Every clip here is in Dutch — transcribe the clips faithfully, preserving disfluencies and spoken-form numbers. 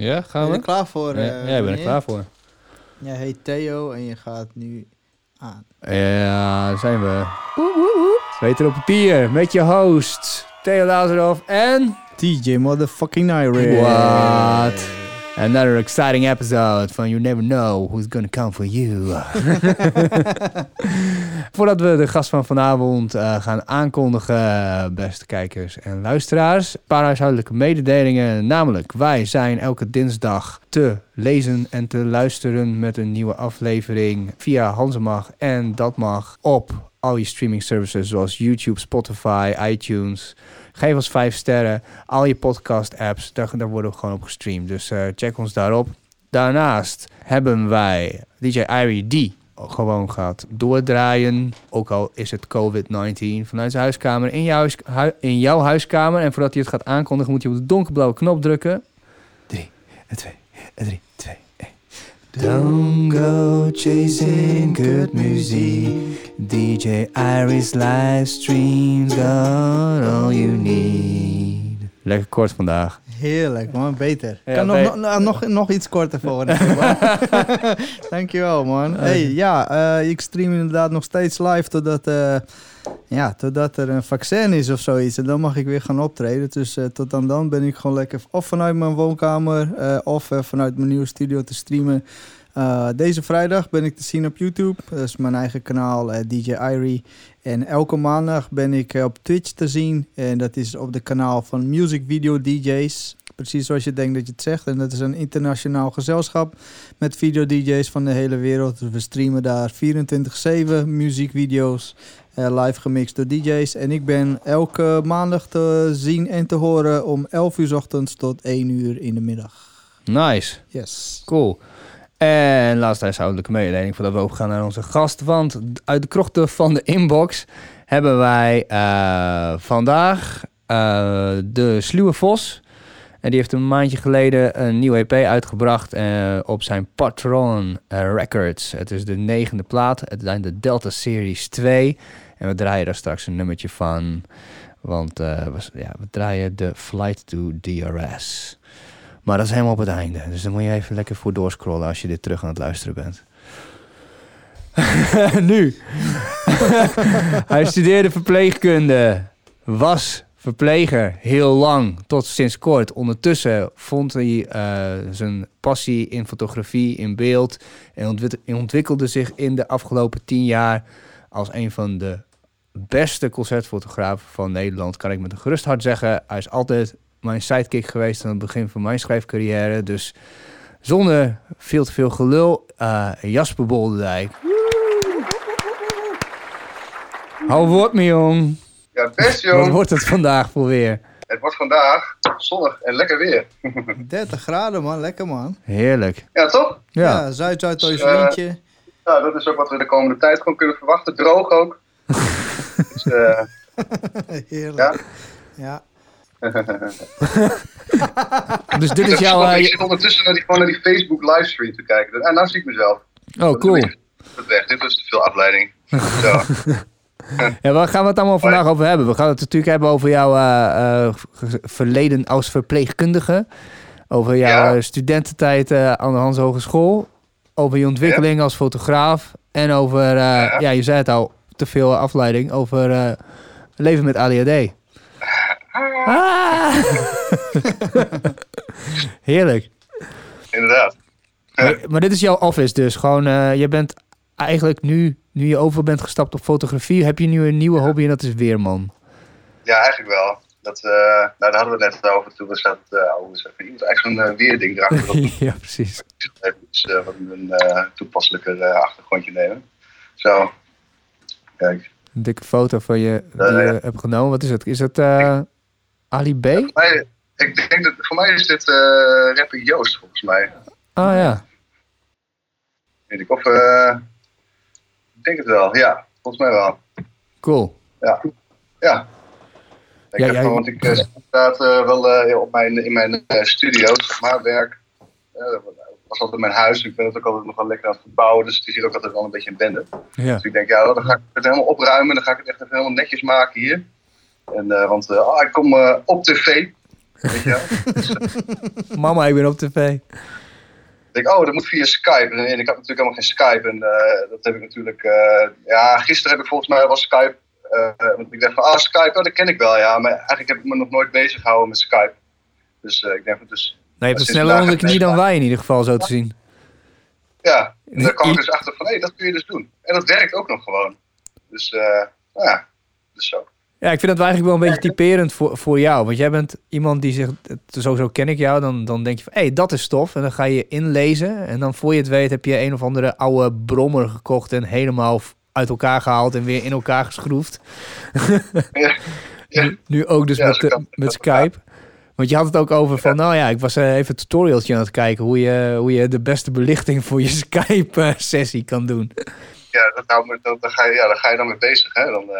Ja, gaan we? Ben je er klaar voor? Ja, uh, ja ik ben er klaar voor. Jij ja, heet Theo en je gaat nu aan. Ja, daar zijn we. Oeh, oeh, oeh. Beter op papier met je host Theo Lazaroff en... D J motherfucking Irie. What? Another exciting episode van You Never Know Who's Gonna Come For You. Voordat we de gast van vanavond uh, gaan aankondigen, beste kijkers en luisteraars, een paar huishoudelijke mededelingen. Namelijk, wij zijn elke dinsdag te lezen en te luisteren met een nieuwe aflevering via Hanze Mag en Dat Mag op al je streaming services zoals YouTube, Spotify, iTunes. Geef ons vijf sterren. Al je podcast apps, daar, daar worden we gewoon op gestreamd. Dus uh, check ons daarop. Daarnaast hebben wij D J Irie die gewoon gaat doordraaien. Ook al is het covid negentien vanuit zijn huiskamer in jouw, hu- in jouw huiskamer. En voordat hij het gaat aankondigen moet je op de donkerblauwe knop drukken. drie, twee, drie, twee, één. Don't go chasing good music. D J Irie's live streams got all you need. Lekker kort vandaag. Heerlijk man, beter. Ja, kan nog, be- nog, nog, nog iets korter voor worden. Dankjewel man. Hey, ja, uh, ik stream inderdaad nog steeds live totdat, uh, ja, totdat er een vaccin is of zoiets. En dan mag ik weer gaan optreden. Dus uh, tot dan dan ben ik gewoon lekker of vanuit mijn woonkamer uh, of uh, vanuit mijn nieuwe studio te streamen. Uh, deze vrijdag ben ik te zien op YouTube. Dat is mijn eigen kanaal, uh, D J Irie. En elke maandag ben ik uh, op Twitch te zien. En dat is op de kanaal van Music Video D J's. Precies zoals je denkt dat je het zegt. En dat is een internationaal gezelschap met video D J's van de hele wereld. Dus we streamen daar vierentwintig zeven muziekvideo's uh, live gemixt door D J's. En ik ben elke maandag te zien en te horen om elf uur 's ochtends tot één uur in de middag. Nice. Yes. Cool. En laatste huishoudelijke mededeling voordat we overgaan naar onze gast. Want uit de krochten van de inbox hebben wij uh, vandaag uh, de Sluwe Vos. En die heeft een maandje geleden een nieuwe E P uitgebracht uh, op zijn Patron uh, Records. Het is de negende plaat. Het zijn de Delta Series twee. En we draaien daar straks een nummertje van. Want uh, we, ja, we draaien de Flight to D R S. Maar dat is helemaal op het einde. Dus dan moet je even lekker voor doorscrollen als je dit terug aan het luisteren bent. Nu. Hij studeerde verpleegkunde. Was verpleger heel lang. Tot sinds kort. Ondertussen vond hij uh, zijn passie in fotografie, in beeld. En ontwik- ontwikkelde zich in de afgelopen tien jaar als een van de beste concertfotografen van Nederland. Kan ik met een gerust hart zeggen. Hij is altijd... mijn sidekick geweest aan het begin van mijn schrijfcarrière. Dus zonder veel te veel gelul, uh, Jasper Bolderdijk. Hou woord me, jong. Ja, best, jong. Wat wordt het vandaag voor weer? Het wordt vandaag zonnig en lekker weer. dertig graden, man. Lekker, man. Heerlijk. Ja, toch? Ja, ja Zuid-Zuid-Oost vriendje. Dus, uh, ja, dat is ook wat we de komende tijd gewoon kunnen verwachten. Droog ook. Dus, uh, Heerlijk. Ja. ja. Dus dit is jouw... Ik zit ondertussen naar die, gewoon naar die Facebook livestream te kijken. En nou zie ik mezelf. Oh, cool. Dit was te veel afleiding. Zo. Ja, waar gaan we het allemaal vandaag over hebben? We gaan het natuurlijk hebben over jouw uh, uh, verleden als verpleegkundige. Over jouw ja. studententijd uh, aan de Hanze Hogeschool. Over je ontwikkeling ja. als fotograaf. En over, uh, ja. ja, je zei het al, te veel afleiding. Over uh, leven met A D H D. Ah. Heerlijk. Inderdaad. Maar, maar dit is jouw office dus. Gewoon, uh, je bent eigenlijk nu, nu je over bent gestapt op fotografie, heb je nu een nieuwe hobby en dat is weerman. Ja, eigenlijk wel. Dat, uh, nou, daar hadden we het net over toen we zaten. Uh, je moet eigenlijk zo'n uh, weerding erachter. Ja, precies. Dus, uh, een uh, toepasselijker uh, achtergrondje nemen. Zo. Kijk. Een dikke foto van je die uh, je ja. hebt genomen. Wat is het? Is dat... Uh, Ali B? Ja, voor, mij, ik denk dat, voor mij is dit uh, rapper Joost, volgens mij. Ah ja. Weet ik of... Uh, ik denk het wel, ja. Volgens mij wel. Cool. Ja. Ja. Ik ja, heb, jij... Want ik uh, staat uh, wel uh, op mijn, in mijn uh, studio, zeg maar, werk. Uh, dat was altijd mijn huis. Ik ben het ook altijd nog wel lekker aan het verbouwen. Dus het is hier ook altijd wel een beetje een bende. Ja. Dus ik denk, ja, dan ga ik het helemaal opruimen. Dan ga ik het echt even helemaal netjes maken hier. En, uh, want uh, oh, ik kom uh, op tv. Weet je wel? Dus, uh, mama, ik ben op tv. Ik denk, oh, dat moet via Skype. En ik had natuurlijk helemaal geen Skype. En uh, dat heb ik natuurlijk... Uh, ja, gisteren heb ik volgens mij was Skype... Uh, ik dacht van, ah, Skype, oh, dat ken ik wel, ja. Maar eigenlijk heb ik me nog nooit bezig gehouden met Skype. Dus uh, ik denk van, dus... Nee, je hebt het sneller onder de knie dan wij in ieder geval, zo te zien. Ja, en daar kwam ik dus achter van, hé, hey, dat kun je dus doen. En dat werkt ook nog gewoon. Dus, uh, nou ja, dus zo. Ja, ik vind dat eigenlijk wel een beetje typerend voor, voor jou. Want jij bent iemand die zegt, sowieso ken ik jou. Dan, dan denk je van, hé, hey, dat is tof. En dan ga je inlezen. En dan voor je het weet heb je een of andere oude brommer gekocht. En helemaal uit elkaar gehaald en weer in elkaar geschroefd. Ja, ja. Nu, nu ook dus ja, met, kan, met Skype. Kan. Want je had het ook over ja. van, nou ja, ik was uh, even een tutorialtje aan het kijken. Hoe je, hoe je de beste belichting voor je Skype-sessie uh, kan doen. Ja, dat houdt me, dat, dat ga je, ja, daar ga je dan mee bezig, hè. Dan... Uh...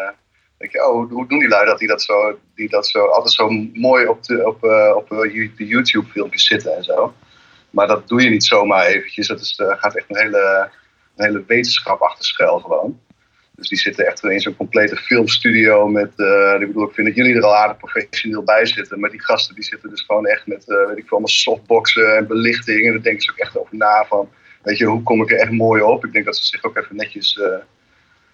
denk je, oh, hoe doen die lui dat die dat zo, die dat zo altijd zo mooi op de, op, uh, op de YouTube-filmpjes zitten en zo. Maar dat doe je niet zomaar eventjes. Dat is, uh, gaat echt een hele, een hele wetenschap achter schuil gewoon. Dus die zitten echt in zo'n complete filmstudio met, uh, ik bedoel, ik vind dat jullie er al aardig professioneel bij zitten. Maar die gasten die zitten dus gewoon echt met, uh, weet ik veel, allemaal softboxen en belichting. En daar denken ze ook echt over na van, weet je, hoe kom ik er echt mooi op? Ik denk dat ze zich ook even netjes... Uh,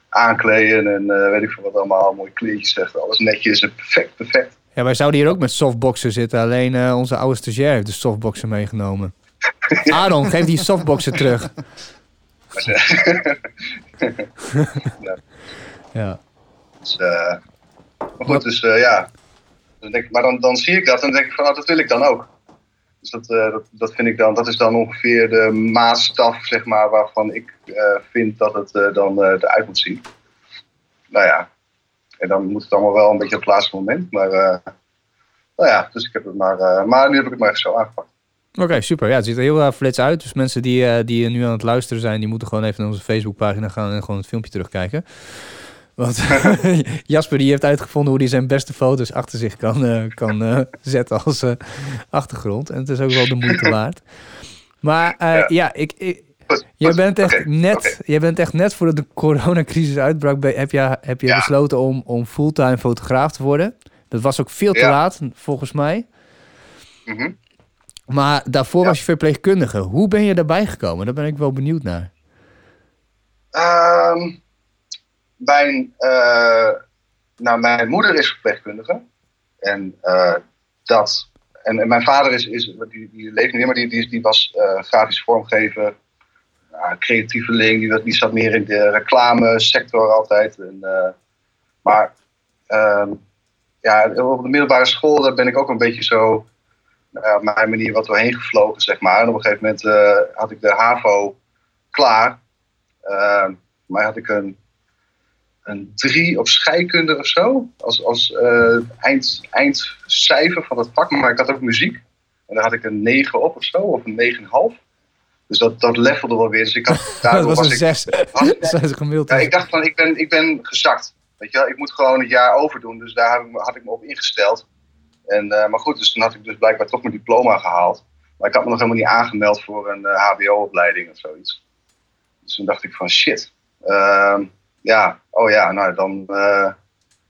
aankleden en uh, weet ik veel wat allemaal, mooie kleertjes zegt, alles netjes en perfect, perfect. Ja, wij zouden hier ook met softboxen zitten, alleen uh, onze oude stagiair heeft de softboxen meegenomen. Ja. Aaron, geef die softboxen terug. Ja. Ja. Dus, uh, maar goed, dus uh, ja. Dan denk ik, maar dan, dan zie ik dat en denk ik van, oh, dat wil ik dan ook. Dus dat, uh, dat, dat vind ik dan, dat is dan ongeveer de maatstaf, zeg maar, waarvan ik uh, vind dat het uh, dan uh, eruit moet zien. Nou ja, en dan moet het allemaal wel een beetje op het laatste moment. Maar, uh, nou ja, dus ik heb het maar, uh, maar nu heb ik het maar even zo aangepakt. Oké, okay, super. Ja, het ziet er heel uh, flits uit. Dus mensen die, uh, die nu aan het luisteren zijn, die moeten gewoon even naar onze Facebookpagina gaan en gewoon het filmpje terugkijken. Want Jasper die heeft uitgevonden hoe hij zijn beste foto's achter zich kan, uh, kan uh, zetten als uh, achtergrond. En het is ook wel de moeite waard. Maar uh, ja. ja, ik... ik jij, bent echt okay. Net, okay. jij bent echt net voordat de coronacrisis uitbrak... heb je, heb je ja. besloten om, om fulltime fotograaf te worden. Dat was ook veel te ja. laat, volgens mij. Mm-hmm. Maar daarvoor ja. was je verpleegkundige. Hoe ben je daarbij gekomen? Daar ben ik wel benieuwd naar. Um... Mijn, uh, nou, mijn moeder is verpleegkundige. En, uh, dat, en, en mijn vader is, is die, die leeft niet meer, maar die, die, die was uh, grafisch vormgever, uh, creatieveling. Die, die zat meer in de reclamesector altijd. En, uh, maar uh, ja, op de middelbare school daar ben ik ook een beetje zo uh, op mijn manier wat doorheen gevlogen, zeg maar. En op een gegeven moment uh, had ik de HAVO klaar. Uh, maar had ik een... een drie op scheikunde of zo, als, als uh, eind, eindcijfer van dat vak. Maar ik had ook muziek. En daar had ik een negen op of zo, of een negen en half. Dus dat, dat levelde wel weer. Dus ik had, dat was, was een zes. Ja, ik dacht van, ik ben, ik ben gezakt. Weet je wel? Ik moet gewoon het jaar overdoen. Dus daar had ik, had ik me op ingesteld. En, uh, maar goed, dus toen had ik dus blijkbaar toch mijn diploma gehaald. Maar ik had me nog helemaal niet aangemeld voor een uh, hbo-opleiding of zoiets. Dus toen dacht ik van, shit... Uh, Ja, oh ja, nou dan, uh,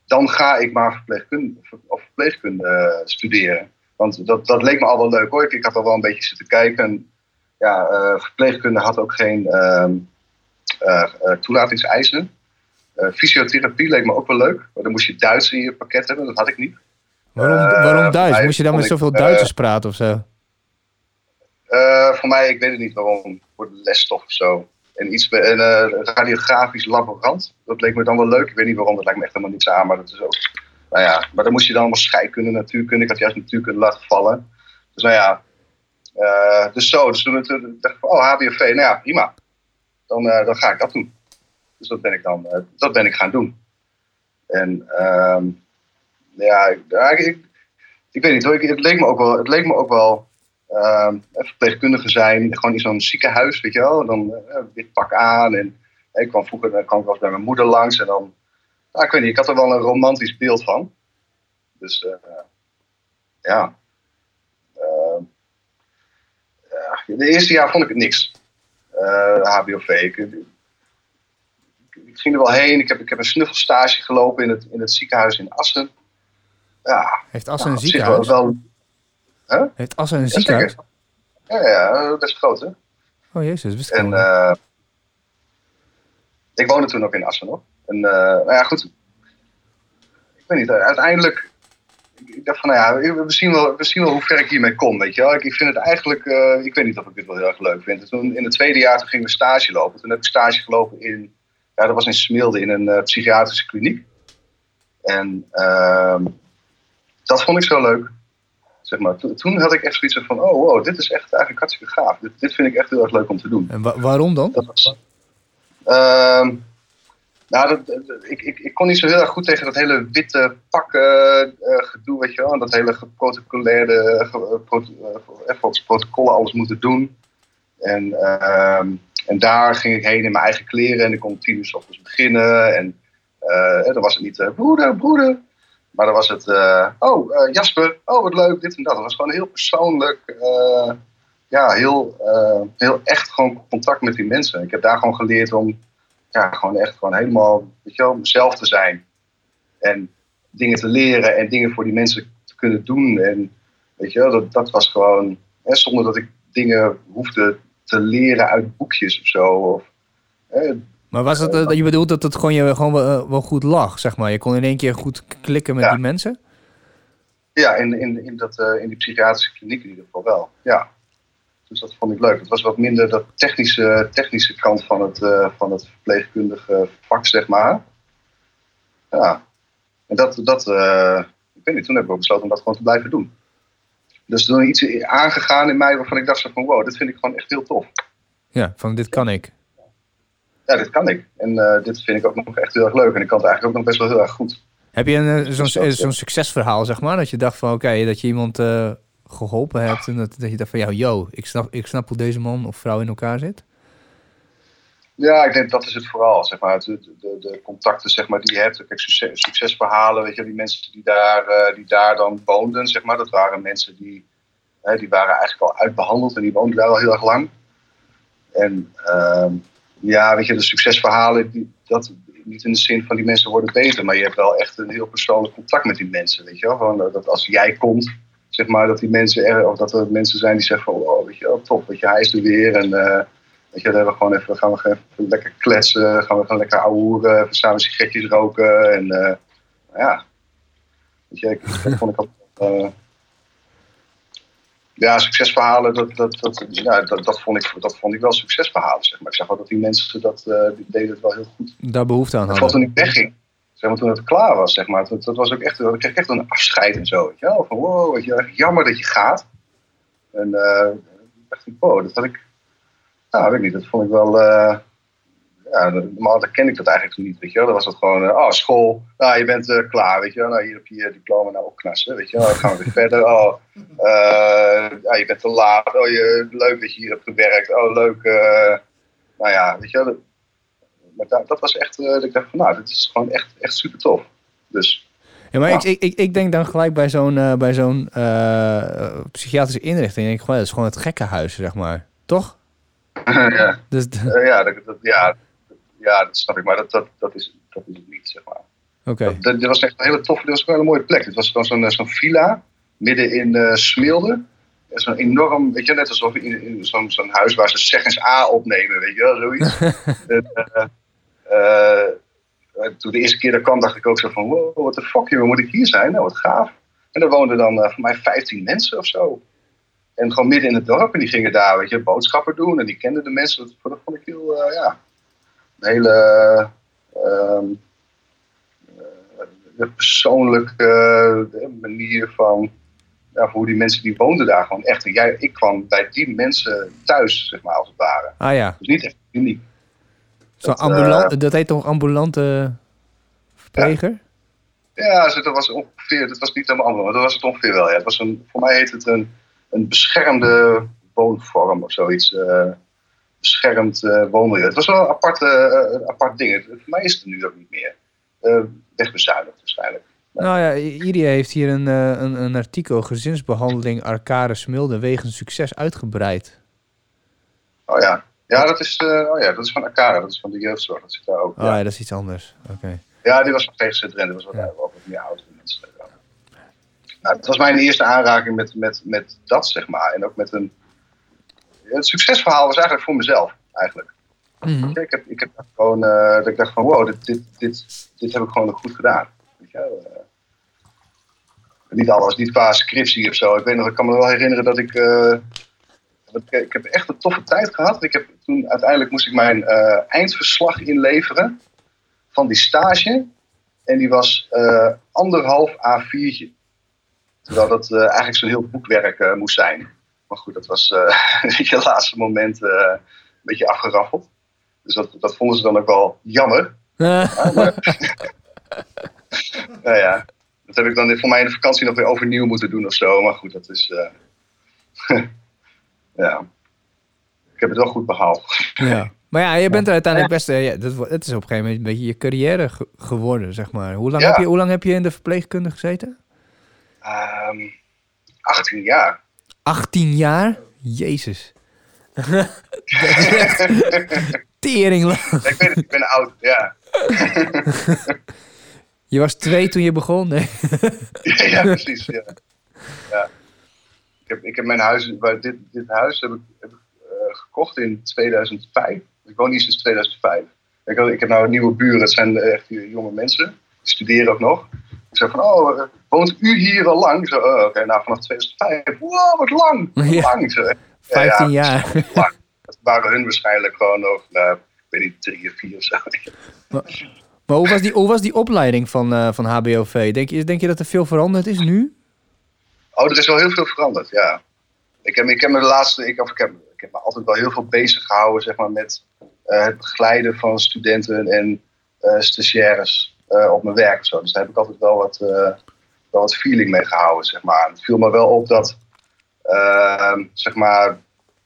dan ga ik maar verpleegkunde, of verpleegkunde uh, studeren. Want dat, dat leek me al wel leuk hoor. Ik, ik had al wel een beetje zitten kijken. En, ja, uh, verpleegkunde had ook geen uh, uh, uh, toelatingseisen. Uh, fysiotherapie leek me ook wel leuk. Maar dan moest je Duits in je pakket hebben, dat had ik niet. Waarom, uh, waarom Duits? Moest je dan met zoveel ik, Duitsers uh, praten of zo? Uh, voor mij, ik weet het niet waarom. Voor de lesstof of zo. En iets een uh, radiografisch laborant. Dat leek me dan wel leuk. Ik weet niet waarom, dat lijkt me echt helemaal niets aan. Maar dat is ook. Nou ja, maar dan moest je dan allemaal scheikunde, natuurkunde. Ik had juist natuurkunde laten vallen. Dus nou ja. Uh, dus zo. Dus toen dacht ik, oh, H B V. Nou ja, prima. Dan, uh, dan ga ik dat doen. Dus dat ben ik dan. Uh, dat ben ik gaan doen. En uh, ja, ik, ik, ik weet niet hoor. Het leek me ook wel. Het leek me ook wel Uh, verpleegkundige zijn, gewoon in zo'n ziekenhuis, weet je wel. En dan uh, dit pak aan. En hey, ik kwam vroeger kwam ik wel eens bij mijn moeder langs. En dan, nou, ik weet niet, ik had er wel een romantisch beeld van. Dus, uh, ja. Uh, ja. De eerste jaar vond ik het niks. Uh, H B O V. Ik, ik, ik ging er wel heen. Ik heb, ik heb een snuffelstage gelopen in het, in het ziekenhuis in Assen. Ja, heeft Assen nou, een ziekenhuis? Wel, Huh? Heeft Assen een ziekenhuis? Ja, ja, best groot, hè? Oh jezus, best groot. En uh, ik woonde toen ook in Assen, hoor. En uh, nou ja, goed. Ik weet niet, uiteindelijk... Ik dacht van, nou ja, we zien wel, we zien wel hoe ver ik hiermee kom, weet je wel. Ik vind het eigenlijk... Uh, ik weet niet of ik dit wel heel erg leuk vind. Toen, in het tweede jaar toen gingen we stage lopen. Toen heb ik stage gelopen in... Ja, dat was in Smilde, in een uh, psychiatrische kliniek. En uh, dat vond ik zo leuk. Zeg maar, to, toen had ik echt zoiets van, oh wow, dit is echt eigenlijk hartstikke gaaf. Dit, dit vind ik echt heel erg leuk om te doen. En wa- waarom dan? Dat was, uh, nou, dat, dat, ik, ik, ik kon niet zo heel erg goed tegen dat hele witte pakken uh, gedoe, weet je wel. En dat hele geprotocoleerde, ge, prot, uh, protocollen alles moeten doen. En... Uh, En daar ging ik heen in mijn eigen kleren en ik kon tien uur 's ochtends beginnen. En uh, dan was het niet uh, broeder, broeder. Maar dan was het, uh, oh uh, Jasper, oh wat leuk, dit en dat. Dat was gewoon heel persoonlijk, uh, ja, heel, uh, heel echt gewoon contact met die mensen. Ik heb daar gewoon geleerd om ja, gewoon echt gewoon helemaal, weet je wel, mezelf te zijn. En dingen te leren en dingen voor die mensen te kunnen doen. En weet je wel, dat, dat was gewoon, hè, zonder dat ik dingen hoefde te leren uit boekjes of zo. Of, eh, maar was het uh, je bedoelt dat het gewoon je gewoon wel, wel goed lag, zeg maar? Je kon in één keer goed klikken met ja. die mensen? Ja, in, in, in, dat, uh, in die psychiatrische kliniek in ieder geval wel, ja. Dus dat vond ik leuk. Het was wat minder dat technische, technische kant van het, uh, van het verpleegkundige vak, zeg maar. Ja. En dat, dat uh, ik weet niet, toen heb ik ook besloten om dat gewoon te blijven doen. Dus toen iets aangegaan in mij waarvan ik dacht van wow, dit vind ik gewoon echt heel tof. Ja, van dit kan ik. Ja, dit kan ik. En uh, dit vind ik ook nog echt heel erg leuk. En ik kan het eigenlijk ook nog best wel heel erg goed. Heb je een, zo'n, zo'n succesverhaal, zeg maar? Dat je dacht van oké, okay, dat je iemand uh, geholpen hebt. En dat, dat je dacht van ja, yo, ik snap, ik snap hoe deze man of vrouw in elkaar zit. Ja, ik denk dat is het vooral, zeg maar. De, de, de contacten, zeg maar, die je hebt. Kijk, succes, succesverhalen, weet je, die mensen die daar, uh, die daar dan woonden, zeg maar. Dat waren mensen die, hè, die waren eigenlijk al uitbehandeld en die woonden daar al heel erg lang. En uh, ja, weet je, de succesverhalen, die, dat niet in de zin van die mensen worden beter. Maar je hebt wel echt een heel persoonlijk contact met die mensen, weet je wel. Gewoon dat als jij komt, zeg maar, dat die mensen er, of dat er mensen zijn die zeggen van, oh, weet je, oh, top, weet je, hij is er weer en... Uh, Weet je, dan we gewoon even, gaan we even lekker kletsen, gaan we gaan lekker ouwehoeren, even samen sigaretjes roken. En uh, ja, weet je, dat vond ik altijd... Uh, ja, succesverhalen, dat, dat, dat, ja, dat, dat, vond ik, dat vond ik wel succesverhalen, zeg maar. Ik zag wel dat die mensen, dat, uh, die deden het wel heel goed. Daar behoefte aan hadden. Toen ik wegging, zeg maar, toen het klaar was, zeg maar. Dat, dat was ook echt, ik kreeg echt een afscheid en zo, weet je wel. Van wow, weet je, jammer dat je gaat. En uh, dacht ik, wow, dat had ik... Nou, weet ik niet. Dat vond ik wel... Uh, ja, normaal dan ken ik dat eigenlijk niet, weet je wel. Dan was dat gewoon, uh, oh, school. Nou, je bent uh, klaar, weet je wel. Nou, hier heb je je diploma, nou, opknassen, weet je wel. Dan gaan we weer verder. Oh, uh, ja, je bent te laat. Oh, je, leuk dat je hier hebt gewerkt. Oh, leuk. Uh, nou ja, weet je wel. Dat, maar dat, dat was echt... Uh, dat ik dacht van, nou, dit is gewoon echt, echt super tof. Dus... Ja, maar ja. Ik, ik, ik denk dan gelijk bij zo'n, uh, bij zo'n uh, psychiatrische inrichting... Denk ik, dat is gewoon het gekkenhuis, zeg maar. Toch? Ja. Dus d- uh, ja, dat, dat, ja, ja, dat snap ik, maar dat, dat, dat, is, dat is het niet, zeg maar. Okay. Dat, dit was echt een hele toffe, dit was een hele mooie plek. Dit was dan zo'n, zo'n villa, midden in uh, Smilde. En zo'n enorm, weet je, net alsof in, in zo'n, zo'n huis waar ze Zeggens A opnemen, weet je wel, zoiets. en, uh, uh, toen de eerste keer daar kwam, dacht ik ook zo van, wow, what the fuck, joh, moet ik hier zijn? Nou, wat gaaf. En daar woonden dan uh, voor mij vijftien mensen of zo. En gewoon midden in het dorp. En die gingen daar, weet je, boodschappen doen. En die kenden de mensen. Dat, dat vond ik heel, uh, ja... Een hele... Uh, uh, persoonlijke uh, manier van... Ja, hoe die mensen die woonden daar gewoon echt. En jij, ik kwam bij die mensen thuis, zeg maar, als het ware. Ah ja. Dus niet echt uniek. Zo dat, ambulant, uh, dat heet toch ambulante verpleger? Ja, ja dus dat was ongeveer... Dat was niet helemaal ambulant, maar dat was het ongeveer wel. Ja. Het was een, voor mij heet het een... Een beschermde woonvorm of zoiets. Uh, beschermd uh, woonmilieu. Het was wel een apart, uh, een apart ding. Voor mij is het nu ook niet meer. Uh, wegbezuinigd waarschijnlijk. Nou, nou ja, Irie heeft hier een, uh, een, een artikel. Gezinsbehandeling Arcade Smilde wegens succes uitgebreid. Oh ja. Ja, dat is, uh, oh ja, dat is van Arcade. Dat is van de jeugdzorg. Dat zit daar ook. Oh ja, ja dat is iets anders. Oké. Okay. Ja, die was van G G Z Drenthe. Dat was wat, ja. wat, wat meer oudere mensen. nou, dat was mijn eerste aanraking met, met, met dat, zeg maar. En ook met een... Het succesverhaal was eigenlijk voor mezelf, eigenlijk. Mm-hmm. Ik heb, ik heb gewoon... Uh, dat ik dacht van, wow, dit, dit, dit, dit heb ik gewoon nog goed gedaan. Weet je, uh, niet alles, niet qua scriptie of zo. Ik weet nog, ik kan me wel herinneren dat ik... Uh, Ik heb echt een toffe tijd gehad. Ik heb toen, uiteindelijk moest ik mijn uh, eindverslag inleveren van die stage. En die was uh, anderhalf A viertje. Terwijl dat uh, eigenlijk zo'n heel boekwerk uh, moest zijn. Maar goed, dat was uh, je laatste moment uh, een beetje afgeraffeld. Dus dat, dat vonden ze dan ook wel jammer. Ja, maar, nou ja, dat heb ik dan voor mij in de vakantie nog weer overnieuw moeten doen of zo. Maar goed, dat is... Uh, Ja, ik heb het wel goed behaald. Ja. Maar ja, je bent er uiteindelijk best... Ja, dat, het is op een gegeven moment een beetje je carrière ge- geworden, zeg maar. Hoe lang, ja. heb je, hoe lang heb je in de verpleegkunde gezeten? Um, achttien jaar. achttien jaar? Jezus. Teringlang. Ik weet het, ik ben oud, ja. Je was twee toen je begon, hè? ja, ja, precies, ja. ja. Ik heb, ik heb mijn huis, dit, dit huis heb ik, heb ik uh, gekocht in tweeduizend vijf. Ik woon hier sinds tweeduizend vijf. Ik, ik heb nou nieuwe buren, het zijn echt jonge mensen. Die studeren ook nog. Ik zei van, oh, woont u hier al lang? Ik zei, oh, oké, okay, nou vanaf tweeduizend vijf. Wow, wat lang! Wat ja. lang zei, vijftien ja, ja, jaar. Lang. Dat waren hun waarschijnlijk gewoon nog, nou, ik weet niet, drie of vier of zo. Maar, maar hoe was die, hoe was die opleiding van, uh, van H B O V? Denk je, denk je dat er veel veranderd is nu? Oh, er is wel heel veel veranderd, ja. Ik heb, ik heb me de laatste, ik, of ik, heb, ik heb me altijd wel heel veel bezig gehouden, zeg maar, met uh, het begeleiden van studenten en uh, stagiaires uh, op mijn werk. Zo. Dus daar heb ik altijd wel wat, uh, wel wat feeling mee gehouden, zeg maar. Het viel me wel op dat, uh, zeg maar,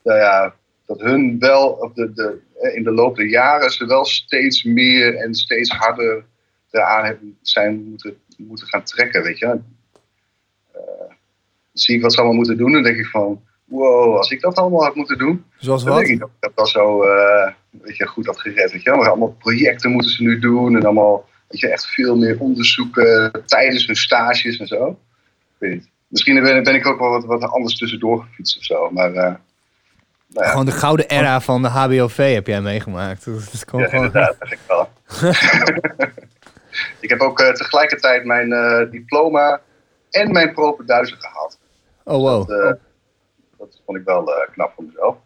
nou ja, dat hun wel op de, de, in de loop der jaren ze wel steeds meer en steeds harder eraan hebben, zijn moeten, moeten gaan trekken, weet je. Uh, Dan zie ik wat ze allemaal moeten doen. Dan denk ik van, wow, als ik dat allemaal had moeten doen. Zoals wat? Dan denk ik dat ik dat wel zo uh, weet je, goed had gered. Weet je? Maar allemaal projecten moeten ze nu doen. En allemaal, weet je, echt veel meer onderzoeken uh, tijdens hun stages en zo. Weet je. Misschien ben, ben ik ook wel wat, wat anders tussendoor gefietst of zo. Maar, uh, nou ja. Gewoon de gouden era van de H B O V heb jij meegemaakt. Dat is gewoon ja, gewoon... inderdaad, eigenlijk wel. Ik heb ook uh, tegelijkertijd mijn uh, diploma en mijn proper duizend gehaald. Oh, wow. Dat, uh, dat vond ik wel uh, knap voor mezelf.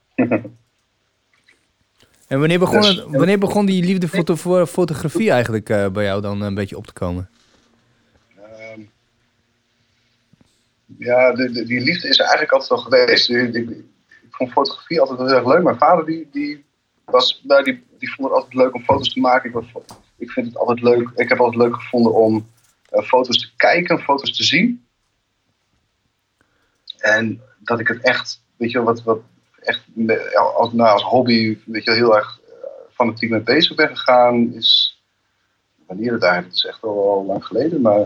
En wanneer begon, dus, het, wanneer begon die liefde voor, voor fotografie eigenlijk uh, bij jou dan een beetje op te komen? Um, ja, de, de, die liefde is er eigenlijk altijd al geweest. Ik, ik, ik vond fotografie altijd heel erg leuk. Mijn vader die, die was, nou, die, die vond het altijd leuk om foto's te maken. Ik, was, ik vind het altijd leuk. Ik heb altijd leuk gevonden om uh, foto's te kijken, foto's te zien. En dat ik het echt, weet je wel, wat, wat echt als, nou, als hobby, weet je wel, heel erg uh, fanatiek mee bezig ben gegaan, is, wanneer het eigenlijk, is echt al, al lang geleden, maar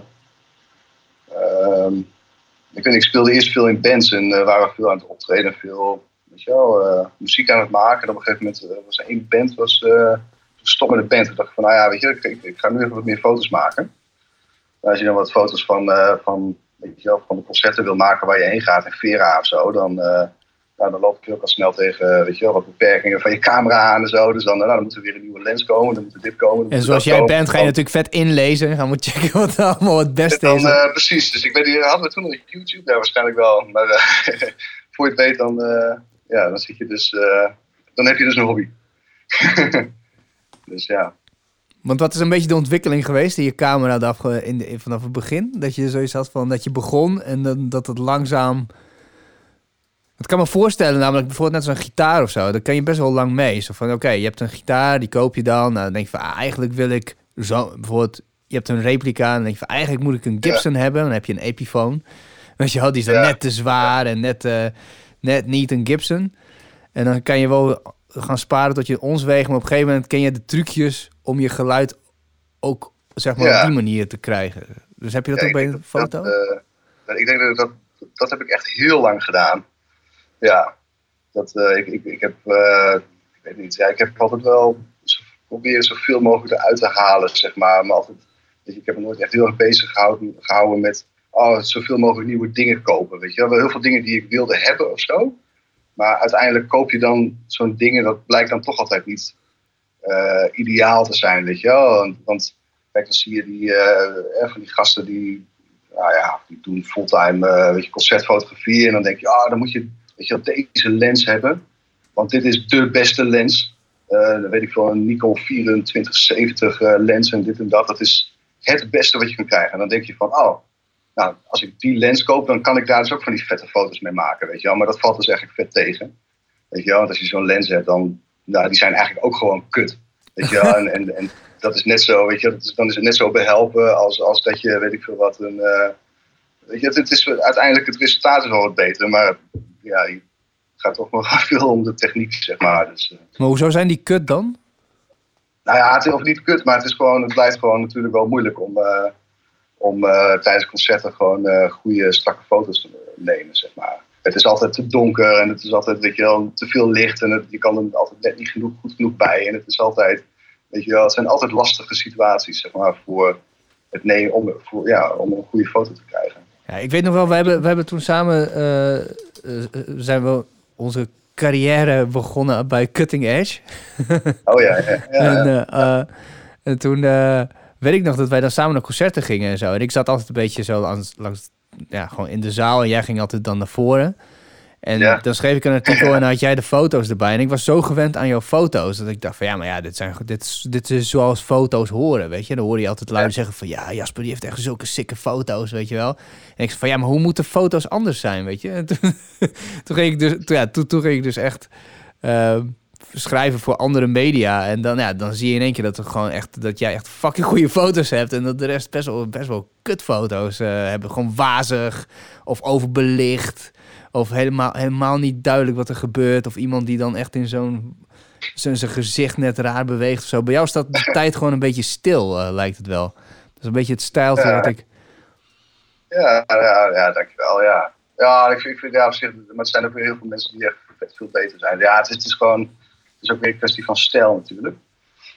uh, ik, weet, ik speelde eerst veel in bands en uh, waren veel aan het optreden, veel, weet je wel, uh, muziek aan het maken. En op een gegeven moment uh, was er één band, was uh, stop met de band. Toen dacht ik van, nou ja, weet je, ik, ik, ik ga nu even wat meer foto's maken. En als je dan wat foto's van... Uh, van weet je wel, van de concerten wil maken waar je heen gaat in Vera of zo, dan, uh, nou, dan loop ik ook al snel tegen, weet je wel, wat beperkingen van je camera aan en zo. Dus dan, nou, dan moet er weer een nieuwe lens komen, dan moet er dit komen. En zoals jij komen. Bent, ga je natuurlijk vet inlezen en gaan we checken wat allemaal het beste dan, is. Uh, precies, dus ik weet niet, hadden we toen nog YouTube? Ja, waarschijnlijk wel. Maar uh, voor je het weet, dan, uh, ja, dan zit je dus, uh, dan heb je dus een hobby. Dus ja. Want wat is een beetje de ontwikkeling geweest in je camera de afge- in de, in, vanaf het begin? Dat je zoiets had van dat je begon en dan, dat het langzaam... Dat kan me voorstellen, namelijk bijvoorbeeld net zo'n gitaar of zo. Daar kan je best wel lang mee. Zo van, oké, okay, je hebt een gitaar, die koop je dan. Nou, dan denk je van, ah, eigenlijk wil ik zo... Bijvoorbeeld, je hebt een replica en dan denk je van, eigenlijk moet ik een Gibson ja. hebben. Dan heb je een Epiphone. Want je had die zo ja. net te zwaar en net, uh, net niet een Gibson. En dan kan je wel gaan sparen tot je ons weegt. Maar op een gegeven moment ken je de trucjes om je geluid ook, zeg maar, ja. op die manier te krijgen. Dus heb je dat ja, ook bij een foto? Dat, uh, ik denk dat, dat dat heb ik echt heel lang gedaan. Ja, dat uh, ik, ik, ik heb, uh, ik weet niet, ja, ik heb altijd wel proberen zoveel mogelijk eruit te halen, zeg maar. Maar altijd, dus ik heb me nooit echt heel erg bezig gehouden, gehouden met, oh, zoveel mogelijk nieuwe dingen kopen. Weet je wel, heel veel dingen die ik wilde hebben of zo. Maar uiteindelijk koop je dan zo'n dingen, dat blijkt dan toch altijd niet uh, ideaal te zijn, weet je wel. Want kijk, dan zie je die, uh, van die gasten die, nou ja, die doen fulltime uh, weet je, concertfotografie. En dan denk je, ah, dan moet je, weet je wel, deze lens hebben. Want dit is de beste lens. Uh, dan weet ik veel, een Nikon vierentwintig zeventig uh, lens en dit en dat. Dat is het beste wat je kunt krijgen. En dan denk je van, oh, nou, als ik die lens koop, dan kan ik daar dus ook van die vette foto's mee maken, weet je wel. Maar dat valt dus eigenlijk vet tegen, weet je wel. Want als je zo'n lens hebt, dan, nou, die zijn eigenlijk ook gewoon kut, weet je wel. En, en, en dat is net zo, weet je wel, dan is het net zo behelpen als, als dat je, weet ik veel wat, een, uh, weet je, het, het is uiteindelijk, het resultaat is wel wat beter, maar ja, je gaat toch nog veel om de techniek, zeg maar. Dus, uh. Maar hoezo zijn die kut dan? Nou ja, het is of niet kut, maar het is gewoon, het blijft gewoon natuurlijk wel moeilijk om... Uh, om uh, tijdens concerten gewoon uh, goede, strakke foto's te nemen, zeg maar. Het is altijd te donker en het is altijd, weet je wel, te veel licht en het, je kan er altijd net niet genoeg, goed genoeg bij. En het is altijd, weet je wel, het zijn altijd lastige situaties, zeg maar, voor het nemen, om, voor, ja, om een goede foto te krijgen. Ja, ik weet nog wel, we hebben, we hebben toen samen, uh, uh, zijn we onze carrière begonnen bij Cutting Edge. Oh ja, ja. ja, en, uh, ja. Uh, en toen... Uh, weet ik nog dat wij dan samen naar concerten gingen en zo. En ik zat altijd een beetje zo langs, langs ja, gewoon in de zaal. En jij ging altijd dan naar voren. En ja. dan schreef ik een artikel en dan had jij de foto's erbij. En ik was zo gewend aan jouw foto's. Dat ik dacht van ja, maar ja, dit, zijn, dit, dit is zoals foto's horen, weet je. Dan hoorde je altijd lui ja. zeggen van ja, Jasper die heeft echt zulke sikke foto's, weet je wel. En ik zei van ja, maar hoe moeten foto's anders zijn, weet je. En toen, toen, ging ik dus, toen, ja, toen, toen ging ik dus echt... Uh, schrijven voor andere media. En dan, ja, dan zie je in één keer dat, er gewoon echt, dat jij echt fucking goede foto's hebt. En dat de rest best wel, best wel kutfoto's uh, hebben. Gewoon wazig. Of overbelicht. Of helemaal, helemaal niet duidelijk wat er gebeurt. Of iemand die dan echt in zo'n... zijn gezicht net raar beweegt of zo. Bij jou staat de tijd gewoon een beetje stil, uh, lijkt het wel. Dat is een beetje het stijltje ja. wat ik... Ja, ja, ja, dankjewel, ja. Ja, ik vind, ik vind ja, op zich... Maar het zijn ook weer heel veel mensen die echt veel beter zijn. Ja, het is, het is gewoon... Het is ook weer een kwestie van stijl natuurlijk.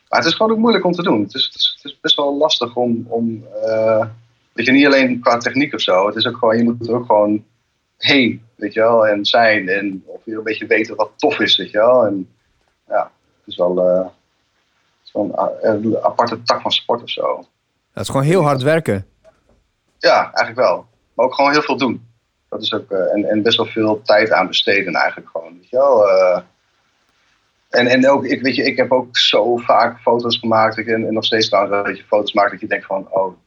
Maar het is gewoon ook moeilijk om te doen. Het is, het is, het is best wel lastig om... om uh, weet je, niet alleen qua techniek of zo. Het is ook gewoon, je moet er ook gewoon heen, weet je wel. En zijn. En of je een beetje weten wat tof is, weet je wel. En ja, het is wel, uh, het is wel een, een aparte tak van sport of zo. Dat is gewoon heel hard werken. Ja, eigenlijk wel. Maar ook gewoon heel veel doen. Dat is ook, uh, en, en best wel veel tijd aan besteden eigenlijk gewoon, weet je wel. Uh, En, en ook, ik, weet je, ik heb ook zo vaak foto's gemaakt. Ik, en, en nog steeds trouwens dat je foto's maakt dat je denkt van... Oh,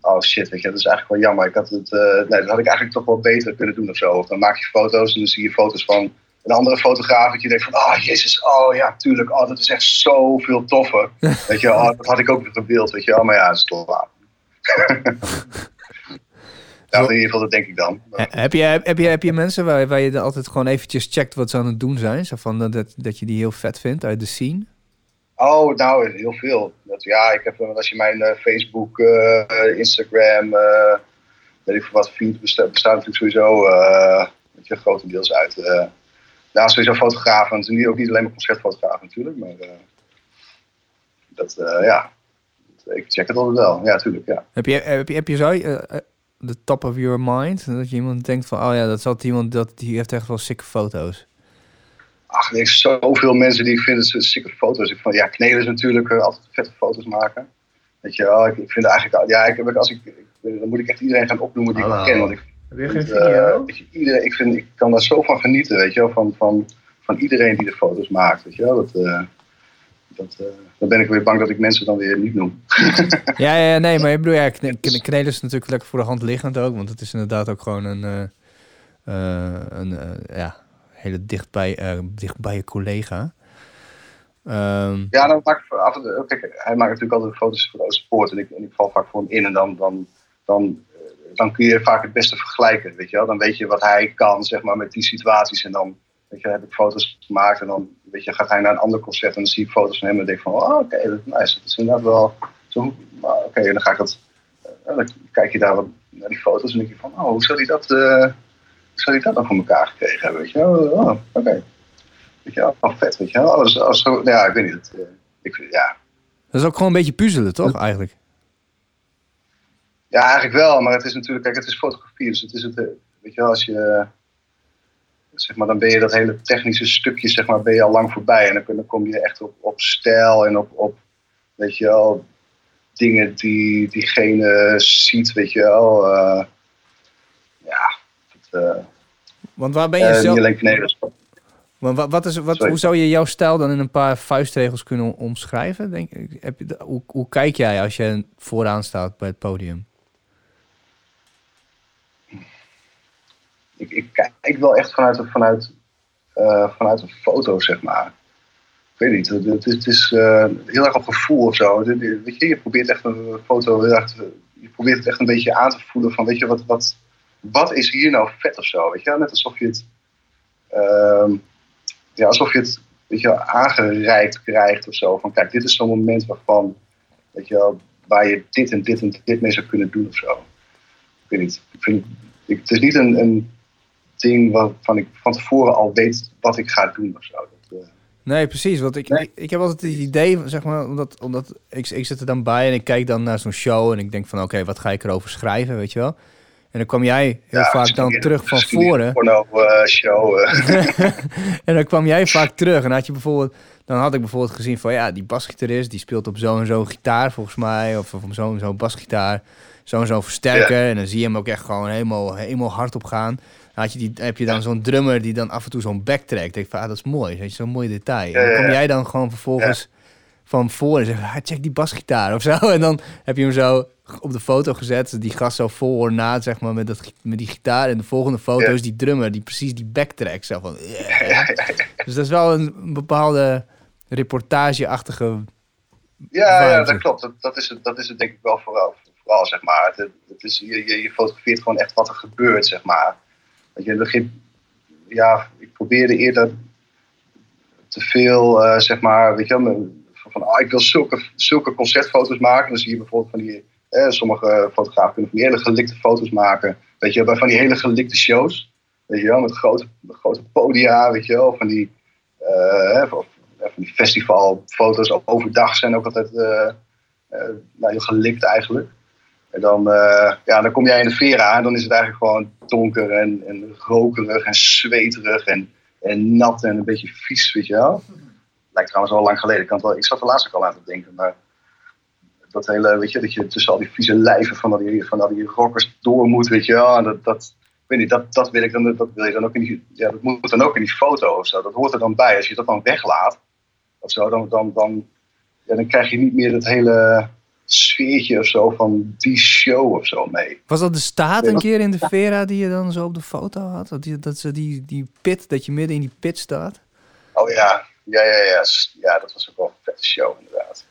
oh shit, weet je, dat is eigenlijk wel jammer. Ik had het, uh, nee, dat had ik eigenlijk toch wel beter kunnen doen of zo. Of dan maak je foto's en dan zie je foto's van een andere fotograaf. Dat je denkt van, oh jezus, oh ja, tuurlijk. Oh, dat is echt zoveel toffer. Weet je, oh, dat had ik ook weer gewild, weet je. Oh, maar ja, dat is toch waar. Ja, in ieder geval, dat denk ik dan. Heb je, heb je, heb je mensen waar, waar je dan altijd gewoon eventjes checkt wat ze aan het doen zijn? Zo van dat, dat je die heel vet vindt uit de scene? Oh, nou, heel veel. Dat, ja, ik heb, als je mijn uh, Facebook, uh, Instagram, uh, weet ik veel wat, feed bestaat, bestaat natuurlijk sowieso uh, weet je, grotendeels uit. Uh, nou, sowieso fotografen. En nu ook niet alleen maar concertfotografen natuurlijk, maar uh, dat, uh, ja. Ik check het altijd wel. Ja, tuurlijk, ja. Heb je, heb je, heb je zo... Uh, the top of your mind? Dat je iemand denkt van, oh ja, dat zat iemand, dat, die heeft echt wel sikke foto's. Ach, er zijn zoveel mensen die ik vind, dat sikke foto's. Ik vond, ja, Knelers natuurlijk, uh, altijd vette foto's maken. Weet je wel, ik, ik vind eigenlijk, ja, ik, als ik, ik, dan moet ik echt iedereen gaan opnoemen die oh, ik ken. Want ik, heb je geen video? Uh, iedereen, ik, vind, ik kan daar zo van genieten, weet je wel, van, van, van iedereen die de foto's maakt, weet je wel, dat... Uh, Dat, uh, dan ben ik weer bang dat ik mensen dan weer niet noem. ja, ja, nee, maar ik bedoel, ja, kne- kne- Knelen is natuurlijk lekker voor de hand liggend ook. Want het is inderdaad ook gewoon een, uh, uh, een uh, ja, hele dichtbij, uh, dichtbij je collega. Um, ja, dan maak ik voor af en toe, kijk, hij maakt natuurlijk altijd foto's voor Oosterpoort. En ik, en ik val vaak voor hem in en dan, dan, dan, dan kun je vaak het beste vergelijken. Weet je wel? Dan weet je wat hij kan, zeg maar, met die situaties en dan... Weet je, heb ik foto's gemaakt en dan weet je, gaat hij naar een ander concert en dan zie ik foto's van hem en denk van, oh, oké, okay, dat is nice, dat is inderdaad wel zo. Oké, okay, en dan ga ik dat, dan kijk je daar wat naar die foto's en denk je van, oh, hoe zou hij dat, uh, hoe zou hij dat dan voor elkaar gekregen hebben, weet je, oh, oké. Okay. Weet je, oh, vet, weet je, oh, als, als, nou, ja, ik weet niet, het, uh, ik, ja. Dat is ook gewoon een beetje puzzelen, toch, eigenlijk? Ja, eigenlijk wel, maar het is natuurlijk, kijk, het is fotografie, dus het is het, weet je wel, als je, zeg maar, dan ben je dat hele technische stukje, zeg maar, ben je al lang voorbij. En dan, dan kom je echt op, op stijl en op, op, weet je wel, dingen die diegene ziet, weet je wel. Uh, ja, het, uh, want waar ben je uh, zelf... Nee, want wat is, wat, hoe zou je jouw stijl dan in een paar vuistregels kunnen omschrijven? Denk, heb je, hoe, hoe kijk jij als je vooraan staat bij het podium? Ik, ik kijk wel echt vanuit, vanuit, uh, vanuit een foto, zeg maar. Ik weet niet, het, het is uh, heel erg op gevoel of zo. Weet je, je probeert echt een foto, je probeert het echt een beetje aan te voelen van, weet je, wat, wat, wat is hier nou vet of zo? Weet je, net alsof je het... Uh, Ja, alsof je het, weet je, aangereikt krijgt of zo. Van kijk, dit is zo'n moment waarvan, weet je, waar je dit en dit en dit mee zou kunnen doen of zo. Ik weet niet. Ik vind, ik, het is niet een, een ding waarvan ik van tevoren al weet wat ik ga doen of zo. Dat, uh... Nee, precies. Want ik, nee. ik, ik heb altijd het idee, zeg maar, omdat, omdat ik, ik zit er dan bij en ik kijk dan naar zo'n show en ik denk van oké, okay, wat ga ik erover schrijven, weet je wel. En dan kwam jij heel ja, vaak dan terug van voren. Porno, uh, show, uh. En dan kwam jij vaak terug. En had je bijvoorbeeld, dan had ik bijvoorbeeld gezien van ja, die basgitarist die speelt op zo en zo gitaar volgens mij. Of op zo en zo basgitaar. Zo en zo versterker. Ja. En dan zie je hem ook echt gewoon helemaal, helemaal hard op gaan. Dan had je die, heb je dan zo'n drummer die dan af en toe zo'n back trekt. Denk van ah, dat is mooi. Dat is zo'n mooi detail. En dan kom jij dan gewoon vervolgens ja. van voren en zeg ah, check die basgitaar of zo. En dan heb je hem zo op de foto gezet, die gast zo vol ornaat, zeg maar, met, dat, met die gitaar. En de volgende foto is ja. die drummer, die precies die backtrack. Zo van, yeah. ja, ja, ja. Dus dat is wel een bepaalde reportageachtige... Ja, ja, dat klopt. Dat, dat, is het, dat is het denk ik wel vooral, vooral zeg maar. Het, het is, je, je, je fotografeert gewoon echt wat er gebeurt, zeg maar. Dat je begint... Ja, ik probeerde eerder te veel, uh, zeg maar, weet je wel, van, ah, ik wil zulke, zulke concertfoto's maken. Dan zie je bijvoorbeeld van die... Eh, sommige fotografen kunnen van die hele gelikte foto's maken. Weet je, bij van die hele gelikte shows. Weet je wel, met grote, grote podia, weet je wel. Van die, uh, van, van die festivalfoto's overdag zijn ook altijd uh, uh, nou, heel gelikt eigenlijk. En dan, uh, ja, dan kom jij in de Vera en dan is het eigenlijk gewoon donker en, en rokerig en zweterig en, en nat en een beetje vies, weet je wel. Lijkt trouwens al lang geleden. Ik, kan wel, ik zat er laatst ook al aan te denken, maar... Dat hele, weet je, dat je tussen al die vieze lijven van al die, van al die rockers door moet, weet je wel. En dat, dat, weet niet, dat, dat wil ik dan, dat wil je dan ook in die, ja, dat moet dan ook in die foto of zo. Dat hoort er dan bij. Als je dat dan weglaat, of zo, dan, dan, dan, ja, dan krijg je niet meer dat hele sfeertje of zo van die show of zo mee. Was dat de staat een keer in de Vera die je dan zo op de foto had? Dat die, dat, die, die pit, dat je midden in die pit staat? Oh ja, ja, ja, ja. Ja, dat was ook wel een vette show inderdaad.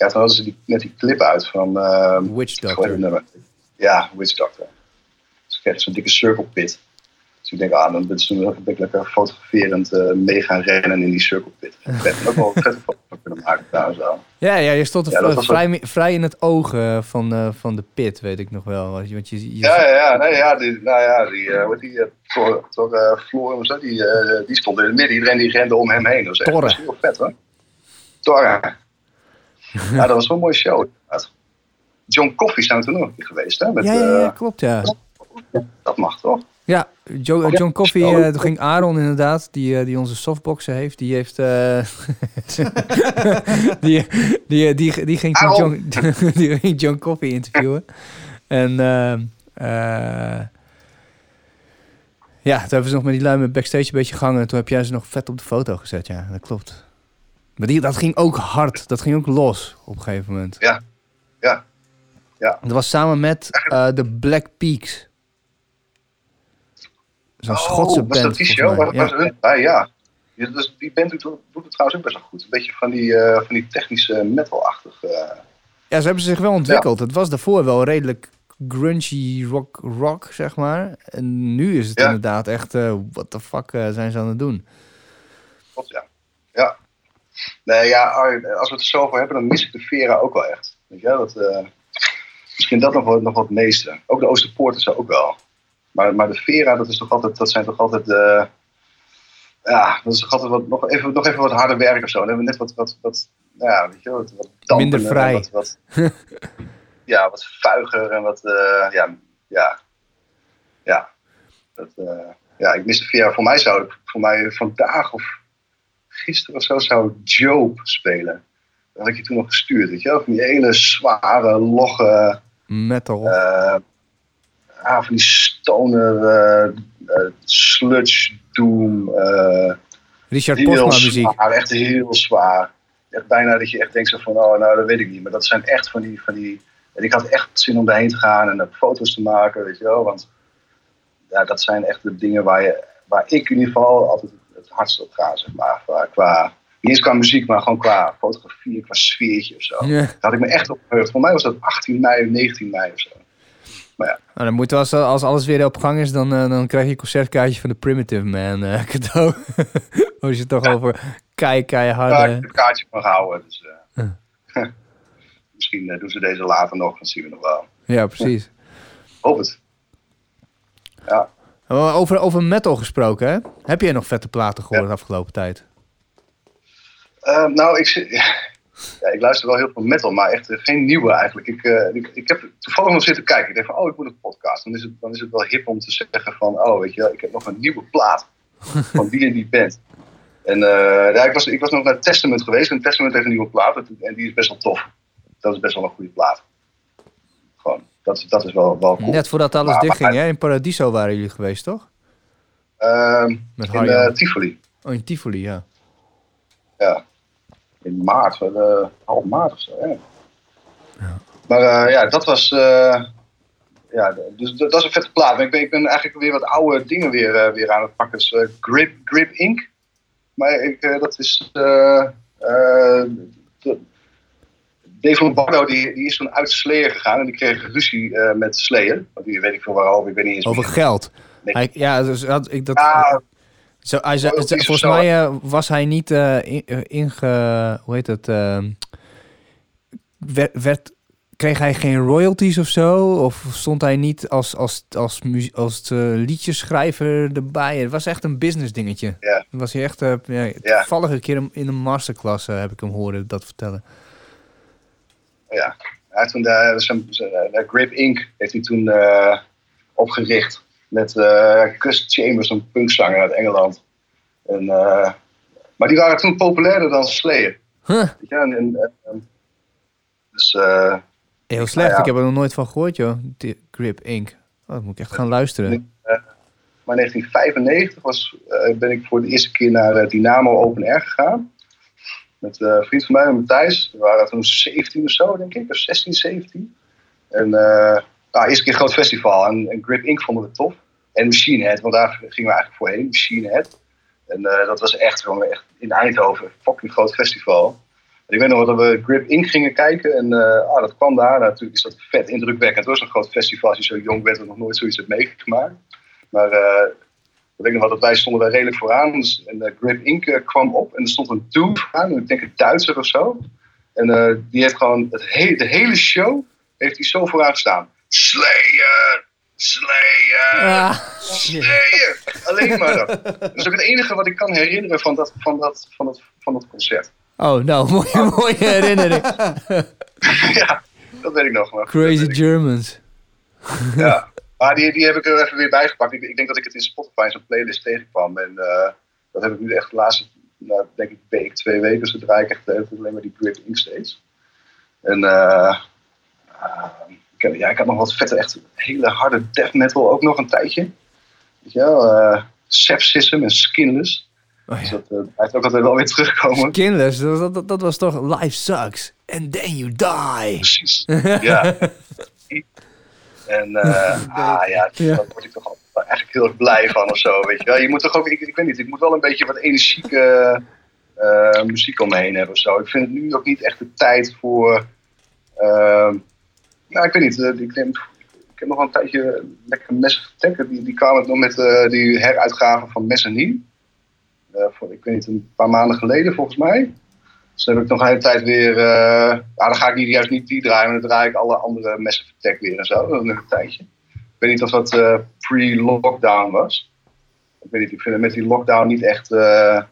Ja, toen hadden ze die, net die clip uit van... Uh, Witch Doctor. Ja, Witch Doctor. Dus ik zo'n dikke circle pit. Dus ik denk, ah, dan ben ik lekker fotograferend uh, mee gaan rennen in die circle pit. Ik heb ook wel een vette foto kunnen maken trouwens al. Ja, ja, je stond ja, v- vrij, ook... vrij in het oog uh, van, uh, van de pit, weet ik nog wel. Want je, want je, je... Ja, ja, ja, nee, ja, die, nou ja, die, uh, wat die, uh, Tor, Tor, uh, Floor, die, uh, die stond in het midden. Iedereen die rende om hem heen. Dat was echt heel vet, hoor. Torre. Ja, dat was wel een mooie show. John Coffey zijn we toen ook geweest, hè? Met, ja, ja, ja, klopt, ja. Dat mag toch? Ja, jo- oh, ja. John Coffey, oh. uh, ging Aaron inderdaad, die, uh, die onze softboxen heeft, die heeft... Uh, die, die, die, die, ging John, die ging John Coffey interviewen. En... Uh, uh, ja, toen hebben ze nog met die lui met backstage een beetje gehangen. Toen heb jij ze nog vet op de foto gezet, ja, dat klopt. Maar die, dat ging ook hard. Dat ging ook los op een gegeven moment. Ja. Ja. Ja. Dat was samen met uh, de Black Peaks. Zo'n oh, Schotse band. Oh, was dat die show? Waar, ja. Waar bij, ja. ja dus die band doet, doet het trouwens ook best wel goed. Een beetje van die, uh, van die technische metal-achtige... Uh... Ja, ze hebben zich wel ontwikkeld. Ja. Het was daarvoor wel redelijk grungy rock, rock zeg maar. En nu is het ja. inderdaad echt... Uh, what the fuck uh, zijn ze aan het doen? Klopt, ja. Ja. Nee, ja, als we het er zo over hebben, dan mis ik de Vera ook wel echt. Weet je, dat, uh, misschien dat nog wel, nog wel het meeste. Ook de Oosterpoort is ook wel. Maar, maar de Vera, dat, is toch altijd, dat zijn toch altijd... Uh, ja, dat is toch altijd wat, nog, even, nog even wat harder werk of zo. Dan hebben we net wat... wat, wat ja, weet je, wat, wat dampen, minder vrij. Wat, wat, ja, wat vuiger en wat, uh, ja, ja, ja. Dat, uh, ja, ik miste vier jaar. Voor mij zou ik, voor mij vandaag of gisteren of zo, zou Job spelen. Dat had ik je toen nog gestuurd, weet je wel? Van die hele zware, logge... Metal. Uh, ah, van die stoner, uh, uh, sludge, doom. Uh, Richard Postma muziek. Zwaar, echt heel zwaar. Echt bijna dat je echt denkt zo van, oh, nou, dat weet ik niet. Maar dat zijn echt van die... Van die en ik had echt zin om daarheen te gaan en foto's te maken, weet je wel. Want ja, dat zijn echt de dingen waar, je, waar ik in ieder geval altijd het hardst op ga, zeg maar. Qua... Niet eens qua muziek, maar gewoon qua fotografie, qua sfeertje of zo. Yeah. Daar had ik me echt op verheugd. Voor mij was dat achttien mei, negentien mei of zo. Maar ja. Nou, dan moet als, als alles weer op gang is, dan, uh, dan krijg je een concertkaartje van de Primitive Man uh, cadeau. Als je het toch ja. over kei, kei harde... Ja, ik heb het kaartje van houden. Dus, uh, uh. Misschien uh, doen ze deze later nog, dan zien we nog wel. Ja, precies. Ja. Hoop het. Ja. Over, over metal gesproken, hè? Heb jij nog vette platen gehoord ja. de afgelopen tijd? Uh, nou, ik, ja, ik luister wel heel veel metal, maar echt uh, geen nieuwe eigenlijk. Ik, uh, ik, ik heb toevallig nog zitten kijken. Ik dacht van, oh, ik moet een podcast. Dan is het, dan is het wel hip om te zeggen van, oh, weet je wel, ik heb nog een nieuwe plaat van die en die band. En uh, ja, ik, was, ik was nog naar Testament geweest. En Testament heeft een nieuwe plaat. En die is best wel tof. Dat is best wel een goede plaat. Gewoon, dat, dat is wel, wel cool. Net voordat alles dichtging, hè? In Paradiso waren jullie geweest, toch? Uh, Met in uh, Tivoli. Oh, in Tivoli, ja. Ja. In maart, uh, half maart of zo. Hè. Ja. Maar uh, ja, dat was... Uh, ja, dus dat is een vette plaat. Maar ik ben, ik ben eigenlijk weer wat oude dingen weer, uh, weer aan het pakken. Dus uh, Grip, Grip Inc. Maar ik, uh, dat is... Uh, uh, de, Dave Lombardo die, die is toen uit Slayer gegaan. En die kreeg ruzie uh, met Slayer. Want die weet ik veel waarover. Ik ben niet eens over meer. Geld. Nee. Hij, ja, dus had ik dat... Ja, Zo, hij, zo, volgens mij uh, was hij niet uh, inge... In hoe heet dat? Uh, werd, werd, kreeg hij geen royalties of zo? Of stond hij niet als, als, als, als, als uh, liedjeschrijver erbij? Het was echt een business dingetje. Yeah. Was hij echt... Uh, ja, toevallig een keer in een masterclass uh, heb ik hem horen dat vertellen. Ja, hij toen de, zijn, zijn, de Grip Incorporated heeft hij toen uh, opgericht... Met uh, Chris Chambers, een punkzanger uit Engeland. En, uh, maar die waren toen populairder dan Slayer. Huh. Ja, en, en, en, dus, uh, heel slecht, nou ja. Ik heb er nog nooit van gehoord, joh. Die Grip Incorporated. Oh, dat moet ik echt gaan luisteren. In, uh, maar in negentien vijfennegentig was, uh, ben ik voor de eerste keer naar uh, Dynamo Open Air gegaan. Met uh, een vriend van mij, Matthijs. We waren toen zeventien of zo, denk ik. Of zestien, zeventien. En... Uh, Nou, eerst een keer een groot festival en, en Grip Incorporated vonden we tof. En Machine Head, want daar gingen we eigenlijk voorheen, Machine Head. En uh, dat was echt gewoon echt in Eindhoven, een fucking groot festival. En ik weet nog dat we Grip Incorporated gingen kijken en uh, ah, dat kwam daar. Nou, natuurlijk is dat vet indrukwekkend. Het was een groot festival als je zo jong bent en nog nooit zoiets hebt meegemaakt. Maar uh, ik weet nog wel dat wij stonden daar redelijk vooraan. Dus, en uh, Grip Incorporated kwam op en er stond een dude aan, ik denk een Duitser of zo. En uh, die heeft gewoon het he- de hele show heeft hij zo vooraan gestaan. Slayer, Slayer, ah, Slayer. Yeah. Alleen maar dat. Dat is ook het enige wat ik kan herinneren van dat, van dat, van dat, van dat concert. Oh, nou, mooie, mooie herinnering. Ja, dat weet ik nog wel. Crazy Germans. Ja, maar die, die heb ik er even weer bijgepakt. Ik, ik denk dat ik het in Spotify in zo'n playlist tegenkwam. En uh, dat heb ik nu echt de laatste, nou, denk ik, week, twee weken. Dus dan draai ik echt alleen maar die Grip Incorporated steeds. En... Uh, uh, Ja, ik had nog wat vette, echt hele harde death metal ook nog een tijdje. Weet je wel, uh, Sepsism en Skinless. Oh ja. Dus dat uh, blijft ook altijd wel weer terugkomen. Skinless, dat, dat, dat was toch Life Sucks and Then You Die. Precies, ja. En uh, ah, ja, dus ja, daar word ik toch eigenlijk heel erg blij van of zo, weet je wel. Je moet toch ook, ik, ik weet niet, ik moet wel een beetje wat energieke uh, muziek om me heen hebben of zo. Ik vind het nu ook niet echt de tijd voor... Uh, Nou, ik weet niet. Ik, neem, ik heb nog wel een tijdje lekker Massive Tech. Die, die kwamen nog met uh, die heruitgaven van Mezzanine. Uh, voor, ik weet niet, een paar maanden geleden volgens mij. Dus dan heb ik nog een hele tijd weer... Uh, nou, dan ga ik niet, juist niet die draaien, maar dan draai ik alle andere Massive Tech weer en zo. Dan een tijdje. Ik weet niet of dat uh, pre-lockdown was. Ik weet niet, ik vind het met die lockdown niet echt... Uh,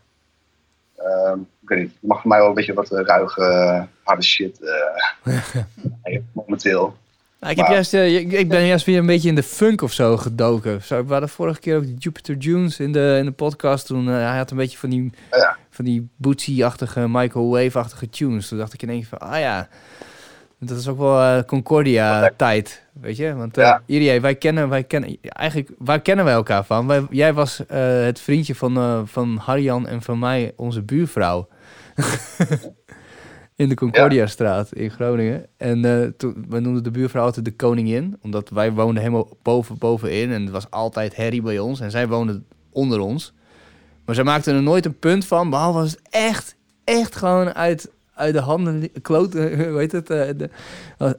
uh, ik weet niet, het mag voor mij wel een beetje wat ruige, harde shit... Uh, momenteel. Ah, ik, heb juist, uh, ik, ik ben juist weer een beetje in de funk of zo gedoken. Zo, we hadden vorige keer ook de Jupiter Dunes in de, in de podcast. Toen, uh, hij had een beetje van die, ja. van die Bootsy-achtige, microwave-achtige tunes. Toen dacht ik ineens van, ah ja, dat is ook wel uh, Concordia-tijd. Weet je, want uh, ja. Irie, wij kennen, wij kennen, eigenlijk, waar kennen wij elkaar van? Wij, jij was uh, het vriendje van, uh, van Harjan en van mij, onze buurvrouw. In de Concordiastraat in Groningen. En uh, toen, we noemden de buurvrouw altijd de koningin. Omdat wij woonden helemaal boven, bovenin. En het was altijd herrie bij ons. En zij woonde onder ons. Maar zij maakten er nooit een punt van. Behalve was het echt, echt gewoon uit, uit de handen... Kloot, hoe heet het? Uh, de,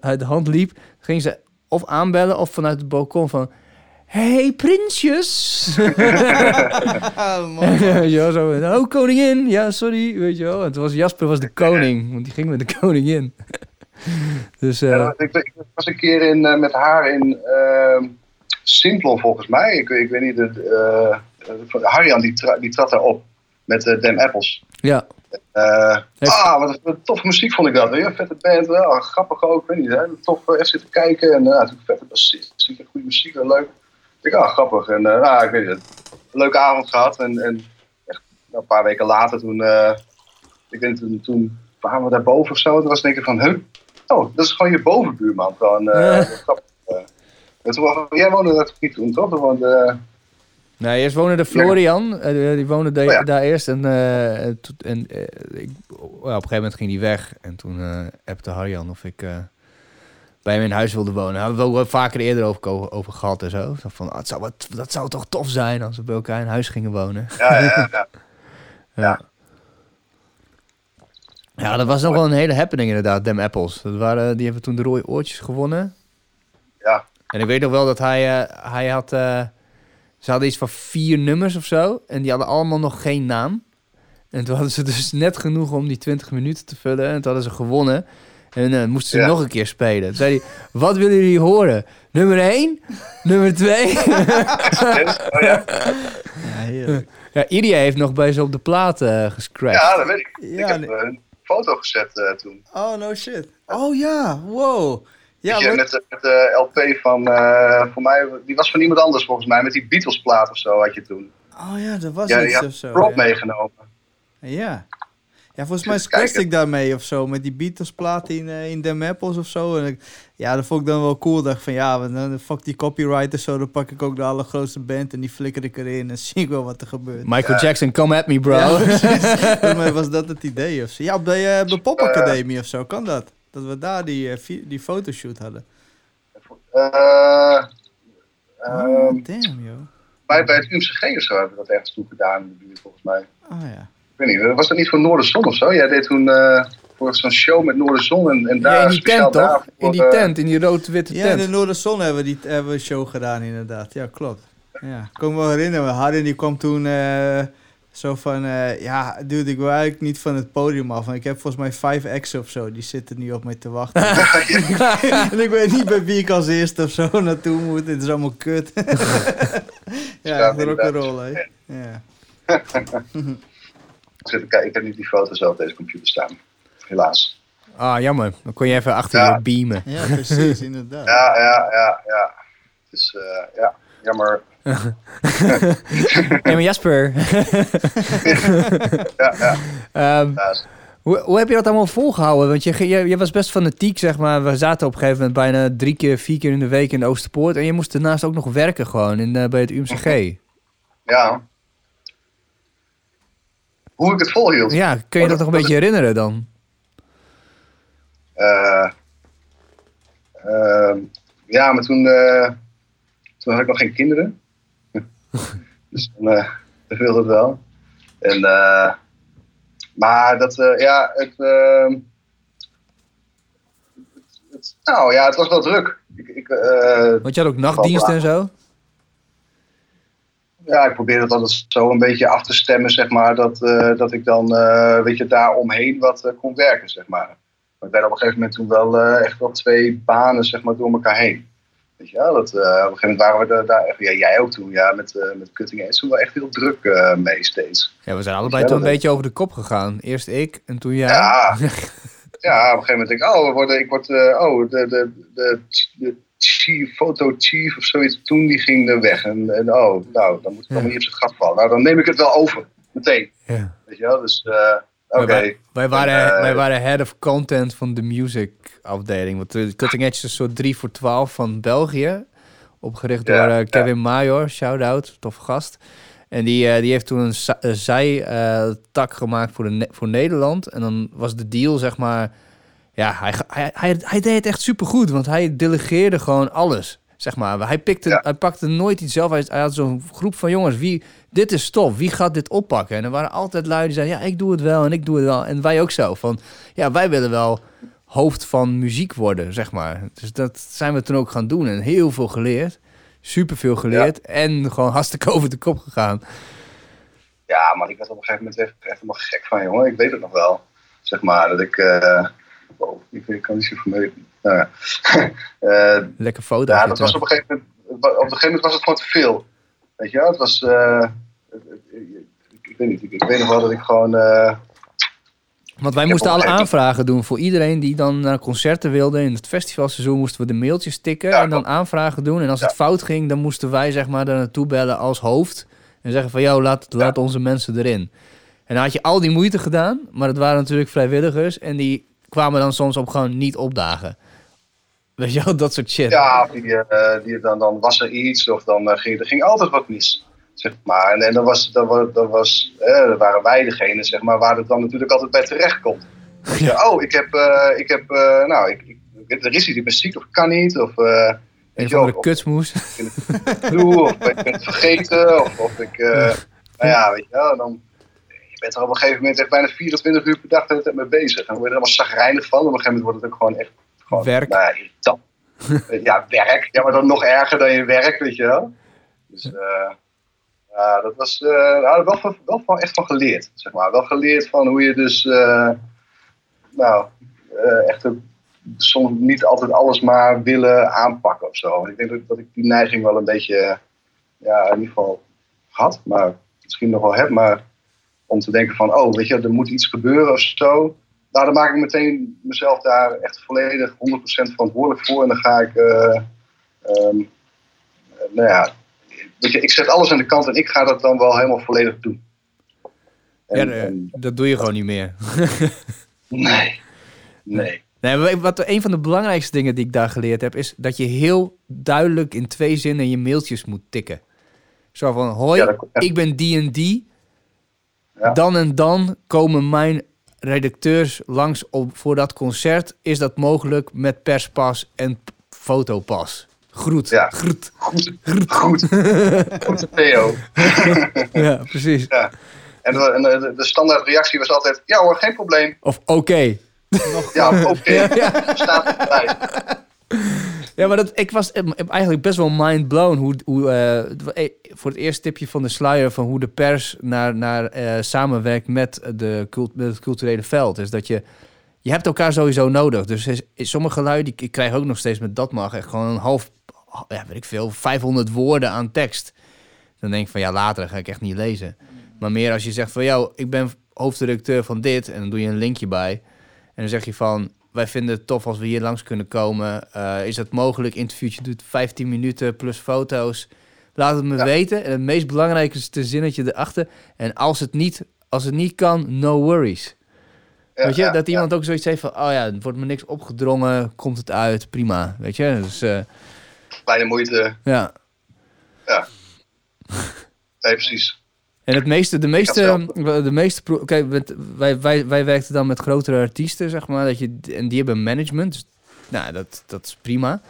uit de hand liep. Ging ze of aanbellen of vanuit het balkon van... Hey, prinsjes! Ja, zo. Oh, koningin! Ja, sorry, weet je wel. Het was Jasper was de koning, want die ging met de koningin. Dus, uh... ja, ik, ik was een keer in, uh, met haar in uh, Simplon, volgens mij. Ik, ik weet niet, uh, Harjan die, tra- die trad daar op met uh, Dem Apples. Ja. Uh, ah, wat een toffe muziek vond ik dat. Een vette band, oh, grappig ook, weet niet. Hè? Tof echt zitten kijken en uh, vette bassist, goede muziek, leuk. Ik dacht, ah, grappig. En uh, nou, ik weet het. Een leuke avond gehad. En, en echt, nou, een paar weken later, toen, uh, ik denk, toen, toen waren we daarboven of zo. Toen was ik denk van, huh? Oh, dat is gewoon je bovenbuurman. Gewoon, uh, grappig. Uh, en toen was, jij woonde dat niet toen, toch? Want, uh, nee, eerst woonde de Florian. Ja. Uh, die woonde de, oh, ja. daar eerst. En, uh, en, en uh, ik, well, op een gegeven moment ging die weg. En toen uh, appte Harjan of ik... Uh, bij hem in huis wilde wonen. Daar hebben we ook wel vaker eerder over, over gehad en zo. Van, ah, het zou, wat, dat zou toch tof zijn als we bij elkaar in huis gingen wonen. Ja, ja, ja. ja. ja dat was nog wel een hele happening inderdaad, Dem Apples. Dat waren, die hebben toen de rode oortjes gewonnen. Ja. En ik weet nog wel dat hij, uh, hij had... Uh, ze hadden iets van vier nummers of zo. En die hadden allemaal nog geen naam. En toen hadden ze dus net genoeg om die twintig minuten te vullen. En toen hadden ze gewonnen. En dan uh, moesten ze ja. nog een keer spelen. Toen zei hij, wat willen jullie horen? Nummer één? Nummer twee? Ja, heerlijk. Ja, Irie heeft nog bij ze op de plaat uh, gescratcht. Ja, dat weet ik. Ja, ik heb nee. een foto gezet uh, toen. Oh, no shit. Oh ja, wow. Ja, je, maar... met, met de L P van, uh, voor mij, die was van iemand anders volgens mij. Met die Beatles plaat of zo had je toen. Oh ja, dat was ja, iets of zo. Prop ja. meegenomen. Ja. Ja, volgens mij scratchte ik daarmee of zo. Met die Beatles plaat in, uh, in Dem Apples of zo. En ik, ja, dat vond ik dan wel cool. Dacht van ja, want, fuck die copyright en zo. Dan pak ik ook de allergrootste band en die flikker ik erin. En zie ik wel wat er gebeurt. Michael ja. Jackson, come at me bro. Ja, precies. Was dat het idee of zo? Ja, bij, uh, bij Pop Academy uh, of zo. Kan dat? Dat we daar die, uh, vi- die fotoshoot hadden. Uh, oh, um, damn joh. Bij, bij het U M C G of zo hebben we dat ergens toe gedaan in de buurt volgens mij. Ah oh, ja. Ik weet niet, was dat niet voor Noorderzon of zo? Jij deed toen uh, voor zo'n show met Noorderzon en, en daar ja, in die tent toch? Daarvoor, in die tent, in die rood-witte ja, tent. Ja, in de Noorderzon hebben we, die, hebben we een show gedaan inderdaad. Ja, klopt. Ja, ik kan me wel herinneren. Harry die kwam toen uh, zo van... Uh, ja, dude, ik wil eigenlijk niet van het podium af. Want ik heb volgens mij vijf exen of zo. Die zitten nu op mij te wachten. En ik weet niet bij wie ik als eerste of zo naartoe moet. Dit is allemaal kut. Ja, rock'n'roll, hè. Ja. Ik heb niet die foto's op deze computer staan. Helaas. Ah, jammer. Dan kon je even achter ja. je beamen. Ja, precies, inderdaad. Ja, ja, ja, ja. Dus, uh, ja, jammer. Hey, maar Jasper. ja, ja. Um, hoe, hoe heb je dat allemaal volgehouden? Want je, je, je was best fanatiek, zeg maar. We zaten op een gegeven moment bijna drie keer, vier keer in de week in de Oosterpoort. En je moest daarnaast ook nog werken gewoon in, uh, bij het U M C G. Ja, hoe ik het volhield. Ja, kun je oh, dat nog een beetje het... herinneren dan? Uh, uh, ja, maar toen, uh, toen had ik nog geen kinderen. Dus dan uh, wilde het wel. En, uh, maar dat, uh, ja, het, uh, het, het... Nou ja, het was wel druk. Ik, ik, uh, Want je had ook nachtdiensten en zo? Ja, ik probeer dat altijd zo een beetje af te stemmen, zeg maar, dat, uh, dat ik dan, uh, weet je, daar omheen wat uh, kon werken, zeg maar. Maar ik ben op een gegeven moment toen wel uh, echt wel twee banen, zeg maar, door elkaar heen. Weet je wel, dat, uh, op een gegeven moment waren we daar, daar echt, ja, jij ook toen, ja, met, uh, met Cutting Edge toen wel echt heel druk uh, mee steeds. Ja, we zijn allebei toen een beetje over de kop gegaan. Eerst ik en toen jij. Ja, ja, op een gegeven moment denk ik, oh, we worden, ik word, uh, oh, de, de, de, de chief, foto chief of zoiets. Toen die ging er weg. En, en oh, nou, dan moet ik ja. allemaal niet op zijn gat vallen. Nou, dan neem ik het wel over. Meteen. Ja. Weet je wel, dus... Uh, Okay. Wij, wij, waren, uh, wij waren head of content van de music afdeling. Want de Cutting Edge is een soort drie voor twaalf van België. Opgericht yeah, door uh, Kevin yeah. Major, shout-out, tof gast. En die, uh, die heeft toen een, sa- een zij-tak uh, gemaakt voor, de ne- voor Nederland. En dan was de deal, zeg maar... Ja, hij, hij, hij, hij deed het echt supergoed, want hij delegeerde gewoon alles. Zeg maar, hij, pikte, ja. hij pakte nooit iets zelf. Hij, hij had zo'n groep van jongens, wie, dit is tof, wie gaat dit oppakken? En er waren altijd lui die zeiden, ja, ik doe het wel en ik doe het wel. En wij ook zo, van, ja, wij willen wel hoofd van muziek worden, zeg maar. Dus dat zijn we toen ook gaan doen en heel veel geleerd. Superveel geleerd ja. en gewoon hartstikke over de kop gegaan. Ja, maar ik werd op een gegeven moment echt helemaal gek van, jongen, ik weet het nog wel. Zeg maar, dat ik... Uh... Wow, ik kan niet zo van me. Nou ja. uh, Lekker foto. Ja, dat was op een, gegeven moment, op een gegeven moment was het gewoon te veel. Weet je wel, het was. Uh, ik, ik weet niet, ik, ik weet nog wel dat ik gewoon. Uh, Want wij moesten alle aanvragen doen voor iedereen die dan naar concerten wilde. In het festivalseizoen moesten we de mailtjes tikken ja, en dan aanvragen doen. En als ja. het fout ging, dan moesten wij zeg maar daar naartoe bellen als hoofd. En zeggen van, joh, laat, laat ja. onze mensen erin. En dan had je al die moeite gedaan, maar het waren natuurlijk vrijwilligers en die kwamen dan soms op gewoon niet opdagen. Weet je wel, dat soort shit. Ja, die, uh, die, dan, dan was er iets of dan uh, ging er ging altijd wat mis. Zeg maar. En, en dan was, dan, dan was, uh, waren wij degene zeg maar, waar het dan natuurlijk altijd bij terecht komt. Ja. Oh, ik heb, uh, ik heb uh, nou, ik, ik, er is iets, ik ben ziek of ik kan niet. Of, uh, een van de kutsmoes. Of ik ben het vergeten. Of, of ik, uh, nou ja, weet je wel, dan... Ik ben er op een gegeven moment echt bijna vierentwintig uur per dag mee bezig. En dan word je er allemaal chagrijnig van. Op een gegeven moment wordt het ook gewoon echt... Gewoon, werk. Nou ja, dan, ja, werk. Ja, maar dan nog erger dan je werk, weet je wel. Dus uh, uh, dat was... Uh, nou, wel, van, wel van, echt van geleerd, zeg maar. Wel geleerd van hoe je dus... Uh, nou, uh, echt een, soms niet altijd alles maar willen aanpakken of zo. Ik denk dat, dat ik die neiging wel een beetje... Ja, in ieder geval had. Maar misschien nog wel heb, maar... Om te denken van, oh, weet je, er moet iets gebeuren of zo. Nou, dan maak ik meteen mezelf daar echt volledig honderd procent verantwoordelijk voor. En dan ga ik, uh, um, uh, nou ja, weet je, ik zet alles aan de kant en ik ga dat dan wel helemaal volledig doen. En, ja, en, dat doe je gewoon niet meer. nee, nee. nee wat, een van de belangrijkste dingen die ik daar geleerd heb, is dat je heel duidelijk in twee zinnen je mailtjes moet tikken. Zo van, hoi, ja, dat, ja. ik ben die en die. Ja. Dan en dan komen mijn redacteurs langs op voor dat concert. Is dat mogelijk met perspas en p- fotopas? Groet. Ja. Groet. Goed. Groet. Goed. Goed, Theo. Ja, precies. Ja. En, de, en de, de standaard reactie was altijd... Ja hoor, geen probleem. Of oké. Okay. Ja, oké. Okay. Ja, ja. Staat erbij. Ja, maar dat, ik was eigenlijk best wel mindblown. Hoe, hoe, uh, voor het eerste tipje van de Slayer... van hoe de pers naar, naar, uh, samenwerkt met, de cult, met het culturele veld. Is dat je... Je hebt elkaar sowieso nodig. Dus is, is sommige lui, die, ik krijg ook nog steeds met Dat Mag... echt gewoon een half... Ja, weet ik veel, vijfhonderd woorden aan tekst. Dan denk ik van, ja, later ga ik echt niet lezen. Maar meer als je zegt van... Yo, ik ben hoofdredacteur van dit... en dan doe je een linkje bij. En dan zeg je van... Wij vinden het tof als we hier langs kunnen komen. Uh, is dat mogelijk? Interviewtje doet vijftien minuten plus foto's. Laat het me ja. weten. En het meest belangrijkste zinnetje erachter. En als het niet, als het niet kan, no worries. Ja, weet je, ja, dat iemand ja. ook zoiets heeft van... Oh ja, het wordt me niks opgedrongen. Komt het uit, prima. Weet je, dus... Uh... Kleine moeite. Ja. Ja. Nee, precies. En het meeste, de meeste, de meeste, kijk, wij, wij, wij werkten dan met grotere artiesten, zeg maar, dat je, en die hebben management, dus, nou, dat, dat is prima.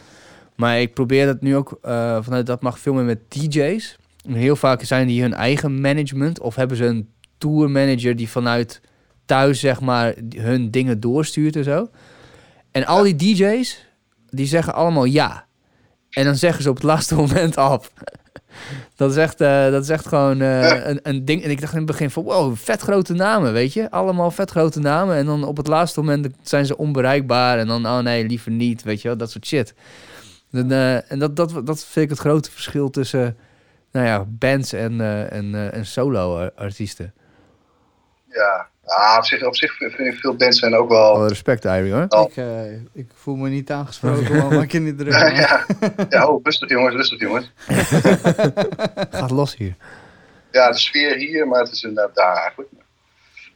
Maar ik probeer dat nu ook, uh, vanuit Dat Mag veel meer met D J's. En heel vaak zijn die hun eigen management, of hebben ze een tourmanager die vanuit thuis, zeg maar, hun dingen doorstuurt en zo. En al die D J's, die zeggen allemaal ja. En dan zeggen ze op het laatste moment af. Dat is echt, uh, dat is echt gewoon uh, ja. een, een ding. En ik dacht in het begin van, wow, vet grote namen, weet je. Allemaal vet grote namen. En dan op het laatste moment zijn ze onbereikbaar. En dan, oh nee, liever niet, weet je wel. Dat soort shit. En, uh, en dat, dat, dat vind ik het grote verschil tussen, nou ja, bands en, uh, en, uh, en solo-artiesten. Ja, Ah, op zich, op zich vind ik veel bands zijn ook wel... Oh, respect eigenlijk, hoor. Ik, uh, ik voel me niet aangesproken, maar maak je niet druk. Ja, ja. ja oh, rustig jongens, rustig jongens. Gaat los hier. Ja, de sfeer hier, maar het is inderdaad daar eigenlijk.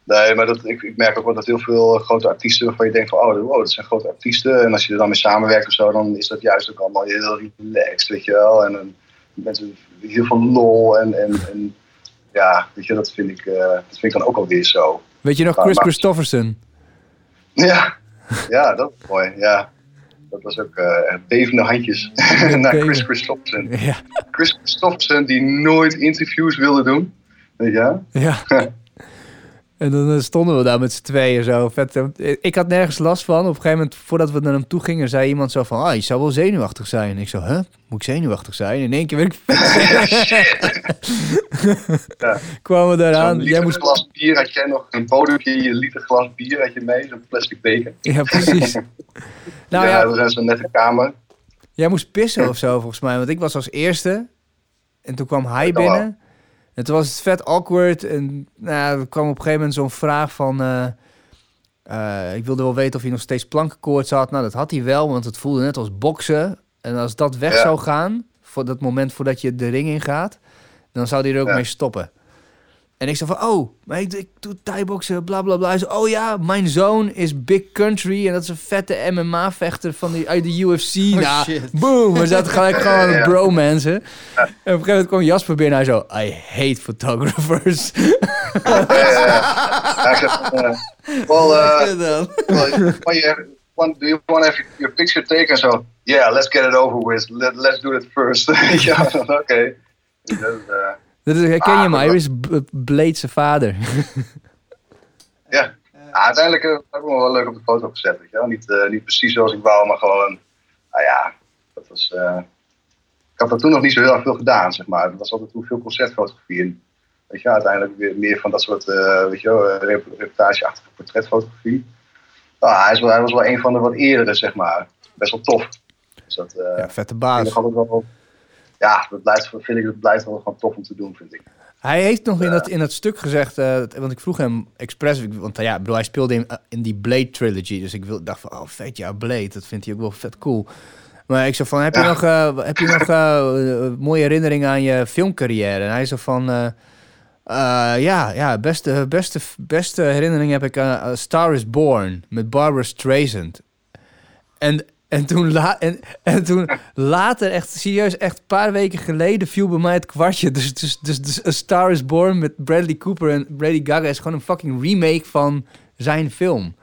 Nee, maar dat, ik, ik merk ook wel dat heel veel grote artiesten waarvan je denkt van... Oh, wow, dat zijn grote artiesten. En als je er dan mee samenwerkt of zo, dan is dat juist ook allemaal heel relaxed, weet je wel. En, en mensen heel veel lol en... en, en ja, weet je, dat vind ik, uh, dat vind ik dan ook alweer zo. Weet je nog Chris Kristofferson? Ja, ja, dat was mooi. Ja. Dat was ook uh, bevende handjes naar Chris Kristofferson. Ja. Chris Kristofferson die nooit interviews wilde doen. Weet je? Ja. En dan uh, stonden we daar met z'n tweeën zo. Vet. Ik had nergens last van. Op een gegeven moment, voordat we naar hem toe gingen, zei iemand zo van... Ah, je zou wel zenuwachtig zijn. En ik zo, huh? Moet ik zenuwachtig zijn? In één keer werd ik... ja. Kwamen we daaraan. Zo'n liter moest... glas bier had jij nog. Een bodempje, je liter glas bier had je mee. Zo'n plastic beker. Ja, precies. nou, ja, we zijn zo'n nette kamer. Jij moest pissen of zo, volgens mij. Want ik was als eerste. En toen kwam hij binnen. En toen was het vet awkward. En nou, er kwam op een gegeven moment zo'n vraag van... Uh, uh, ik wilde wel weten of hij nog steeds plankenkoorts had. Nou, dat had hij wel, want het voelde net als boksen. En als dat weg ja. zou gaan, voor dat moment voordat je de ring ingaat... dan zou hij er ook ja. mee stoppen. En ik zei van, oh, maar ik, ik doe thai-boksen, bla bla bla. Hij zei, oh ja, mijn zoon is Big Country... en dat is een vette M M A-vechter van die, uit de U F C. Oh, nou, shit. Boom, we zaten gelijk gewoon aan de bromance. Ja. En op een gegeven moment kwam Jasper binnen en hij zo... I hate photographers. Ja, ja, ja. Well, uh, well, do you want to have your picture taken? So, yeah, let's get it over with. Let, let's do it first. ja, oké. Okay. Dus, uh, dat is, herken ah, je hem? Hij is Blade zijn vader. ja. ja, uiteindelijk heb ik me wel leuk op de foto gezet. Weet je wel? Niet, uh, niet precies zoals ik wou, maar gewoon... Nou ja, dat was... Uh, ik had dat toen nog niet zo heel erg veel gedaan, zeg maar. Dat was altijd toen veel concertfotografie in. Weet je, uiteindelijk weer meer van dat soort uh, weet je wel, reportageachtige portretfotografie. Ah, hij, is wel, hij was wel een van de wat eerdere, zeg maar. Best wel tof. Dus dat, uh, ja, vette baas. Ja, dat blijft, vind ik, dat blijft wel gewoon tof om te doen, vind ik. Hij heeft nog uh, in, dat, in dat stuk gezegd, uh, want ik vroeg hem expres, want uh, ja, bedoel, hij speelde in, uh, in die Blade Trilogy, dus ik wil, dacht van, oh vet, ja, Blade, dat vindt hij ook wel vet cool. Maar ik zei van, heb ja. je nog, uh, heb je nog uh, mooie herinneringen aan je filmcarrière? En hij zei van, uh, uh, ja, ja, beste, beste, beste herinnering heb ik aan uh, Star is Born, met Barbra Streisand. En... En toen, la- en, en toen later, echt serieus, echt een paar weken geleden viel bij mij het kwartje. Dus, dus, dus, dus A Star is Born met Bradley Cooper en Lady Gaga is gewoon een fucking remake van zijn film.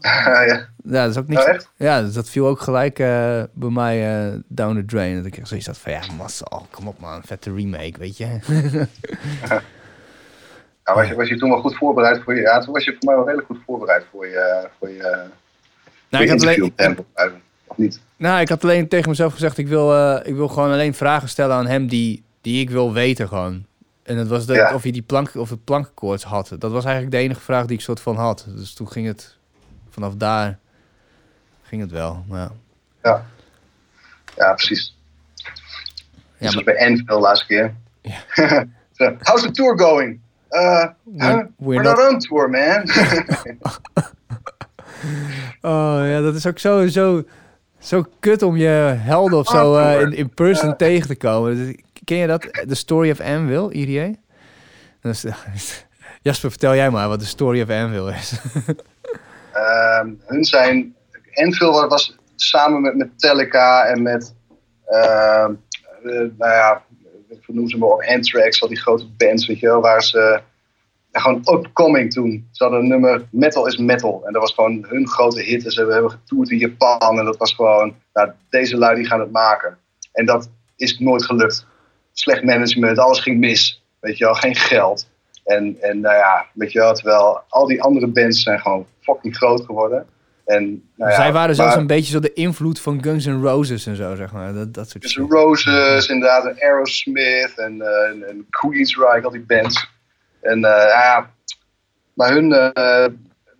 Uh, ja. ja, dat is ook niks. Oh, ja, dus dat viel ook gelijk uh, bij mij uh, down the drain. Dat ik echt zoiets had van, ja, massa, oh, kom op man, vette remake, weet je. ja, was je, was je toen wel goed voorbereid voor je... Ja, toen was je voor mij wel redelijk goed voorbereid voor je... Voor je Nou ik, had alleen, of niet? nou, ik had alleen tegen mezelf gezegd... ik wil, uh, ik wil gewoon alleen vragen stellen aan hem... die, die ik wil weten gewoon. En dat was de, ja. of hij die plank, of het plankenkoorts had. Dat was eigenlijk de enige vraag die ik soort van had. Dus toen ging het... vanaf daar ging het wel. Maar ja. Ja. ja, precies. Ja, dus maar... bij Anvil laatste keer. Ja. so, how's the tour going? Uh, we're, huh? we're not... not on tour, man. Oh ja, dat is ook zo, zo, zo kut om je helden of zo uh, in, in person uh, tegen te komen. Ken je dat? The Story of Anvil, Irie? Dus, uh, Jasper, vertel jij maar wat de Story of Anvil is. um, hun zijn... Anvil was samen met Metallica en met... Uh, uh, nou ja, hoe noemen ze maar op Anthrax, al die grote bands, weet je wel, waar ze... En gewoon upcoming toen. Ze hadden een nummer Metal is Metal. En dat was gewoon hun grote hit. Dus we hebben getoerd in Japan. En dat was gewoon, nou, deze lui die gaan het maken. En dat is nooit gelukt. Slecht management, alles ging mis. Weet je wel, geen geld. En, en nou ja, weet je wel, terwijl al die andere bands zijn gewoon fucking groot geworden. En, nou ja, zij waren maar, zelfs een beetje zo de invloed van Guns N' Roses en zo, zeg maar. Dat, dat soort Guns N' Roses, inderdaad, en Aerosmith en, uh, en, en Queensryche, al die bands. En uh, ja, maar hun, uh,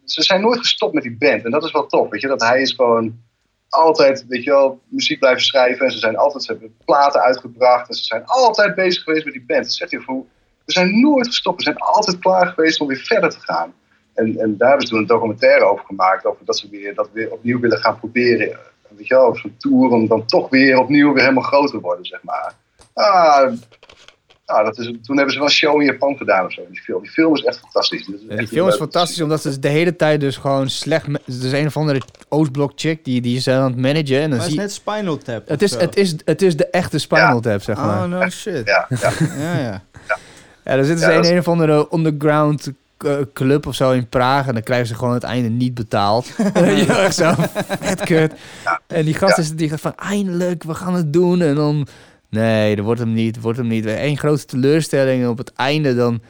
ze zijn nooit gestopt met die band. En dat is wel tof, weet je. Dat hij is gewoon altijd, weet je wel, muziek blijven schrijven. En ze zijn altijd, ze hebben platen uitgebracht. En ze zijn altijd bezig geweest met die band. Dat zegt hij, hoe, We zijn nooit gestopt. We zijn altijd klaar geweest om weer verder te gaan. En, en daar hebben ze toen een documentaire over gemaakt. Over dat ze weer, dat weer opnieuw willen gaan proberen. Weet je wel, op zo'n tour. Om dan toch weer opnieuw weer helemaal groot te worden, zeg maar. Ah, nou, dat is, toen hebben ze wel een show in Japan gedaan of zo. Die film, die film is echt fantastisch. Is ja, echt die film is fantastisch omdat ze de hele tijd dus gewoon slecht... Er is een of andere Oostblok chick die, die is aan het managen. En dan maar het is net Spinal Tap. Het is, het, is, het is de echte Spinal ja. Tap, zeg maar. Oh, no shit. Ja, ja. ja, ja. ja. Ja, dan zitten ze ja, in is... een of andere underground club of zo in Praag. En dan krijgen ze gewoon het einde niet betaald. ja, echt zo. Vet kut. Ja. En die gast ja. is die gaat van, eindelijk, we gaan het doen. En dan... Nee, dat wordt hem niet, wordt hem niet. Eén grote teleurstelling. En op het einde dan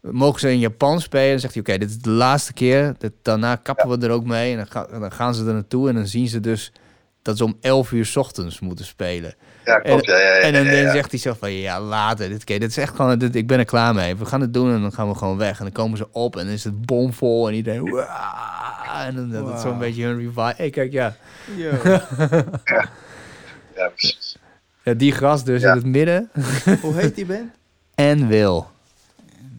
mogen ze in Japan spelen. Dan zegt hij, oké, okay, dit is de laatste keer. Dit, daarna kappen ja. we er ook mee. En dan, ga, dan gaan ze er naartoe. En dan zien ze dus dat ze om elf uur 's ochtends moeten spelen. Ja, klopt. En, ja, ja, ja, en dan, ja, ja. dan zegt hij zo van, ja, later. Dit, dit is echt gewoon, dit, ik ben er klaar mee. We gaan het doen en dan gaan we gewoon weg. En dan komen ze op en dan is het bomvol. En iedereen, waaah. En dan wow. dat is zo'n beetje hun revive. Hey, kijk, ja. Yo. ja. Ja, precies. Ja, die gras dus ja. in het midden. Hoe heet die band? Anvil.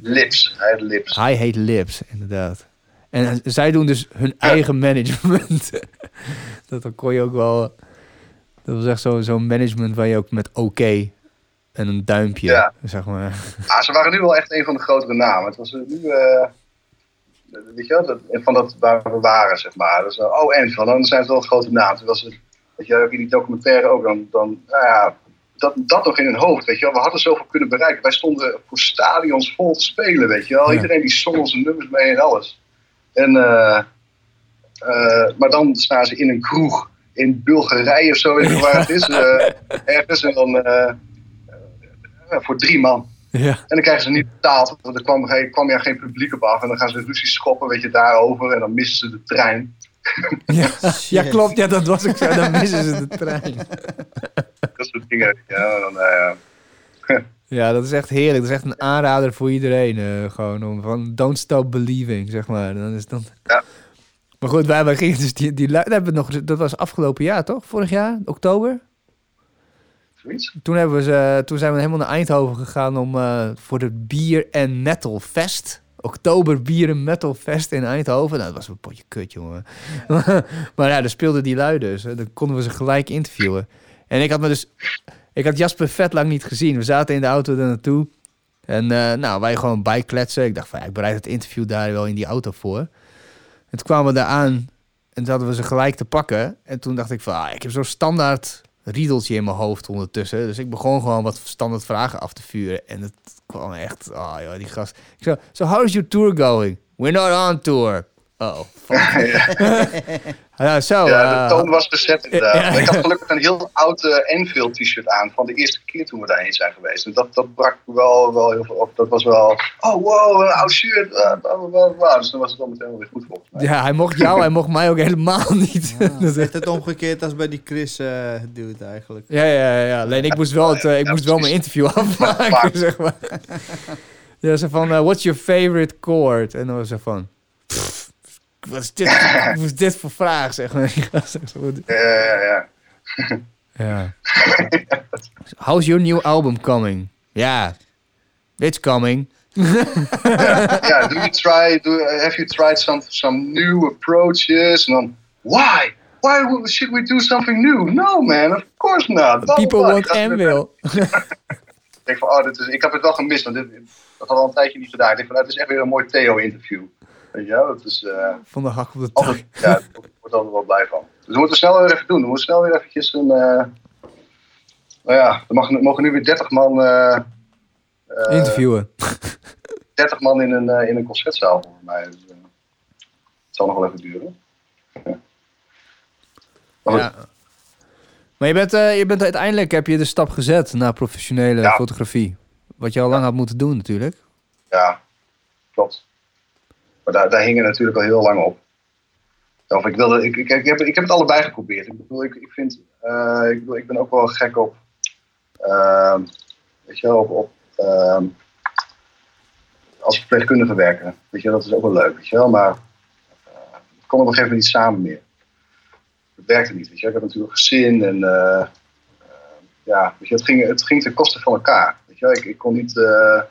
Lips. Hij heet Lips. Hij heet Lips, inderdaad. En ja. zij doen dus hun ja. eigen management. dat dan kon je ook wel... Dat was echt zo, zo'n management waar je ook met oké okay en een duimpje, ja. zeg maar. Ah, ze waren nu wel echt een van de grotere namen. Het was nu... Uh... Weet je wel? Dat, van dat waar we waren, zeg maar. Dus, oh, Anvil. Dan zijn het wel een grote naam. Toen was het... Weet je, in die documentaire ook, dan, dan nou ja, dat, dat nog in hun hoofd, weet je wel. We hadden zoveel kunnen bereiken. Wij stonden voor stadions vol te spelen, weet je wel. Ja. Iedereen die zong onze nummers mee en alles. En, uh, uh, maar dan staan ze in een kroeg in Bulgarije of zo, weet je waar het is. Uh, ergens en dan uh, uh, voor drie man. Ja. En dan krijgen ze niet betaald, want er kwam, er kwam ja geen publiek op af. En dan gaan ze ruzie schoppen, weet je, daarover. En dan missen ze de trein. Ja, ja, klopt. Ja, dat was ik zo. Dan missen ze de trein. Dat soort dingen. Ja, dan, uh, ja, dat is echt heerlijk. Dat is echt een aanrader voor iedereen. Uh, gewoon om van don't stop believing, zeg maar. Dan is dan... Ja. Maar goed, wij, wij gingen dus die, die dat, hebben we nog, dat was afgelopen jaar, toch? Vorig jaar, oktober? Zoiets. Toen, hebben we ze, toen zijn we helemaal naar Eindhoven gegaan om uh, voor het Bier en Metal Fest... Oktober Bier en Metal Fest in Eindhoven. Nou, dat was een potje kut, jongen. Ja. maar ja, daar speelden die lui dus. Dan konden we ze gelijk interviewen. En ik had me dus... Ik had Jasper vet lang niet gezien. We zaten in de auto daar naartoe. En uh, nou, wij gewoon bijkletsen. Ik dacht van, ja, ik bereid het interview daar wel in die auto voor. En toen kwamen we daar aan. En toen hadden we ze gelijk te pakken. En toen dacht ik van, ah, ik heb zo'n standaard riedeltje in mijn hoofd ondertussen. Dus ik begon gewoon wat standaard vragen af te vuren. En het kwam echt... Oh joh, die gast. Ik zo, so how's your tour going? We're not on tour. Oh, fuck. ja. ja, zo, ja, de toon was gezet inderdaad. Ja, ja. Ik had gelukkig een heel oud uh, Anvil t-shirt aan van de eerste keer toen we daarheen zijn geweest. En dat, dat brak wel, wel heel veel op. Dat was wel... Oh, wow, een oud shirt. Blah, blah, blah, blah. Dus dan was het al meteen wel weer goed volgens mij. Ja, hij mocht jou, hij mocht mij ook helemaal niet. Ja, dat is echt het omgekeerd als bij die Chris uh, dude eigenlijk. Ja, ja, ja. Alleen ik moest wel, het, uh, ik ja, moest wel mijn interview afmaken, ja, zeg maar. Ja, zo van, uh, what's your favorite chord? En dan was ze van... Pff. Wat is, dit, wat is dit voor vraag, zeg maar. Ja, ja, ja. ja. How's your new album coming? Ja, yeah. It's coming. ja, ja, do you try, do, have you tried some, some new approaches? En dan, why? Why should we do something new? No, man, of course not. But people oh, want Anvil. ik denk van, oh, dit is, ik heb het wel gemist, want dit, dat had al een tijdje niet gedaan. Ik denk van, het is echt weer een mooi Theo-interview. Ja, dat is... Uh, van de hak op de tak. Ja, daar wordt altijd wel blij van. Dus we moeten snel weer even doen. We moeten snel weer eventjes een... Uh, nou ja, er mag, mogen nu weer dertig man... Uh, uh, interviewen. dertig man in een, uh, in een concertzaal, volgens mij. Dus, uh, het zal nog wel even duren. Ja. Maar, ja. maar je bent, uh, je bent uiteindelijk... Heb je de stap gezet naar professionele ja. fotografie. Wat je al ja. lang had moeten doen, natuurlijk. Ja, klopt. Maar daar, daar hing het natuurlijk al heel lang op. Of ik, wilde, ik, ik, ik, heb, ik heb het allebei geprobeerd. Ik bedoel, ik, ik, vind, uh, ik, bedoel, ik ben ook wel gek op... Uh, weet je wel, op... op uh, als verpleegkundige werken. Weet je wel, dat is ook wel leuk, weet je wel. Maar uh, het kon op een gegeven moment niet samen meer. Het werkte niet, weet je wel. Ik had natuurlijk gezin en... Uh, uh, ja, weet je, het ging, het ging ten koste van elkaar. Weet je wel, ik, ik kon niet... Uh,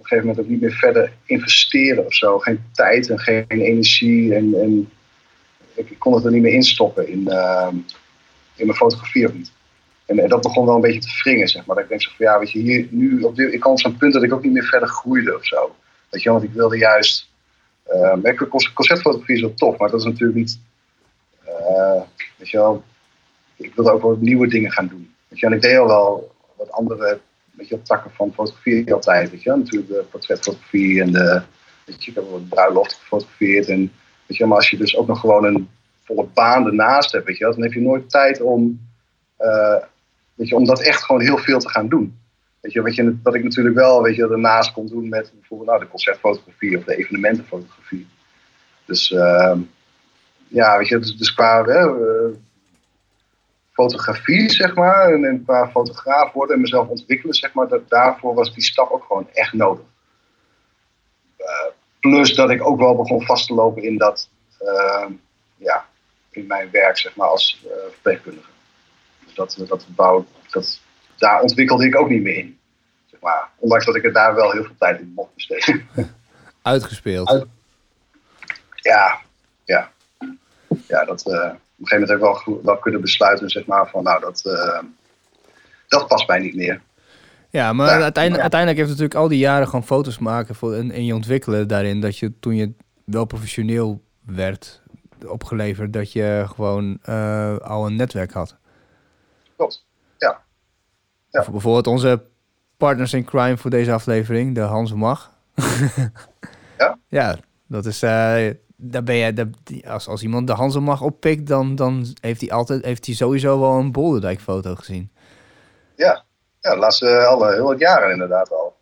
een gegeven moment ook niet meer verder investeren of zo. Geen tijd en geen energie. En, en ik kon het er niet meer instoppen in, uh, in mijn fotografie of niet. En, en dat begon wel een beetje te wringen, zeg maar. Dat ik denk zo van, ja, weet je, hier, nu, op dit, ik kwam op zo'n punt dat ik ook niet meer verder groeide of zo. Weet je, want ik wilde juist... Uh, conceptfotografie is wel tof, maar dat is natuurlijk niet... Uh, weet je wel, ik wilde ook wel nieuwe dingen gaan doen. Weet je, en ik deed al wel wat andere... Weet je, takken van fotografie altijd, weet je, natuurlijk de portretfotografie en de, weet je, ik heb wel bruiloft gefotografeerd en, weet je, maar als je dus ook nog gewoon een volle baan ernaast hebt, weet je, dan heb je nooit tijd om, uh, weet je, om dat echt gewoon heel veel te gaan doen, weet je, weet je, dat ik natuurlijk wel, weet je, ernaast kon doen met bijvoorbeeld, nou, de concertfotografie of de evenementenfotografie, dus, uh, ja, weet je, dus, dus qua, hè, uh, fotografie, zeg maar, en een paar fotograaf worden en mezelf ontwikkelen, zeg maar, dat daarvoor was die stap ook gewoon echt nodig. Uh, plus dat ik ook wel begon vast te lopen in dat, uh, ja, in mijn werk, zeg maar, als uh, verpleegkundige. Dus dat, dat bouw, dat, daar ontwikkelde ik ook niet meer in, zeg maar. Ondanks dat ik er daar wel heel veel tijd in mocht besteden. Uitgespeeld. Uit... Ja, ja. Ja, dat... Uh... Op een gegeven moment heb ik wel kunnen besluiten, zeg maar, van nou, dat, uh, dat past mij niet meer. Ja, maar ja, uiteindelijk, ja. uiteindelijk heeft natuurlijk al die jaren gewoon foto's maken voor, en, en je ontwikkelen daarin. Dat je toen je wel professioneel werd opgeleverd, dat je gewoon uh, al een netwerk had. Klopt, ja. ja. Bijvoorbeeld onze partners in crime voor deze aflevering, de Hanze Mag. ja? Ja, dat is... Uh, Daar ben je, daar, als, als iemand de Hanze Mag oppikt, dan, dan heeft hij altijd, heeft hij sowieso wel een Bolderdijk foto gezien. Ja, ja, de laatste al heel wat jaren inderdaad al.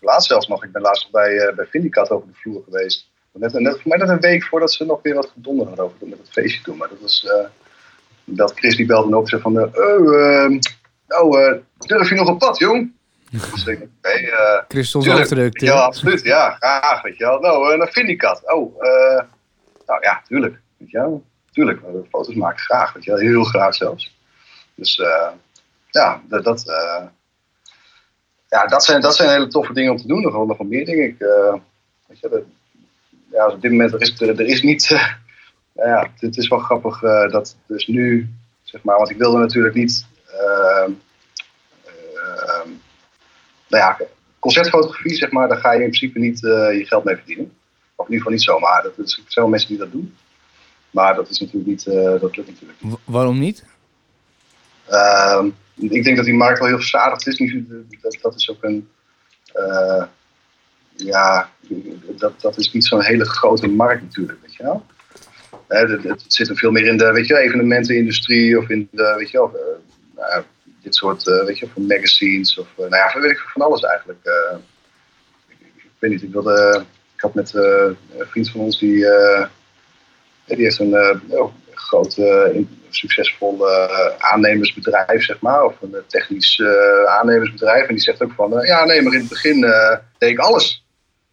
Laatst zelfs nog. Ik ben laatst nog bij, uh, bij Vindicat over de vloer geweest. Net, net, voor mij net een week voordat ze nog weer wat gedonder hadden over met het feestje toen. Maar dat was uh, dat Chris die belde en ook zei van, uh, uh, nou, uh, durf je nog op pad, jong? Dus ik, okay, uh, Chris stond afgedrukt. Ja, absoluut. Ja, graag. Weet je wel. Nou, uh, naar Vindicat. Oh, uh, nou ja, tuurlijk. Weet je wel. Tuurlijk, we foto's maken graag. Weet je wel. Heel graag zelfs. Dus uh, ja, dat, dat, uh, ja dat, zijn, dat zijn hele toffe dingen om te doen. Nog nog meer dingen. Ik, uh, weet je, dat, ja, op dit moment er is er, er is niet... Uh, nou ja, het is wel grappig uh, dat dus nu, zeg maar, want ik wilde natuurlijk niet... Uh, uh, Nou ja, concertfotografie, zeg maar, daar ga je in principe niet uh, je geld mee verdienen. Of in ieder geval niet zomaar. Dat, er zijn wel mensen die dat doen. Maar dat is natuurlijk niet, uh, dat lukt natuurlijk niet. W- waarom niet? Uh, ik denk dat die markt wel heel verzadigd is. Dat, dat is ook een, uh, ja, dat, dat is niet zo'n hele grote markt natuurlijk, weet je wel. Uh, het, het zit er veel meer in de, weet je, evenementenindustrie of in de, weet je wel, uh, uh, dit soort, uh, weet je, van magazines of, uh, nou ja, weet ik van alles eigenlijk. Uh, ik, ik weet niet, ik wilde, uh, ik had met uh, een vriend van ons die, uh, die heeft een uh, oh, groot, uh, succesvol uh, aannemersbedrijf, zeg maar, of een technisch uh, aannemersbedrijf. En die zegt ook van, uh, ja nee, maar in het begin uh, deed ik alles.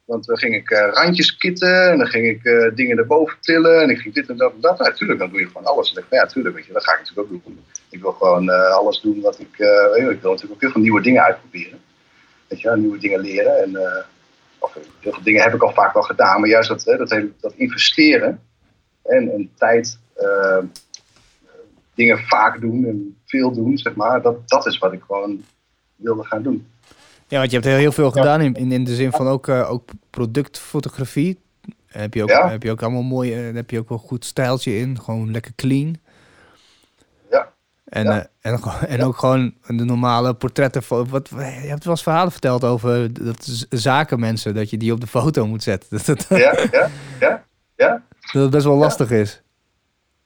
Want dan ging ik uh, randjes kitten en dan ging ik uh, dingen erboven tillen en ik ging dit en dat en dat. Natuurlijk, ja, dan doe je gewoon alles. En ik, ja, tuurlijk, weet je, dat ga ik natuurlijk ook doen. Ik wil gewoon uh, alles doen wat ik... Uh, ik wil natuurlijk ook heel veel nieuwe dingen uitproberen. Weet je, nieuwe dingen leren. En, uh, of, heel veel dingen heb ik al vaak wel gedaan, maar juist dat, hè, dat, hele, dat investeren en, en tijd, uh, dingen vaak doen en veel doen, zeg maar, dat, dat is wat ik gewoon wilde gaan doen. Ja, want je hebt heel, heel veel gedaan in, in, in de zin van ook, uh, ook productfotografie. Heb je ook, ja. heb je ook allemaal mooi, uh, heb je ook wel een goed stijltje in, gewoon lekker clean. Ja. En, ja. Uh, en, en ja. ook gewoon de normale portretten. Wat, je hebt wel eens verhalen verteld over dat zakenmensen, dat je die op de foto moet zetten. Ja, ja, ja, ja. Dat het best wel ja. lastig is.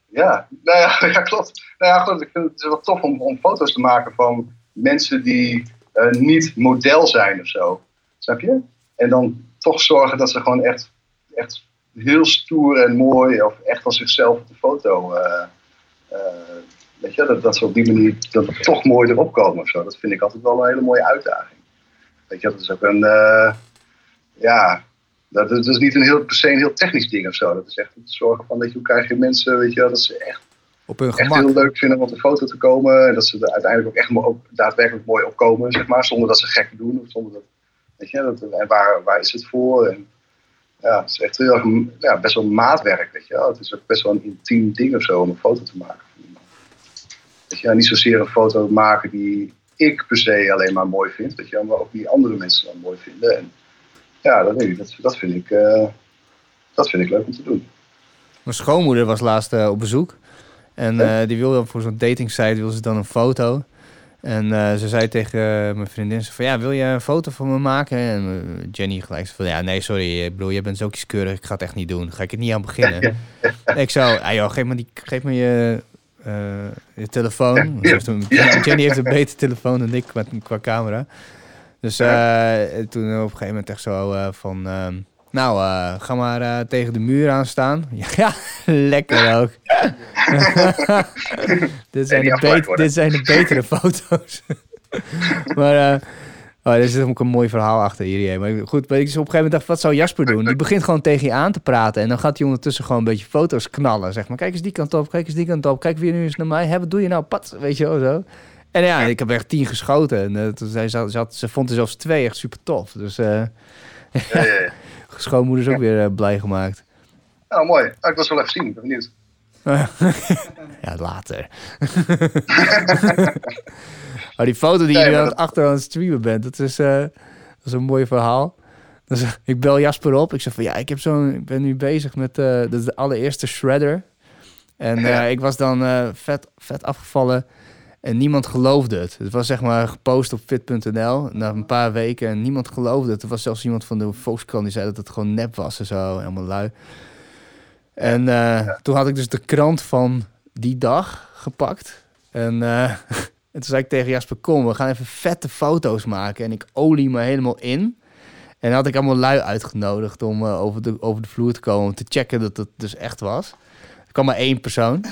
Ja, nou ja, ja klopt. Nou ja, goed, ik vind het wel tof om, om foto's te maken van mensen die... Uh, niet model zijn of zo. Snap je? En dan toch zorgen dat ze gewoon echt, echt heel stoer en mooi of echt van zichzelf op de foto. Uh, uh, weet je, dat, dat ze op die manier dat het toch mooi erop komen of zo. Dat vind ik altijd wel een hele mooie uitdaging. Weet je, dat is ook een. Uh, ja, dat is, dat is niet een heel, per se een heel technisch ding of zo. Dat is echt het zorgen van dat je, hoe krijg je mensen, weet je, dat ze echt. Op hun gemak. Echt heel leuk vinden om op de foto te komen. En dat ze er uiteindelijk ook echt mo- ook daadwerkelijk mooi opkomen, zeg maar. Zonder dat ze gek doen. Of zonder dat, Weet je, dat, en waar, waar is het voor? En, ja, het is echt heel erg, ja, best wel maatwerk, weet je wel. Het is ook best wel een intiem ding of zo om een foto te maken. Weet je, niet zozeer een foto maken die ik per se alleen maar mooi vind, weet je, maar ook die andere mensen dan mooi vinden. En, ja, dat weet ik, dat, dat, vind ik, uh, dat vind ik leuk om te doen. Mijn schoonmoeder was laatst uh, op bezoek. En uh, die wilde voor zo'n datingsite wilde ze dan een foto. En uh, ze zei tegen uh, mijn vriendin, ze van ja, wil je een foto van me maken? En uh, Jenny gelijk van ja, nee, sorry, ik bedoel, jij bent zo kieskeurig, ik ga het echt niet doen. Ga ik het niet aan beginnen? En ik zo, ah, joh, geef me, die, geef me je, uh, je telefoon. Ze heeft een, Jenny heeft een betere telefoon dan ik qua, qua camera. Dus uh, toen op een gegeven moment echt zo uh, van... Uh, Nou, uh, ga maar uh, tegen de muur aanstaan. Ja, lekker ook. dit, zijn de beter, dit zijn de betere foto's. maar uh, oh, er zit ook een mooi verhaal achter hier. Maar goed, maar ik dus op een gegeven moment dacht, wat zou Jasper doen? Die begint gewoon tegen je aan te praten. En dan gaat hij ondertussen gewoon een beetje foto's knallen. Zeg maar, kijk eens die kant op, kijk eens die kant op. Kijk weer nu eens naar mij. Hè, wat doe je nou? Pat, weet je wel zo. En ja, ik heb echt tien geschoten. En, uh, toen zij zat, zat, ze vond er zelfs twee echt super tof. Dus... Uh, ja, ja, ja. Schoonmoeders ook ja. weer uh, blij gemaakt. Nou, mooi. Ah, ik was wel even zien. Ik ben benieuwd. ja, later. oh, die foto die nee, je aan het achter aan het streamen bent, dat is, uh, dat is een mooi verhaal. Dus, uh, ik bel Jasper op. Ik zeg van, ja, ik, heb zo'n, ik ben nu bezig met uh, dat is de allereerste shredder. En uh, ja. ik was dan uh, vet, vet afgevallen. En niemand geloofde het. Het was zeg maar gepost op fit punt n l na een paar weken. En niemand geloofde het. Er was zelfs iemand van de Volkskrant die zei dat het gewoon nep was en zo. Helemaal lui. En uh, ja. toen had ik dus de krant van die dag gepakt. En, uh, en toen zei ik tegen Jasper, kom, we gaan even vette foto's maken. En ik olie me helemaal in. En dan had ik allemaal lui uitgenodigd om uh, over, de, over de vloer te komen. Om te checken dat het dus echt was. Er kwam maar één persoon.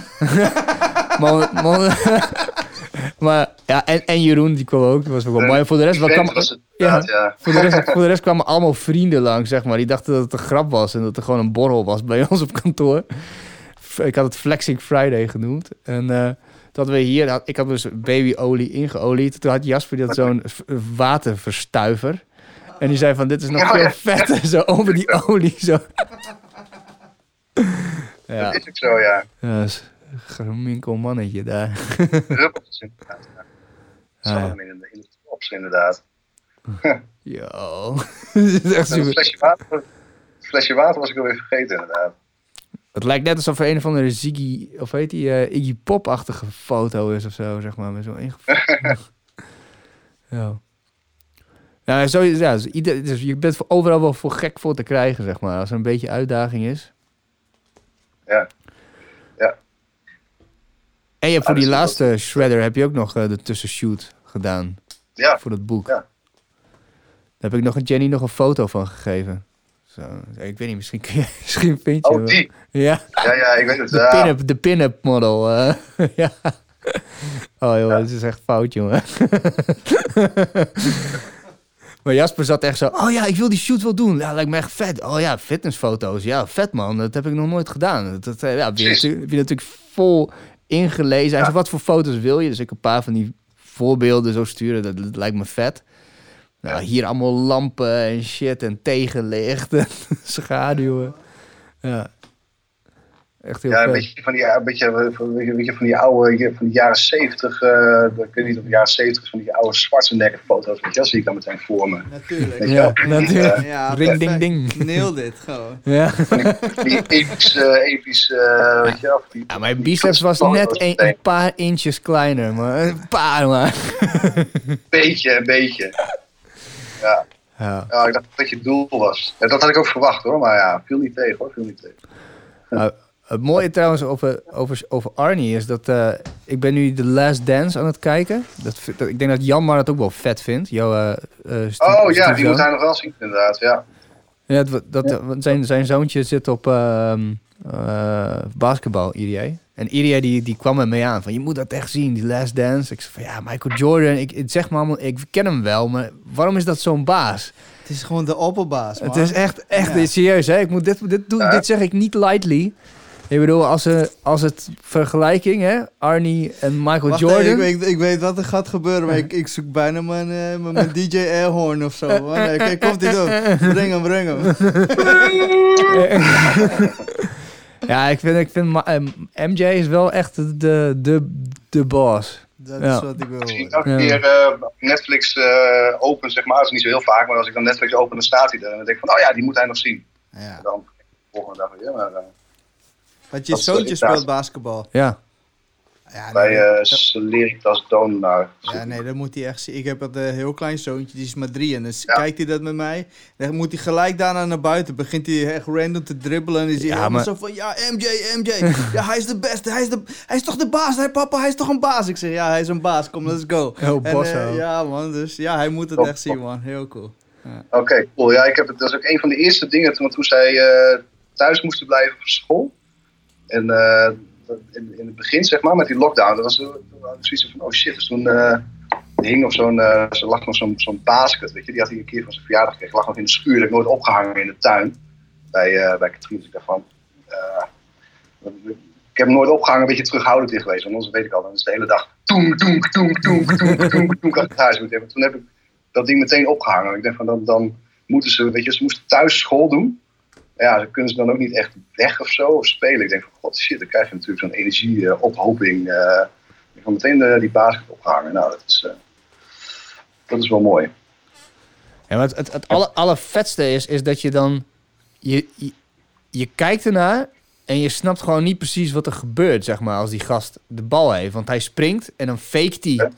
man, man, Maar ja, en, en Jeroen, die kwam ook. Dat was ook wel mooi. En voor de rest wat kwam, het, ja, ja. Voor de rest, voor de rest kwamen allemaal vrienden langs, zeg maar. Die dachten dat het een grap was en dat er gewoon een borrel was bij ons op kantoor. Ik had het Flexing Friday genoemd. En uh, dat we hier, ik had dus babyolie ingeolied. Toen had Jasper dat zo'n waterverstuiver. En die zei van, dit is nog veel vetter, zo over die olie. Zo. Ja. Dat is ook zo, ja. Ja, Minkel mannetje daar. Ruppels inderdaad. Ja. Ah, ja. In de ops inderdaad. Yo. Dit is echt super. Een flesje water, een flesje water was ik alweer vergeten inderdaad. Het lijkt net alsof er een of andere Ziggy, of heet die, uh, Iggy Pop-achtige foto is of zo, zeg maar. Met zo'n ingevallen. ja. Nou, zo, ja, dus, ieder, dus je bent overal wel voor gek voor te krijgen, zeg maar. Als er een beetje uitdaging is. Ja. En je hebt voor die laatste shredder heb je ook nog uh, de tussenshoot gedaan. Ja. Voor dat boek. Ja. Daar heb ik nog een Jenny nog een foto van gegeven. Zo, ik weet niet, misschien, misschien vind je... Oh, die? Ja. Ja, ja, ik weet het. De ja. pin-up, de pin-up model. Uh, ja. Oh, joh, ja. Dit is echt fout, jongen. Maar Jasper zat echt zo... Oh ja, ik wil die shoot wel doen. Ja, lijkt me echt vet. Oh ja, fitnessfoto's. Ja, vet man. Dat heb ik nog nooit gedaan. Dat heb ja, je natuurlijk vol... ingelezen. Hij ja. zei, wat voor foto's wil je? Dus ik een paar van die voorbeelden zo sturen. Dat, dat lijkt me vet. Nou, ja. Hier allemaal lampen en shit en tegenlicht en schaduwen. Ja. Echt heel ja, vet. Een beetje van die, een beetje, een beetje van die oude, van de jaren zeventig, uh, ik weet niet of de jaren zeventig, van die oude Schwarzenegger foto's. Weet je, dat zie ik dan meteen voor me. Natuurlijk. Ja, ja, natuurlijk. Uh, ja, ring, ding, ding. Nail dit gewoon. Ja. Die epische, epische, uh, weet je wel. Die, ja, mijn biceps was net een, een paar inches kleiner, maar een paar, maar. Beetje, een beetje. Ja. Ja. Ja, ik dacht dat je doel was. Ja, dat had ik ook verwacht hoor, maar ja, viel niet tegen hoor, viel niet tegen. Nou, het mooie trouwens over, over, over Arnie is dat... Uh, ik ben nu The Last Dance aan het kijken. Dat, dat, ik denk dat Janmar het ook wel vet vindt. Jou, uh, uh, Steve, oh ja, die moet hij nog wel zien inderdaad, ja. ja, dat, dat, ja. Zijn, zijn zoontje zit op uh, uh, basketbal, Irie. En Irie die, die kwam er mee aan van... Je moet dat echt zien, die Last Dance. Ik zei van ja, Michael Jordan. Ik, ik zeg maar allemaal, ik ken hem wel, maar waarom is dat zo'n baas? Het is gewoon de opperbaas, man. Het is echt, echt ja. serieus, hè. Ik moet dit, dit, doen, ja. dit zeg ik niet lightly... Ik bedoel, als, er, als het vergelijking, hè, Arnie en Michael Wacht, Jordan... Nee, ik, ik, ik weet wat er gaat gebeuren, maar ik, ik zoek bijna mijn, uh, mijn D J Airhorn of zo. Nee, kijk, komt hij door. Breng hem, breng hem. Ja, ik vind, ik vind M J is wel echt de, de, de boss. Dat ja. is wat ik wil. Misschien ook weer uh, Netflix uh, open, zeg maar. Dat is niet zo heel vaak, maar als ik dan Netflix open, dan staat hij er. En dan denk ik van, oh ja, die moet hij nog zien. Ja. En dan volgende dag weer, maar... Uh, Want je zoontje speelt basketbal. Ja. ja nee, Bij uh, Slayer als Donar. Ja, nee, dat moet hij echt zien. Ik heb een uh, heel klein zoontje, die is maar drie. En dan ja. kijkt hij dat met mij. Dan moet hij gelijk daarna naar buiten. Begint hij echt random te dribbelen. En dan is hij ja, maar... zo van, ja, M J, M J. ja, hij is de beste. Hij is, de, hij is toch de baas? Hij, papa, hij is toch een baas? Ik zeg, ja, hij is een baas. Kom, let's go. Heel bosso. Uh, ja, man. Dus ja, hij moet het top, echt top. zien, man. Heel cool. Ja. Oké, okay, cool. Ja, ik heb het, dat is ook een van de eerste dingen. Want toen zij uh, thuis moesten blijven voor school. En uh, in, in het begin, zeg maar, met die lockdown, dat was zoiets van, oh shit, dus toen uh, hing of zo'n, uh, zo lag nog zo'n, zo'n basket, weet je, die had hij een keer van zijn verjaardag gekregen, lag nog in de schuur, dat heb ik nooit opgehangen in de tuin, bij, uh, bij Katrien, dus ik dacht van, uh, ik heb hem nooit opgehangen, een beetje terughoudend in geweest, want anders weet ik al, dan is de hele dag, toem, toem, toem, toem, toem, toem, toem, achter thuis moeten hebben. Toen heb ik dat ding meteen opgehangen, ik dacht van, dan, dan moeten ze, weet je, ze moesten thuis school doen. Ja, ze kunnen ze dan ook niet echt weg of zo, of spelen. Ik denk van, god shit, dan krijg je natuurlijk zo'n energieophoping. Uh, uh, ik ga meteen uh, die basket ophangen. Nou, dat is, uh, dat is wel mooi. Ja, maar het, het, het alle, allervetste is, is dat je dan... Je, je, je kijkt ernaar en je snapt gewoon niet precies wat er gebeurt, zeg maar, als die gast de bal heeft. Want hij springt en dan faked hij, ja.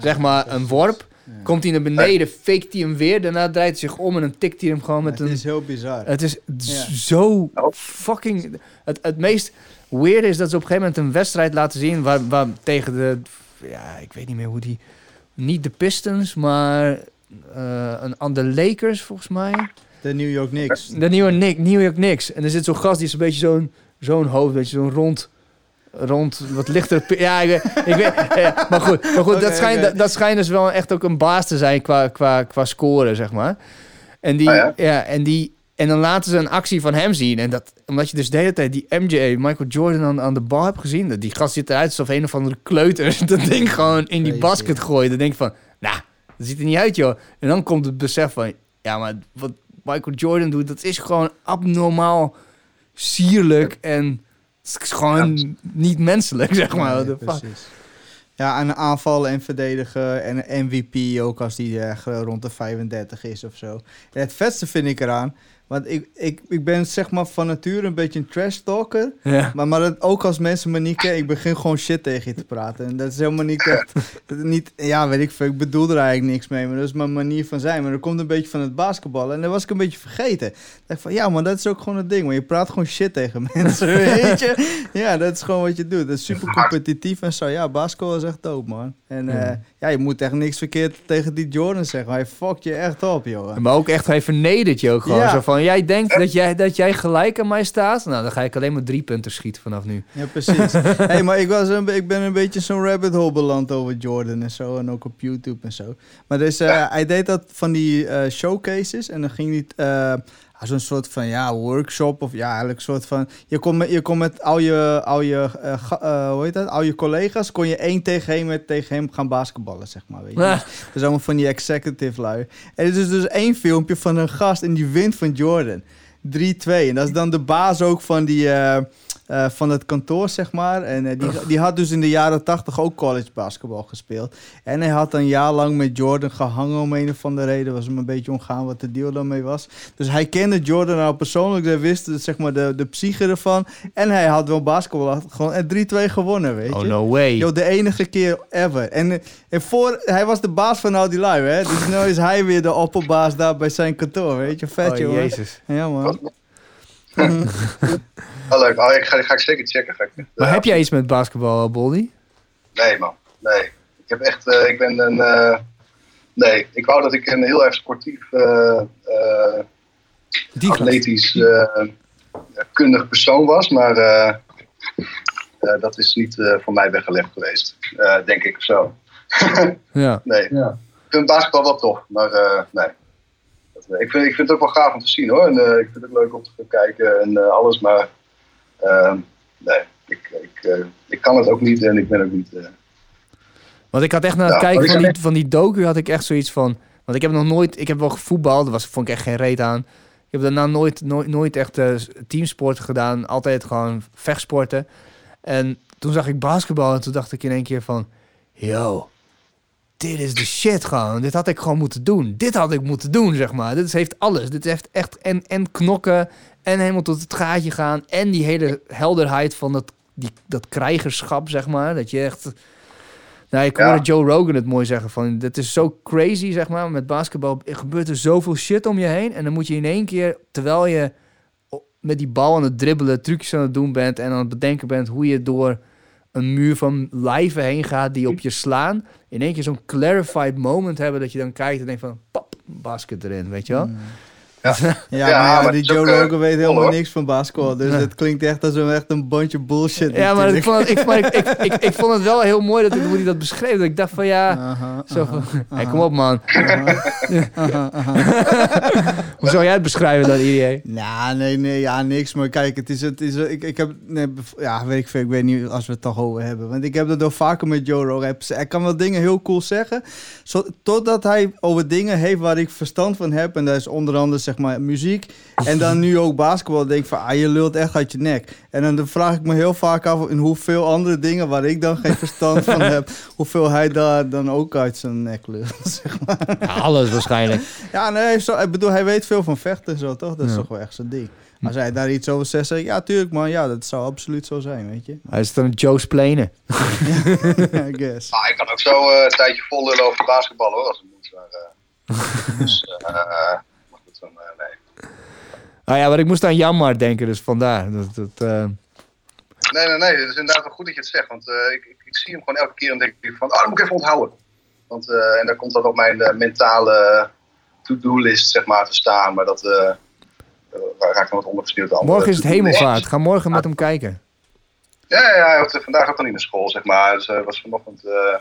zeg maar, een worp. Ja. Komt hij naar beneden, ja. faked hij hem weer. Daarna draait hij zich om en dan tikt hij hem gewoon met ja, het een... Het is heel bizar. Het is ja. zo fucking... Het, het meest weird is dat ze op een gegeven moment een wedstrijd laten zien... Waar, waar tegen de... Ja, ik weet niet meer hoe die... Niet de Pistons, maar... Uh, een aan de Lakers, volgens mij. De New York Knicks. De New York, Nick, New York Knicks. En er zit zo'n gast, die is een beetje zo'n zo'n hoofd, beetje zo'n rond... Rond wat lichter... Ja, ik weet... Ik weet ja, maar goed, maar goed okay, dat, schijnt, okay. dat, dat schijnt dus wel echt ook een baas te zijn qua, qua, qua scoren, zeg maar. En die, oh ja. ja, en die... En dan laten ze een actie van hem zien. En dat, omdat je dus de hele tijd die M J, Michael Jordan, aan, aan de bal hebt gezien. Dat die gast zit eruit alsof een of andere kleuter dat ding gewoon in die basket gooit. Dan denk je van, nou, nah, dat ziet er niet uit, joh. En dan komt het besef van, ja, maar wat Michael Jordan doet, dat is gewoon abnormaal sierlijk en... Het is gewoon ja. niet menselijk, zeg maar. Nee, precies. Ja, en aanvallen en verdedigen. En M V P ook als die echt rond de vijfendertig is of zo. En het vetste vind ik eraan. Want ik, ik, ik ben zeg maar van nature een beetje een trash talker. Ja. Maar, maar dat, ook als mensen me niet kennen, ik begin gewoon shit tegen je te praten. En dat is helemaal niet echt... niet, ja, weet ik veel. Ik bedoel er eigenlijk niks mee. Maar dat is mijn manier van zijn. Maar dat komt een beetje van het basketballen. En dat was ik een beetje vergeten. Ik dacht van, ja, maar dat is ook gewoon het ding. Maar je praat gewoon shit tegen mensen, weet je. Ja, dat is gewoon wat je doet. Dat is super competitief en zo. Ja, basketbal is echt dope, man. En uh, ja, je moet echt niks verkeerd tegen die Jordan zeggen. Hij fuckt je echt op, joh. Maar ook echt, hij vernedert je ook gewoon. Ja. Zo van, jij denkt dat jij, dat jij gelijk aan mij staat? Nou, dan ga ik alleen maar drie punten schieten vanaf nu. Ja, precies. Hey, maar ik, was een, ik ben een beetje zo'n rabbit hole beland over Jordan en zo. En ook op YouTube en zo. Maar dus, uh, ja. hij deed dat van die uh, showcases. En dan ging hij... Uh, zo'n soort van, ja, workshop of ja, eigenlijk soort van... Je kon met, je kon met al je, al je, uh, ga, uh, hoe heet dat? Al je collega's kon je één tegen één met tegen hem gaan basketballen, zeg maar. Weet je? Ah. Dus, dat is allemaal van die executive lui. En het is dus één filmpje van een gast en die wint van Jordan. drie twee. En dat is dan de baas ook van die... Uh, Uh, van het kantoor, zeg maar. En uh, die, die had dus in de jaren tachtig ook college basketbal gespeeld. En hij had een jaar lang met Jordan gehangen om een of andere reden. Was hem een beetje ongaan wat de deal daarmee was. Dus hij kende Jordan nou persoonlijk. Hij wist zeg maar de, de psyche ervan. En hij had wel basketbal gewoon en drie twee gewonnen, weet je. Oh, no way. Yo, de enige keer ever. En, en voor, hij was de baas van al die lui, hè. Dus nu is hij weer de opperbaas daar bij zijn kantoor, weet je. Vet, oh, joh. Jezus. Ja, man. Oh, leuk. Oh, ik ga, ga ik zeker checken. Ga ik, uh, maar heb jij iets met basketbal, Boldy? Nee, man. Nee. Ik heb echt... Uh, ik ben een... Uh, nee. Ik wou dat ik een heel erg sportief... Uh, uh, atletisch... Uh, kundig persoon was, maar... Uh, uh, dat is niet uh, voor mij weggelegd geweest. Uh, denk ik, zo. ja. Nee. Ja. Ik vind basketbal wel tof, maar uh, nee. Ik vind, ik vind het ook wel gaaf om te zien, hoor. En, uh, ik vind het leuk om te gaan kijken en uh, alles, maar uh, nee, ik, ik, uh, ik kan het ook niet en ik ben ook niet... Uh... Want ik had echt na het ja, kijken van die, echt... van die docu had ik echt zoiets van... Want ik heb nog nooit... Ik heb wel gevoetbald, daar was, vond ik echt geen reet aan. Ik heb daarna nooit, nooit, nooit echt uh, teamsporten gedaan. Altijd gewoon vechtsporten. En toen zag ik basketbal en toen dacht ik in één keer van... Yo, dit is de shit gewoon. Dit had ik gewoon moeten doen. Dit had ik moeten doen, zeg maar. Dit heeft alles. Dit heeft echt en, en knokken en helemaal tot het gaatje gaan. En die hele helderheid van dat, die, dat krijgerschap, zeg maar. Dat je echt... Nou, ik hoorde ja. Joe Rogan het mooi zeggen van... Dit is zo crazy, zeg maar. Met basketbal gebeurt er zoveel shit om je heen. En dan moet je in één keer, terwijl je met die bal aan het dribbelen... trucjes aan het doen bent en aan het bedenken bent... hoe je door een muur van lijven heen gaat die op je slaan... in één keer zo'n clarified moment hebben... dat je dan kijkt en denkt van... pap, basket erin, weet je wel? Mm. Ja, ja, ja, ja, maar die Joe Rogan uh, weet helemaal hoor. niks van basketbal. Dus het ja. klinkt echt als een, echt een bandje bullshit. Ja, maar ik vond, het, ik, maar ik, ik, ik, ik vond het wel heel mooi dat ik, hoe hij dat beschreef. Dat ik dacht van ja, uh-huh, zo van, uh-huh, hey, kom op man. Uh-huh, uh-huh, uh-huh. Hoe zou jij het beschrijven dan, Irie? Nou, nee, nee, ja, niks. Maar kijk, het is, het is, ik, ik heb, nee, ja, weet ik veel, ik weet niet als we het toch over hebben. Want ik heb dat ook vaker met Joe Rogan. Hij kan wel dingen heel cool zeggen. Zo, totdat hij over dingen heeft waar ik verstand van heb. En dat is onder andere zeg maar muziek en dan nu ook basketbal, denk ik van ah, je lult echt uit je nek. En dan, dan vraag ik me heel vaak af in hoeveel andere dingen waar ik dan geen verstand van heb, hoeveel hij daar dan ook uit zijn nek lult, zeg maar. Ja, alles waarschijnlijk. Ja, nee, zo, ik bedoel, hij weet veel van vechten en zo, toch? Dat is ja. toch wel echt zijn ding. Als hij daar iets over zegt, zeg ik, ja, tuurlijk man, ja, dat zou absoluut zo zijn, weet je. Hij is dan Joe's planen. I guess. Ah, ik kan ook zo uh, een tijdje vol lullen over basketbal, hoor, als het moet. Maar, uh, dus, uh, uh, Dan, uh, nee. Ah ja, maar ik moest aan Janmaar denken, dus vandaar. Dat, dat, uh... Nee, nee, nee, het is inderdaad wel goed dat je het zegt, want uh, ik, ik, ik zie hem gewoon elke keer en denk ik van, ah, dat moet ik even onthouden. Want, uh, en dan komt dat op mijn uh, mentale to-do-list, zeg maar, te staan, maar dat uh, uh, raak ik dan wat onderverstuurd aan. Morgen is het hemelvaart, ga morgen ah. met hem kijken. Ja, ja, ja, want, uh, vandaag ook nog niet naar school, zeg maar, dus uh, was vanochtend, uh,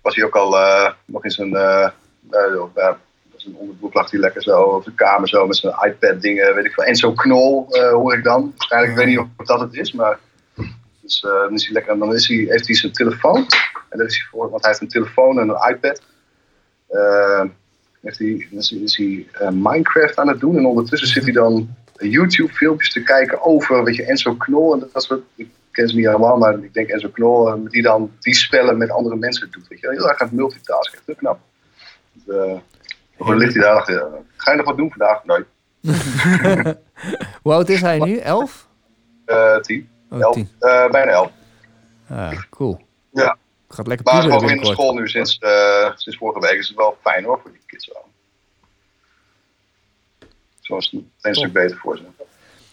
was hij ook al uh, nog in zijn... Uh, uh, uh, zijn onderbroek lag hij lekker zo op de kamer zo met zijn iPad dingen, weet ik veel. En zo'n knol uh, hoor ik dan. Waarschijnlijk, ik weet niet of dat het is, maar dus, uh, dan is hij lekker. Dan is hij, heeft hij zijn telefoon. En dat is hij voor, want hij heeft een telefoon en een iPad. Uh, heeft hij, dan is hij, is hij uh, Minecraft aan het doen en ondertussen zit hij dan YouTube-filmpjes te kijken over, weet je, Enzo Knol en dat soort. Ik ken ze niet helemaal, maar ik denk Enzo Knol uh, die dan die spellen met andere mensen doet, weet je. Heel erg aan het multitasken, heel knap. Dus, uh, Hoe ligt hij daar achter? Ga je nog wat doen vandaag? Nee. Hoe oud is hij nu? Elf? Uh, tien. Oh, elf. tien. Uh, bijna elf. Ah, cool. Ja. Gaat lekker maar gewoon in de school nu sinds, uh, sinds vorige week is het wel fijn hoor voor die kids wel. Zo is het een stuk beter voor ze.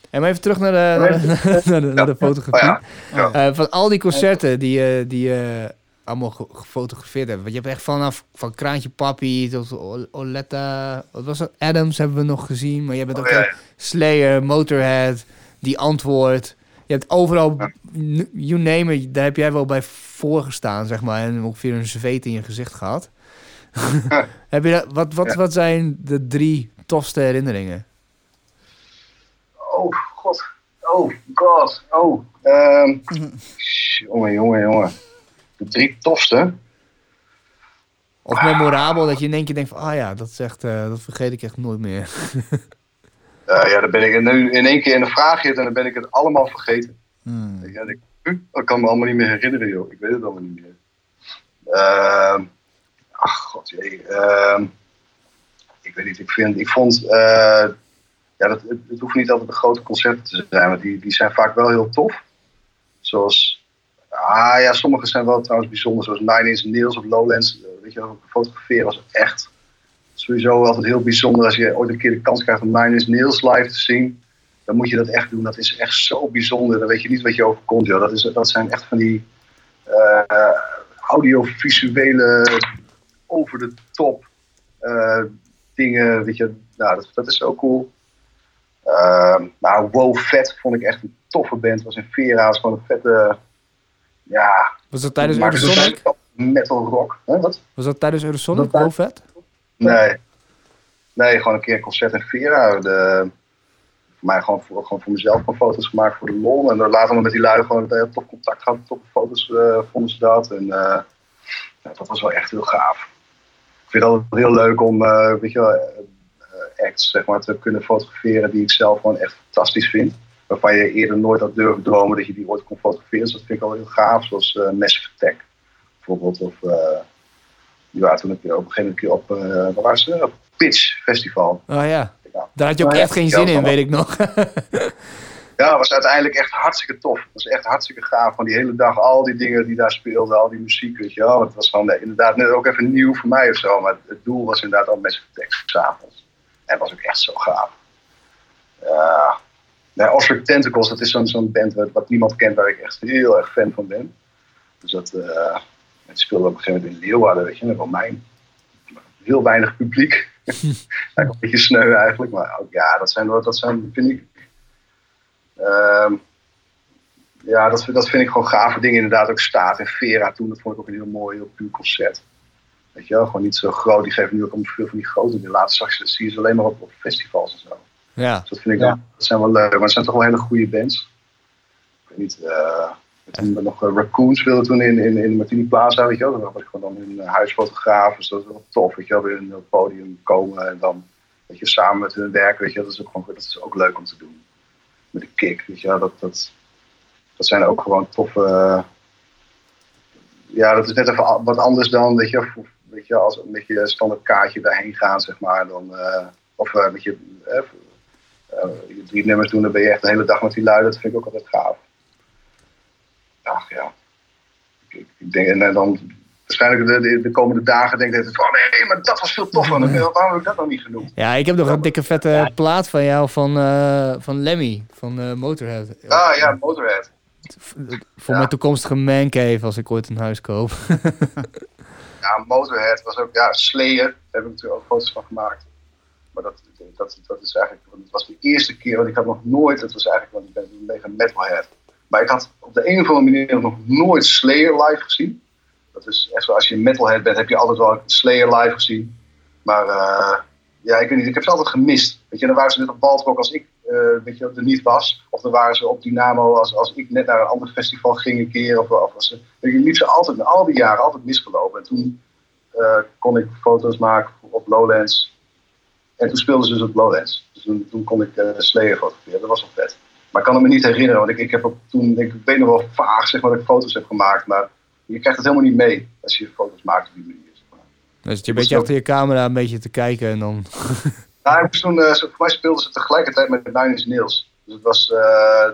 En maar even terug naar de, naar de, naar de, naar de ja. fotografie. Oh, ja. Ja. Uh, van al die concerten die... Uh, die uh, allemaal ge- gefotografeerd hebben. Want je hebt echt vanaf van Kraantje Papi tot o- Oletta, wat was dat? Adams hebben we nog gezien, maar je bent oh, ook ja, ja. Slayer, Motorhead, die antwoord. Je hebt overal, ja. n- you name it, daar heb jij wel bij voorgestaan, zeg maar, en ongeveer een zweet in je gezicht gehad. Ja. heb je dat, wat, wat, ja. wat zijn de drie tofste herinneringen? Oh god, oh god, oh. Um. jongen, jongen, jongen. De drie tofste. Of ah. memorabel, dat je in één keer denkt van... ah ja, dat, is echt, uh, dat vergeet ik echt nooit meer. uh, ja, dan ben ik nu in één keer in de vraag zitten... en dan ben ik het allemaal vergeten. Hmm. Ja, ik, dat kan me allemaal niet meer herinneren, joh. Ik weet het allemaal niet meer. Uh, ach, god jee. Uh, ik weet niet, ik, vind, ik vond... Uh, ja, dat, het, het hoeft niet altijd een grote concerten te zijn... maar die, die zijn vaak wel heel tof. Zoals... Ah ja, sommige zijn wel trouwens bijzonder, zoals Nine Inch Nails of Lowlands. Weet je, fotograferen was echt sowieso altijd heel bijzonder. Als je ooit een keer de kans krijgt om Nine Inch Nails live te zien, dan moet je dat echt doen. Dat is echt zo bijzonder. Dan weet je niet wat je overkomt. Joh. Dat, is, dat zijn echt van die uh, audiovisuele, over de top uh, dingen. Weet je, nou, dat, dat is zo cool. Uh, maar Wow Vet vond ik echt een toffe band. Was in Vera, was gewoon een vette... Ja. Was dat tijdens Eurosonic? Metal rock. Hè, wat? Was dat tijdens Eurosonic? Wow Vet? Nee. Nee, gewoon een keer een concert in Vera. De maar gewoon voor, gewoon voor mezelf gewoon foto's gemaakt voor de lol. En later nog met die lui gewoon heel tof contact gehad, tof foto's uh, vonden ze dat. En uh, ja, dat was wel echt heel gaaf. Ik vind het altijd heel leuk om uh, weet je wel, uh, acts zeg maar, te kunnen fotograferen die ik zelf gewoon echt fantastisch vind. Waarvan je eerder nooit had durven dromen dat je die ooit kon fotograferen. Dus dat vind ik al heel gaaf, zoals uh, Massive Tech bijvoorbeeld. Of uh, ja, toen heb je op een gegeven moment op, uh, waar was het? Op Pitch Festival. Oh ja. Ja. Daar had je ook nou, echt ja, geen zin in, weet ik nog. Ja, dat was uiteindelijk echt hartstikke tof. Dat was echt hartstikke gaaf. Van die hele dag, al die dingen die daar speelden, al die muziek, weet je wel. Het was gewoon nee, inderdaad net ook even nieuw voor mij of zo. Maar het doel was inderdaad al best tekst s'avonds. En dat was ook echt zo gaaf. Uh, nou, Osric Tentacles, dat is zo'n, zo'n band wat, wat niemand kent, waar ik echt heel erg fan van ben. Dus dat uh, speelde op een gegeven moment in Leeuwarden, weet je. En Romein. Heel weinig publiek. Een beetje sneu eigenlijk, maar ook, ja, dat zijn, dat zijn vind ik, uh, ja, dat, dat vind ik gewoon gave dingen inderdaad ook staat. En Vera toen, dat vond ik ook een heel mooi, heel puur concert. Weet je wel, gewoon niet zo groot. Die geven nu ook om veel van die grote. De laatste zag zie je ze alleen maar op, op festivals en zo. Ja. Dus dat vind ik ja. dan, dat zijn wel leuk, maar het zijn toch wel hele goede bands. Ik weet niet, uh, toen we nog uh, Raccoons wilden toen in, in, in Martini Plaza, weet je wel. Dan was ik gewoon dan hun huisfotograaf, dus dat is wel tof, weet je wel. Weer in het podium komen en dan, weet je, samen met hun werk, weet je wel. Dat is ook gewoon, dat is ook leuk om te doen. Met een kick, weet je wel. Dat, dat, dat zijn ook gewoon toffe... Uh, ja, dat is net even wat anders dan, weet je, voor, weet je als met je standaard kaartje daarheen gaan, zeg maar. Dan, uh, of uh, met je, uh, uh, je drie nummers doen, dan ben je echt de hele dag met die lui. Dat vind ik ook altijd gaaf. Ach ja, ik, ik denk, en dan waarschijnlijk de, de, de komende dagen denk ik, oh nee, maar dat was veel toffer, dan, waarom heb ik dat dan niet genoemd? Ja, ik heb nog een dikke vette ja. plaat van jou, van, uh, van Lemmy, van uh, Motorhead. Ah ja, Motorhead. Voor ja. mijn toekomstige mancave, als ik ooit een huis koop. Ja, Motorhead was ook, ja, Slayer, daar heb ik natuurlijk ook foto's van gemaakt. Maar dat, dat, dat is eigenlijk, het was de eerste keer, want ik had nog nooit, het was eigenlijk, want ik ben een mega metalhead. Maar ik had op de een of andere manier nog nooit Slayer live gezien. Dat is echt zo, als je metalhead bent, heb je altijd wel Slayer live gezien. Maar uh, ja, ik weet niet, ik heb ze altijd gemist. Weet je, dan waren ze net op Baltrock als ik uh, weet je, er niet was. Of dan waren ze op Dynamo als, als ik net naar een ander festival ging een keer. Of, of was ze, weet je, liep ze altijd, in al die jaren, altijd misgelopen. En toen uh, kon ik foto's maken op Lowlands. En toen speelden ze dus op Lowlands. Dus toen, toen kon ik uh, Slayer fotograferen, dat was wel vet. Maar ik kan het me niet herinneren, want ik, ik heb ook toen, ik weet nog wel vaag zeg maar dat ik foto's heb gemaakt, maar je krijgt het helemaal niet mee als je foto's maakt op die manier. Zeg maar. Dan zit je een beetje achter je camera een beetje te kijken en dan... Nou, toen, uh, voor mij speelden ze tegelijkertijd met Nine Inch Nails. Dus het was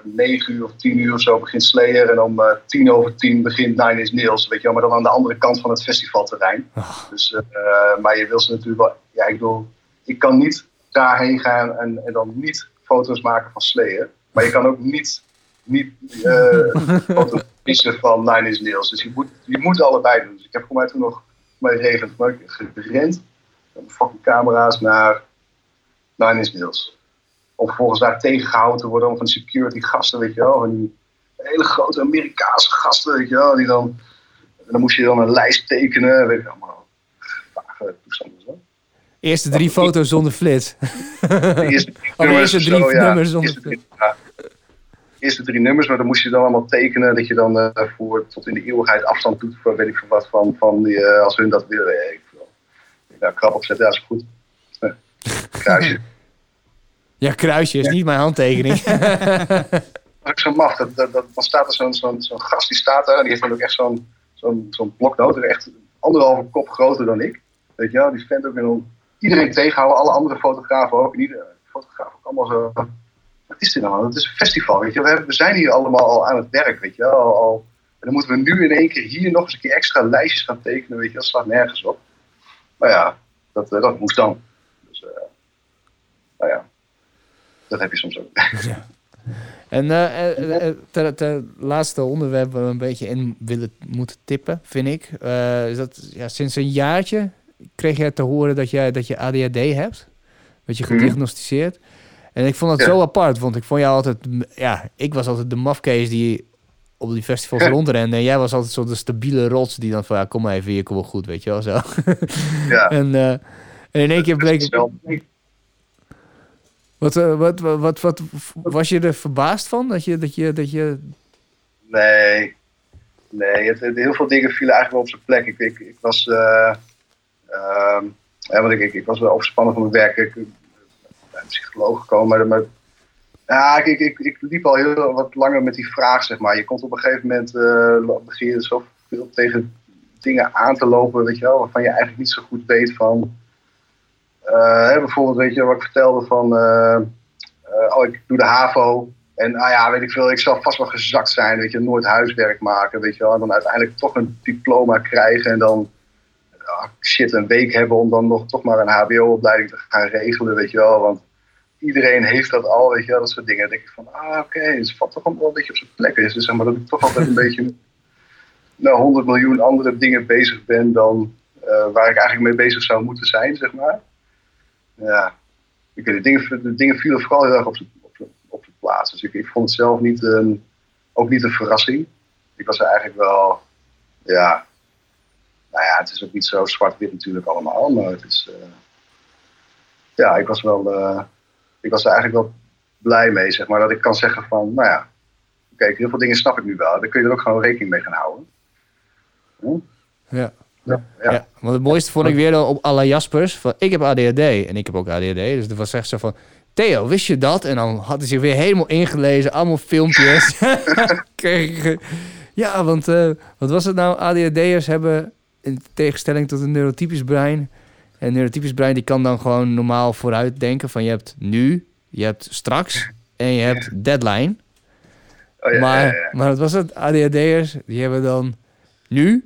negen uh, uur of tien uur of zo begint Slayer en om tien uh, over tien begint Nine Inch Nails, weet je wel, maar dan aan de andere kant van het festivalterrein. Oh. Dus, uh, maar je wil ze natuurlijk wel, ja ik bedoel, ik kan niet daarheen gaan en, en dan niet foto's maken van Slayer. Maar je kan ook niet, niet uh, foto's missen van Nine Inch Nails. Dus je moet, je moet allebei doen. Dus ik heb voor mij toen nog mijn regen gerend. Met fucking camera's naar Nine Inch Nails. Om vervolgens daar tegengehouden te worden van security gasten, weet je wel. Van die hele grote Amerikaanse gasten, weet je wel. Die dan, dan moest je dan een lijst tekenen. Weet je allemaal. Vage toestanden zo. Eerste drie foto's zonder flits. De eerste drie nummers, eerste drie zo, ja. nummers zonder flits. Ja. Eerste drie nummers, maar dan moest je dan allemaal tekenen dat je dan uh, voor tot in de eeuwigheid afstand doet voor weet ik veel wat van, van die, uh, als hun dat willen. Ja, ik, nou, krap opzet, ja, is goed. Ja, kruisje. Ja, kruisje is ja. niet mijn handtekening. Dat is zo maf. Dat, dat, dat, dan staat er zo'n, zo'n, zo'n gast, die staat daar en die heeft dan ook echt zo'n, zo'n, zo'n bloknoot, echt anderhalve kop groter dan ik. Weet je wel, die vent ook in een... Iedereen tegenhouden, alle andere fotografen ook. En iedere fotograaf ook allemaal zo... Wat is dit nou? Het is een festival, weet je. We, hebben, we zijn hier allemaal al aan het werk, weet je. Al, al, en dan moeten we nu in één keer hier nog eens een keer extra lijstjes gaan tekenen, weet je. Dat slaat nergens op. Maar ja, dat, dat moest dan. Dus, uh, nou ja. Dat heb je soms ook. Ja. En uh, het uh, laatste onderwerp waar we een beetje in willen moeten tippen, vind ik. Uh, is dat ja, sinds een jaartje... kreeg jij te horen dat, jij, dat je A D H D hebt. Dat je gediagnosticeerd. Mm. En ik vond dat ja. zo apart. Want ik vond jou altijd... Ja, ik was altijd de mafkees die op die festivals ja. rondrende. En jij was altijd zo de stabiele rots die dan van... Ja, kom maar even hier, kom wel goed, weet je wel. Zo. Ja. en, uh, en in één keer bleek... Wat, uh, wat, wat, wat, wat was je er verbaasd van? Dat je, dat je, dat je... Nee, nee het, het, heel veel dingen vielen eigenlijk wel op zijn plek. Ik, ik, ik was, uh, uh, ja, want ik, ik, ik was wel overspannen van mijn werk. Ik ben een psycholoog gekomen, maar ja, ik, ik, ik liep al heel wat langer met die vraag, zeg maar. Je komt op een gegeven moment, uh, begin je zoveel tegen dingen aan te lopen, weet je wel, waarvan je eigenlijk niet zo goed weet van... Uh, hè, bijvoorbeeld, weet je wat ik vertelde van, uh, uh, oh ik doe de HAVO en nou ah, ja, weet ik veel, ik zal vast wel gezakt zijn, weet je, nooit huiswerk maken, weet je wel, en dan uiteindelijk toch een diploma krijgen en dan oh, shit, een week hebben om dan nog toch maar een hbo-opleiding te gaan regelen, weet je wel, want iedereen heeft dat al, weet je wel, dat soort dingen. Dan denk ik van, ah oké, okay, het valt toch wel een beetje op zijn plek is, dus zeg maar dat ik toch altijd een beetje nou, honderd miljoen andere dingen bezig ben dan uh, waar ik eigenlijk mee bezig zou moeten zijn, zeg maar. Ja, ik, de, dingen, de dingen vielen vooral heel erg op de, op de, op de plaats. Dus ik, ik vond het zelf niet een, ook niet een verrassing. Ik was er eigenlijk wel, ja, nou ja, het is ook niet zo zwart-wit natuurlijk allemaal, maar het is, uh, ja, ik was wel, uh, ik was er eigenlijk wel blij mee, zeg maar, dat ik kan zeggen van, nou ja, oké, heel veel dingen snap ik nu wel. Daar kun je er ook gewoon rekening mee gaan houden. Hm? Ja. Ja, ja. Ja, want het mooiste vond ik weer dan op à la Jaspers. Van, ik heb A D H D en ik heb ook A D H D. Dus dat was echt zo van, Theo, wist je dat? En dan had hij zich weer helemaal ingelezen. Allemaal filmpjes. Ja, want uh, wat was het nou? A D H D'ers hebben, in tegenstelling tot een neurotypisch brein. En een neurotypisch brein die kan dan gewoon normaal vooruit denken. Van je hebt nu, je hebt straks en je hebt deadline. Oh, ja, maar, ja, ja. maar wat was het? A D H D'ers, die hebben dan nu...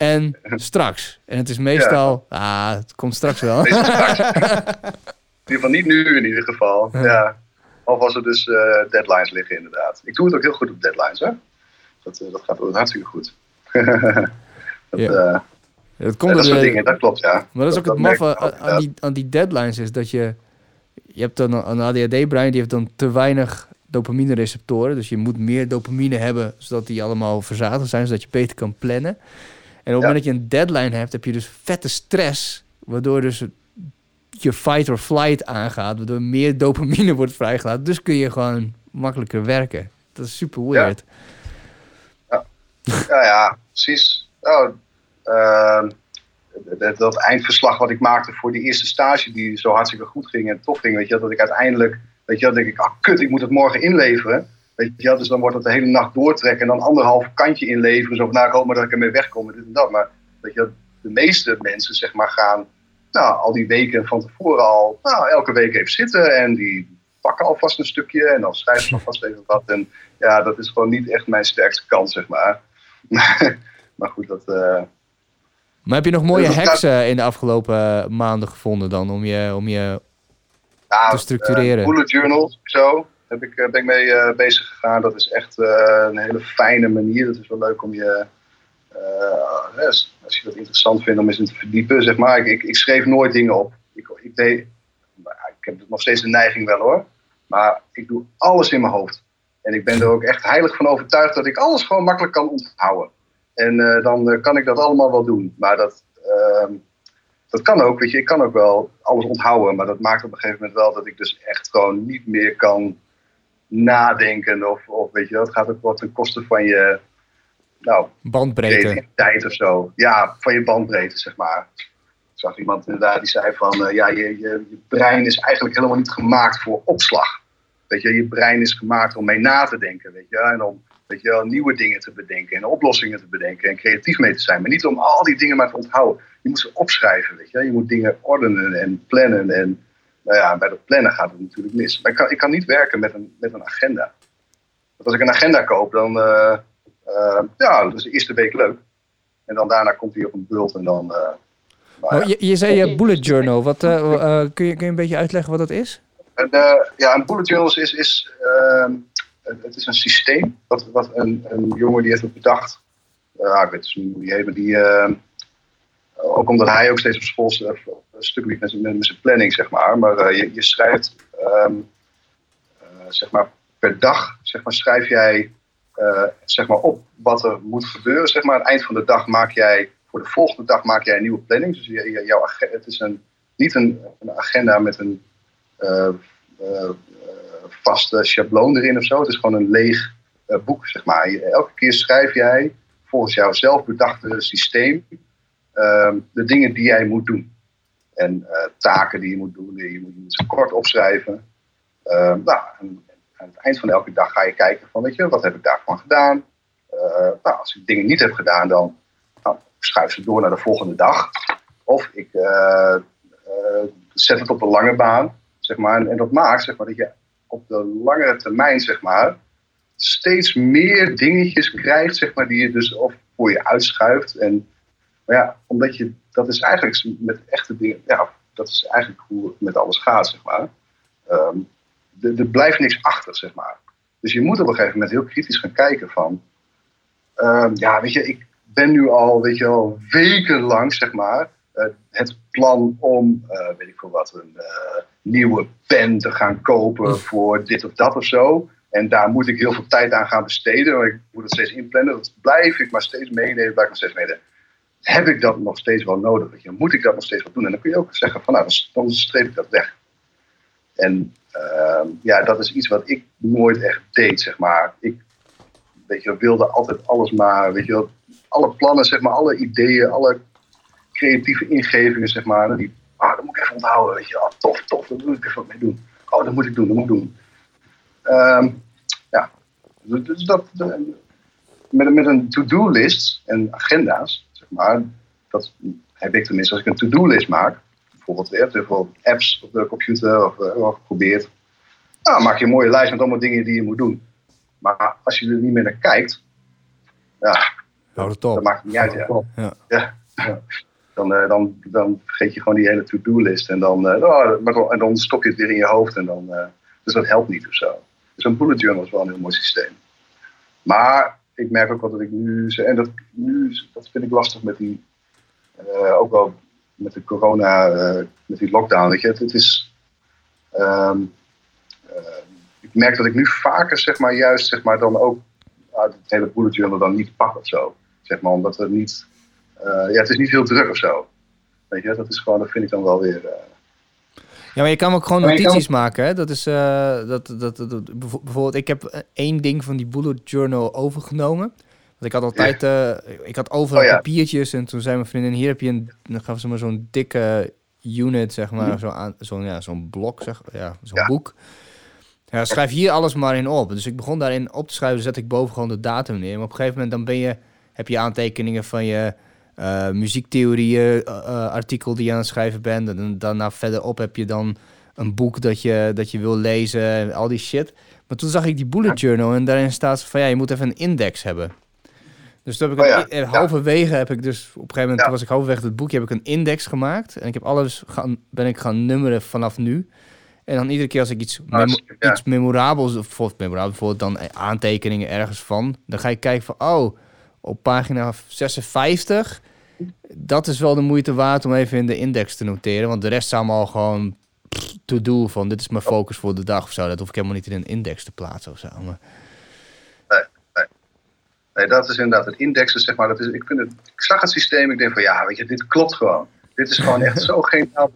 En straks. En het is meestal... Ja. Ah, het komt straks wel. Nee, straks. In ieder geval niet nu in ieder geval. Ja. Ja. Of als er dus uh, deadlines liggen inderdaad. Ik doe het ook heel goed op deadlines, hè. Dat, uh, dat gaat hartstikke goed. dat, ja. uh, dat, komt ja, dat soort dingen, dat klopt, ja. Maar dat is ook dat, het maffe aan, aan, aan die deadlines is dat je... Je hebt dan een A D H D-brein, die heeft dan te weinig dopamine-receptoren. Dus je moet meer dopamine hebben, zodat die allemaal verzadigd zijn, zodat je beter kan plannen. En op het ja. moment dat je een deadline hebt, heb je dus vette stress. Waardoor dus je fight or flight aangaat. Waardoor meer dopamine wordt vrijgelaten. Dus kun je gewoon makkelijker werken. Dat is super weird. Ja, ja, ja, ja precies. Oh, uh, dat, dat eindverslag wat ik maakte voor die eerste stage die zo hartstikke goed ging en tof ging. Weet je, dat ik uiteindelijk, weet je, dat denk ik, ah kut, ik moet het morgen inleveren. Weet je, dus dan wordt dat de hele nacht doortrekken en dan anderhalf kantje inleveren. Zo van, nou, maar dat ik ermee wegkom en dit en dat. Maar weet je, de meeste mensen zeg maar gaan nou, al die weken van tevoren al nou, elke week even zitten. En die pakken alvast een stukje en dan schrijven ze alvast even wat. En ja, dat is gewoon niet echt mijn sterkste kant, zeg maar. Maar goed, dat... Uh... Maar heb je nog mooie hacks uh, in de afgelopen maanden gevonden dan? Om je, om je nou, te structureren? Uh, bullet journals, zo. Heb ik, ben ik mee uh, bezig gegaan. Dat is echt uh, een hele fijne manier. Dat is wel leuk om je... Uh, yes, als je dat interessant vindt om eens in te verdiepen, zeg maar. Ik, ik, ik schreef nooit dingen op. Ik, ik, deed, maar ik heb nog steeds de neiging wel, hoor. Maar ik doe alles in mijn hoofd. En ik ben er ook echt heilig van overtuigd dat ik alles gewoon makkelijk kan onthouden. En uh, dan uh, kan ik dat allemaal wel doen. Maar dat... Uh, Dat kan ook, weet je. Ik kan ook wel alles onthouden. Maar dat maakt op een gegeven moment wel dat ik dus echt gewoon niet meer kan nadenken. Of, of weet je, dat gaat ook wat ten koste van je... Nou, bandbreedte. Tijd of zo. Ja, van je bandbreedte, zeg maar. Ik zag iemand inderdaad die zei van... Uh, ja, je, je, je brein is eigenlijk helemaal niet gemaakt voor opslag. Weet je, je brein is gemaakt om mee na te denken, weet je. En om, weet je, nieuwe dingen te bedenken en oplossingen te bedenken en creatief mee te zijn. Maar niet om al die dingen maar te onthouden. Je moet ze opschrijven, weet je. Je moet dingen ordenen en plannen. En nou ja, bij dat plannen gaat het natuurlijk mis. Maar ik kan, ik kan niet werken met een, met een agenda. Want als ik een agenda koop, dan... Uh, uh, ja, dat is de eerste week leuk. En dan daarna komt hij op een bult en dan... Uh, maar, oh, je, je zei uh, bullet journal. Wat, uh, uh, kun, je, kun je een beetje uitleggen wat dat is? En, uh, ja, een bullet journal is... is uh, het is een systeem. Wat, wat een, een jongen die heeft het bedacht. Uh, ik weet dus niet hoe die heet, maar die... Uh, Ook omdat hij ook steeds op school uh, een stuk liep met, met zijn planning, zeg maar. Maar uh, je, je schrijft, um, uh, zeg maar, per dag, zeg maar, schrijf jij, uh, zeg maar, op wat er moet gebeuren, zeg maar. Aan het eind van de dag maak jij, voor de volgende dag maak jij een nieuwe planning. Dus je, je, jouw agenda, het is een, niet een, een agenda met een, uh, uh, vast uh, schabloon erin of zo. Het is gewoon een leeg uh, boek, zeg maar. Elke keer schrijf jij volgens jouw zelfbedachte systeem uh, de dingen die jij moet doen. En uh, taken die je moet doen, je moet, je moet ze kort opschrijven. Uh, nou, en, en aan het eind van elke dag ga je kijken van, weet je, wat heb ik daarvan gedaan? Uh, nou, als ik dingen niet heb gedaan, dan nou, schuif ze door naar de volgende dag. Of ik uh, uh, zet het op de lange baan, zeg maar. En, en dat maakt, zeg maar, dat je op de langere termijn, zeg maar, steeds meer dingetjes krijgt, zeg maar, die je dus of voor je uitschuift. En maar ja, omdat je, dat is eigenlijk met echte dingen, ja, dat is eigenlijk hoe het met alles gaat, zeg maar. Um, er, er blijft niks achter, zeg maar. Dus je moet op een gegeven moment heel kritisch gaan kijken van, um, ja, weet je, ik ben nu al, weet je wel, wekenlang, zeg maar, uh, het plan om, uh, weet ik veel wat, een uh, nieuwe pen te gaan kopen voor dit of dat of zo. En daar moet ik heel veel tijd aan gaan besteden, want ik moet het steeds inplannen. Dat blijf ik maar steeds meenemen, blijf ik maar steeds meenemen. Heb ik dat nog steeds wel nodig? Weet je? Moet ik dat nog steeds wel doen? En dan kun je ook zeggen van, nou, dan streep ik dat weg. En uh, ja, dat is iets wat ik nooit echt deed, zeg maar. Ik, weet je, wilde altijd alles maar, weet je, alle plannen, zeg maar, alle ideeën, alle creatieve ingevingen, zeg maar. Die, ah, dat moet ik even onthouden, weet je. Ah, tof, tof, daar moet ik even wat mee doen. Oh, dat moet ik doen, dat moet ik doen. Um, ja, dus dat, dat met, met een to-do-list en agenda's, zeg maar, dat heb ik tenminste als ik een to-do-list maak. Bijvoorbeeld, je hebt heel veel apps op de computer of uh, geprobeerd. Nou, dan maak je een mooie lijst met allemaal dingen die je moet doen. Maar als je er niet meer naar kijkt, ja, nou, dat, dat maakt niet uit. Ja. Ja. Ja. Ja. Dan, uh, dan, dan vergeet je gewoon die hele to-do-list en dan, uh, oh, en dan stop je het weer in je hoofd en dan, uh, dus dat helpt niet of zo. Dus een bullet journal is wel een heel mooi systeem. Maar ik merk ook wel dat ik nu, en dat, nu, dat vind ik lastig met die, uh, ook wel met de corona, uh, met die lockdown, weet je, het, het is, um, uh, ik merk dat ik nu vaker, zeg maar, juist, zeg maar, dan ook uit het hele bullet journal dan niet pak of zo, zeg maar, omdat er niet, uh, ja, het is niet heel druk of zo, weet je, dat is gewoon, dat vind ik dan wel weer. Uh, Ja, maar je kan ook gewoon notities kan... maken, hè? Dat is, uh, dat, dat, dat, dat, bijvoorbeeld, ik heb één ding van die bullet journal overgenomen. Want ik had altijd, uh, ik had overal oh, ja. papiertjes en toen zei mijn vriendin, hier heb je een, dan gaf ze me zo'n dikke unit, zeg maar, zo aan, zo'n, ja, zo'n blok, zeg, ja, zo'n ja. boek. Ja, schrijf hier alles maar in op. Dus ik begon daarin op te schrijven, zet ik boven gewoon de datum neer. Maar op een gegeven moment dan ben je, heb je aantekeningen van je... Uh, muziektheorieën, uh, uh, artikel die je aan het schrijven bent. En daarna verderop heb je dan een boek dat je, dat je wil lezen en al die shit. Maar toen zag ik die bullet journal en daarin staat van ja, je moet even een index hebben. Dus toen heb ik oh ja, een, halverwege ja. heb ik dus op een gegeven moment, ja. toen was ik halverwege het boekje, heb ik een index gemaakt. En ik heb alles gaan, ben ik gaan nummeren vanaf nu. En dan iedere keer als ik iets, memo- ja. iets memorabels, of bijvoorbeeld dan aantekeningen ergens van, dan ga ik kijken van oh, op pagina zesenvijftig... dat is wel de moeite waard om even in de index te noteren. Want de rest is allemaal gewoon to do van dit is mijn focus voor de dag of zo. Dat hoef ik helemaal niet in een index te plaatsen of zo. Maar... Nee, nee. nee, dat is inderdaad het indexen, zeg maar. Dat is, ik, vind het, ik zag het systeem, ik denk van ja, weet je, dit klopt gewoon. Dit is gewoon echt zo geniaal.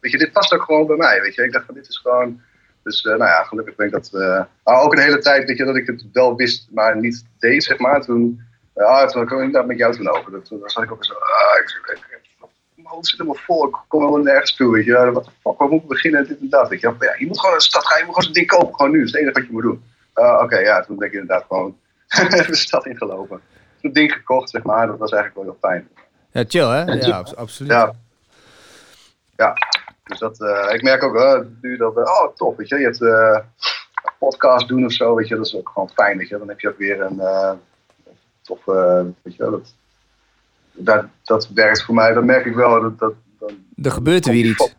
Weet je, dit past ook gewoon bij mij, weet je. Ik dacht van dit is gewoon... Dus uh, nou ja, gelukkig ben ik dat... Uh, maar ook een hele tijd, weet je, dat ik het wel wist, maar niet deed, zeg maar. Toen... Ja, toen kon ik inderdaad met jou toen over. Toen zat ik ook zo, ah, mijn hoofd zit helemaal vol, ik kom helemaal nergens toe, weet je. Wat de fuck, waar moet ik beginnen, dit en dat, weet je. Ja, je moet gewoon naar de stad gaan, je moet gewoon zo'n ding kopen, gewoon nu, dat is het enige wat je moet doen. Uh, Oké, okay, ja, toen ben ik inderdaad gewoon de stad ingelopen. Zo'n ding gekocht, zeg maar, dat was eigenlijk wel heel fijn. Ja, chill, hè? Ja, ab- absoluut. Ja. ja, dus dat, uh, ik merk ook, uh, nu dat, uh, oh, tof, weet je, je hebt uh, een podcast doen of zo, weet je, dat is ook gewoon fijn, weet je. Dan heb je ook weer een... Uh, Of, uh, weet je wel, dat, dat, dat werkt voor mij, dat merk ik wel. Dat, dat, dan er gebeurt er weer iets.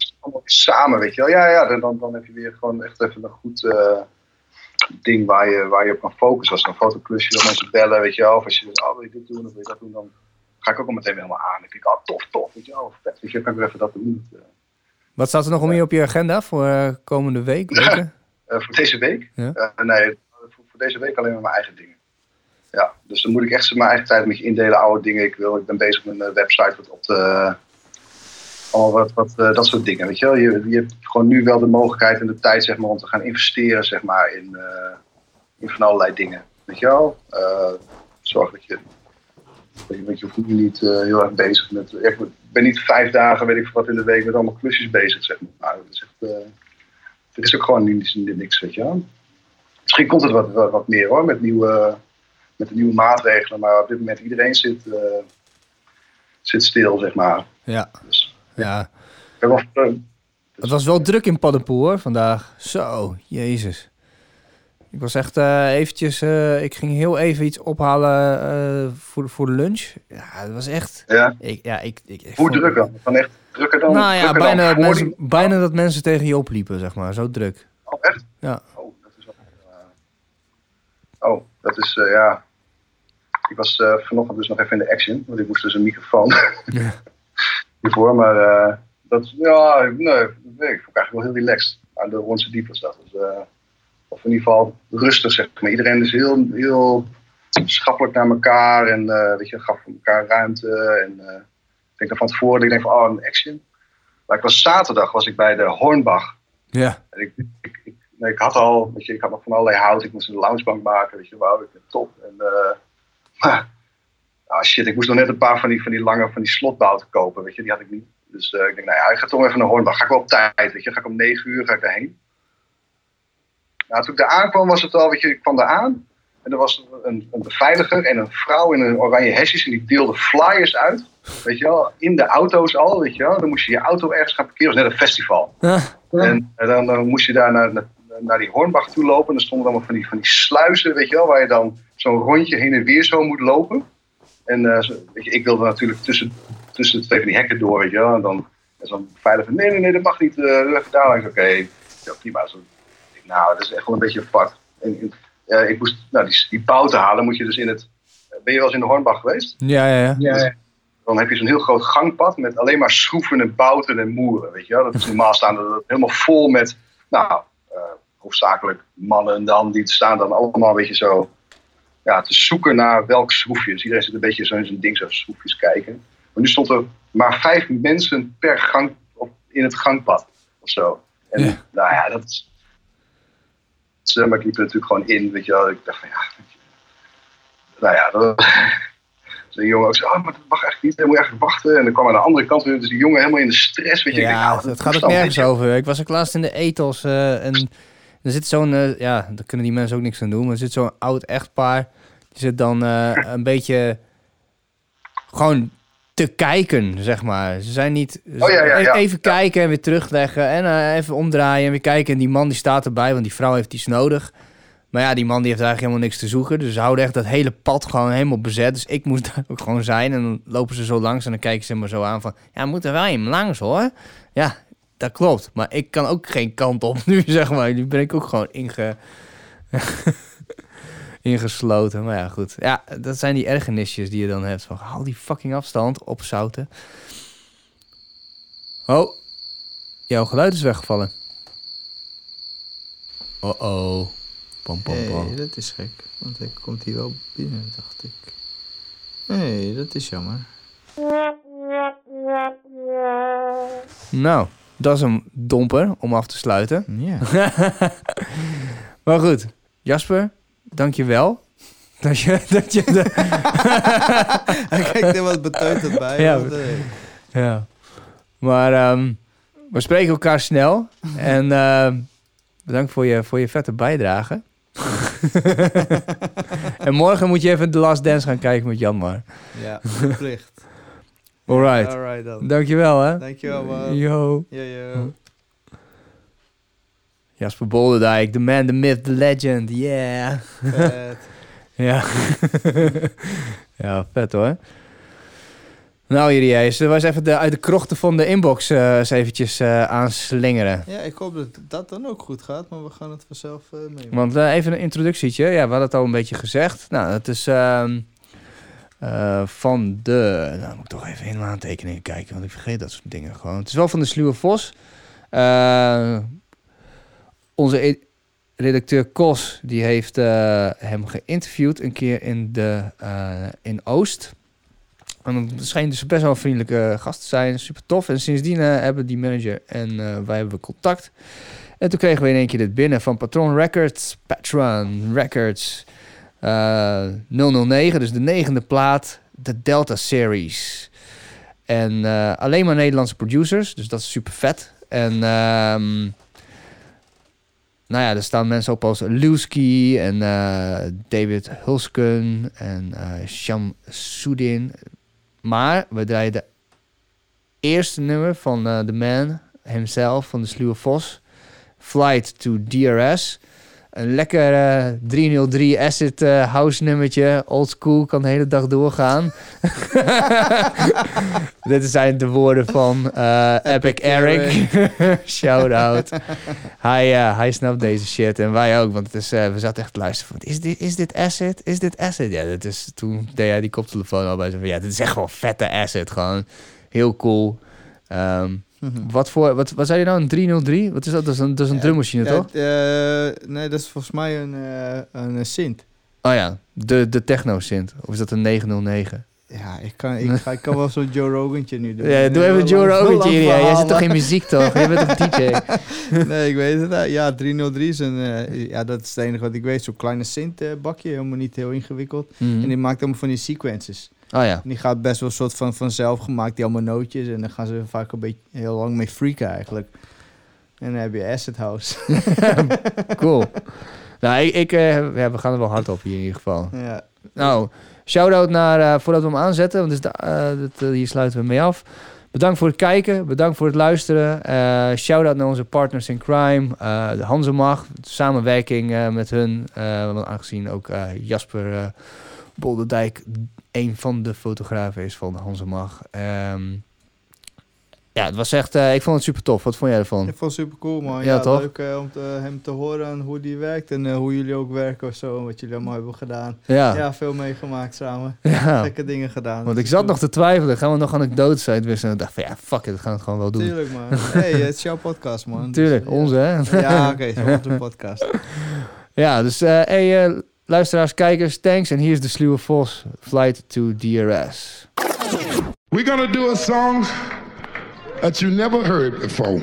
Samen, weet je wel. Ja, ja dan, dan heb je weer gewoon echt even een goed uh, ding waar je, waar je op kan focussen. Als een fotoklusje, dan mensen bellen, weet je wel. Of als je denkt, oh, wil je dit doen of wil je dat doen, dan ga ik ook al meteen helemaal aan. Ik denk, oh, tof, tof, weet je wel. Vet, weet je, dan kan ik weer even dat doen. Wat staat er nog om je op je agenda voor uh, komende week? Ja, uh, voor deze week? Ja. Uh, nee, voor, voor deze week alleen maar mijn eigen dingen. Ja, dus dan moet ik echt mijn eigen tijd met je indelen, oude dingen. Ik, wil, ik ben bezig met een website wat op de al wat, wat uh, dat soort dingen. Weet je wel? Je, je hebt gewoon nu wel de mogelijkheid en de tijd, zeg maar, om te gaan investeren, zeg maar, in, uh, in van allerlei dingen. Weet je wel? Uh, zorg dat je, dat je, je hoeft niet uh, heel erg bezig met. Ik ben niet vijf dagen, weet ik wat, in de week met allemaal klusjes bezig, zeg maar. Dat is echt, uh, dat is ook gewoon niks, niks, weet je wel? Misschien komt het wat, wat, wat meer hoor, met nieuwe, met de nieuwe maatregelen, maar op dit moment iedereen zit, uh, zit stil, zeg maar. Ja. Dus, ja. Het was, uh, dus, het was wel druk in Paddenpoel hoor, vandaag. Zo, jezus. Ik was echt uh, eventjes, uh, ik ging heel even iets ophalen uh, voor, voor de lunch. Ja, het was echt... Ja. Ik, ja, ik, ik, ik Hoe vond... druk dan? Van echt drukker dan? Nou ja, bijna dat, mensen, bijna dat mensen tegen je opliepen, zeg maar. Zo druk. Oh, echt? Ja. Oh, dat is, uh, ja... Ik was uh, vanochtend dus nog even in de action. Want ik moest dus een microfoon ja. hiervoor. Maar uh, dat... Ja, nee. Ik vond eigenlijk wel heel relaxed. Aan de Ronse Diep was dat. Dus, uh, of in ieder geval rustig, zeg maar. Iedereen is heel, heel schappelijk naar elkaar. En uh, weet je, gaf voor elkaar ruimte. En uh, ik denk dan van tevoren. Ik denk van, oh, een action. Maar ik was zaterdag was ik bij de Hornbach. Ja. En ik... ik Nee, ik had al, weet je, ik had nog van allerlei hout. Ik moest een loungebank maken, weet je, wauw, ik ben top. En, uh, maar, ah shit, ik moest nog net een paar van die, van die lange, van die slotbouten kopen, weet je, die had ik niet. Dus uh, ik denk, nou ja, ik ga toch even naar Hornbach. Ga ik wel op tijd, weet je, ga ik om negen uur, ga ik daarheen. Nou, toen ik daar aankwam was het al, weet je, ik kwam daar aan. En er was een, een beveiliger en een vrouw in een oranje hesjes en die deelde flyers uit, weet je wel, in de auto's al, weet je wel. Dan moest je je auto ergens gaan parkeren, dat was net een festival. Ja, ja. En, en dan, dan moest je daar naar... naar naar die Hornbach toe lopen. En er stonden allemaal van die, van die sluizen, weet je wel, waar je dan zo'n rondje heen en weer zo moet lopen. En uh, weet je, ik wilde natuurlijk tussen, tussen de twee van die hekken door, weet je wel. En dan zo'n beveiliger, nee, nee, nee, dat mag niet. Uh, even daar langs, oké. Okay. Ja, prima. Zo, nou, dat is echt wel een beetje een vak. En, en, uh, ik moest, nou, die, die pauw te halen moet je dus in het... Uh, ben je wel eens in de Hornbach geweest? Ja, ja, ja. ja, ja. Dan heb je zo'n heel groot gangpad met alleen maar schroeven en bouten en moeren, weet je wel. Dat is normaal staan er helemaal vol met, nou... hoofdzakelijk mannen dan, die staan dan allemaal een beetje zo ja, te zoeken naar welk schroefje. Dus iedereen zit een beetje zo in zijn ding, zo schroefjes kijken. Maar nu stond er maar vijf mensen per gang op, in het gangpad of zo. En ja. nou ja, dat is... Maar ik liep er natuurlijk gewoon in, weet je wel. Ik dacht van ja... Nou ja, dat... Dus die jongen ook zo, oh, maar dat mag eigenlijk niet, dan moet je eigenlijk wachten. En dan kwam aan de andere kant weer, dus die jongen helemaal in de stress. Weet je, ja, ik dacht, oh, dat gaat ook nergens over. Ik was ook laatst in de Ethos uh, en... Er zit zo'n, uh, ja, daar kunnen die mensen ook niks aan doen, maar er zit zo'n oud echtpaar, die zit dan uh, een beetje gewoon te kijken, zeg maar. Ze zijn niet, oh, ja, ja, ja. even ja. kijken en weer terugleggen en uh, even omdraaien en weer kijken. En die man die staat erbij, want die vrouw heeft iets nodig. Maar ja, die man die heeft eigenlijk helemaal niks te zoeken, dus ze houden echt dat hele pad gewoon helemaal bezet. Dus ik moest daar ook gewoon zijn en dan lopen ze zo langs en dan kijken ze me zo aan van, ja, moeten wij hem langs hoor, ja. Dat klopt, maar ik kan ook geen kant op nu, zeg maar. Nu ben ik ook gewoon inge... ingesloten. Maar ja, goed. Ja, dat zijn die ergernisjes die je dan hebt. Van, haal die fucking afstand, opzouten. Oh, jouw geluid is weggevallen. Oh-oh. Pam, pam, pam. Nee, dat is gek. Want hij komt hier wel binnen, dacht ik. Nee, dat is jammer. Nou, dat is een domper om af te sluiten. Yeah. Maar goed, Jasper, dank je wel. Dat je... Dat je de... Hij kijkt er wat beteuterd bij. Ja, want, hey. ja. Maar um, we spreken elkaar snel. En uh, bedankt voor je, voor je vette bijdrage. En morgen moet je even The Last Dance gaan kijken met Janmar. Ja, verplicht. Alright. Alright dan. Dankjewel, hè? Dankjewel, man. Yo. Yo, yo. Jasper Bolderdijk, the man, the myth, the legend. Yeah. Vet. Ja. Ja, vet hoor. Nou, jullie eens. We eens even de, uit de krochten van de inbox uh, eens eventjes uh, aanslingeren. Ja, ik hoop dat dat dan ook goed gaat, maar we gaan het vanzelf uh, meemaken. Want uh, even een introductietje. Ja, we hadden het al een beetje gezegd. Nou, dat is... Uh, Uh, van de... Nou, moet ik toch even in de aantekeningen kijken, want ik vergeet dat soort dingen gewoon. Het is wel van de Sluwe Vos. Uh, onze e- redacteur Kos, die heeft uh, hem geïnterviewd een keer in, de, uh, in Oost. En het schijnt dus best wel vriendelijke gasten te zijn. Super tof. En sindsdien uh, hebben die manager en uh, wij hebben contact. En toen kregen we in één keer dit binnen van Patron Records. Patron Records uh, nul nul negen. Dus de negende plaat. De Delta Series. En uh, alleen maar Nederlandse producers. Dus dat is super vet. En... Um, nou ja, er staan mensen op als Lewski en uh, David Hulsken en uh, Sham Soudin. Maar we draaien de eerste nummer van uh, The Man, himself, van de Sluwe Vos. Flight to D R S. Een lekker uh, driehonderddrie acid uh, house nummertje. Old school, kan de hele dag doorgaan. Dit zijn de woorden van uh, Epic Eric. Shout out. Hij, uh, hij snapt deze shit en wij ook. Want het is, uh, we zaten echt te luisteren van... Is dit, is dit acid? Is dit acid? Ja, dat is, toen deed hij die koptelefoon al bij zijn van... Ja, dit is echt wel vette acid. Gewoon heel cool. Um, Mm-hmm. Wat voor, wat, wat zei je nou, een driehonderddrie? Wat is dat? Dat is een, dat is een ja, drummachine, ja, toch? Uh, nee, dat is volgens mij een, uh, een synth. Oh ja, de, de techno-synth. Of is dat een negen nul negen? Ja, ik kan, ik, ga, ik kan wel zo'n Joe Rogantje nu doen. Ja, doe even Joe Rogantje, Irie. Jij zit toch geen muziek, toch? Je bent toch D J? Nee, ik weet het. Ja, driehonderddrie is een... Uh, ja, dat is het enige wat ik weet. Zo'n kleine synth-bakje, helemaal niet heel ingewikkeld. Mm. En die maakt allemaal van die sequences. Oh ja. Die gaat best wel een soort van vanzelf gemaakt, die allemaal nootjes. En dan gaan ze vaak een beetje heel lang mee freaken eigenlijk. En dan heb je Acid House. Cool. Nou, ik, ik, uh, ja, we gaan er wel hard op hier in ieder geval. Ja. Nou, shout-out naar, uh, voordat we hem aanzetten, want dus da- uh, dat, uh, hier sluiten we mee af. Bedankt voor het kijken, bedankt voor het luisteren. Uh, shout-out naar onze partners in crime, uh, de Hanze Mag, de samenwerking uh, met hun. Uh, aangezien ook uh, Jasper uh, Bolderdijk een van de fotografen is van Hanze Mag. Um, ja, het was echt... Uh, ik vond het super tof. Wat vond jij ervan? Ik vond het super cool, man. Ja, ja toch? Leuk uh, om te, hem te horen hoe die werkt en uh, hoe jullie ook werken of zo. En wat jullie allemaal hebben gedaan. Ja, ja, veel meegemaakt samen. Ja. Gekke dingen gedaan. Want ik zat nog te twijfelen. Gaan we nog anekdotes uitwisselen? En ik dacht van ja, fuck it. We gaan het gewoon wel doen. Tuurlijk, man. Hey, het is jouw podcast, man. Tuurlijk, dus, onze, ja. Hè? Ja, oké. Okay, onze podcast. Ja, dus... Uh, hey, uh, luisteraars, kijkers, thanks. En hier is de Sluwe Vos, Flight to D R S. We're gonna do a song that you never heard before.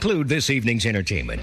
conclude this evening's entertainment.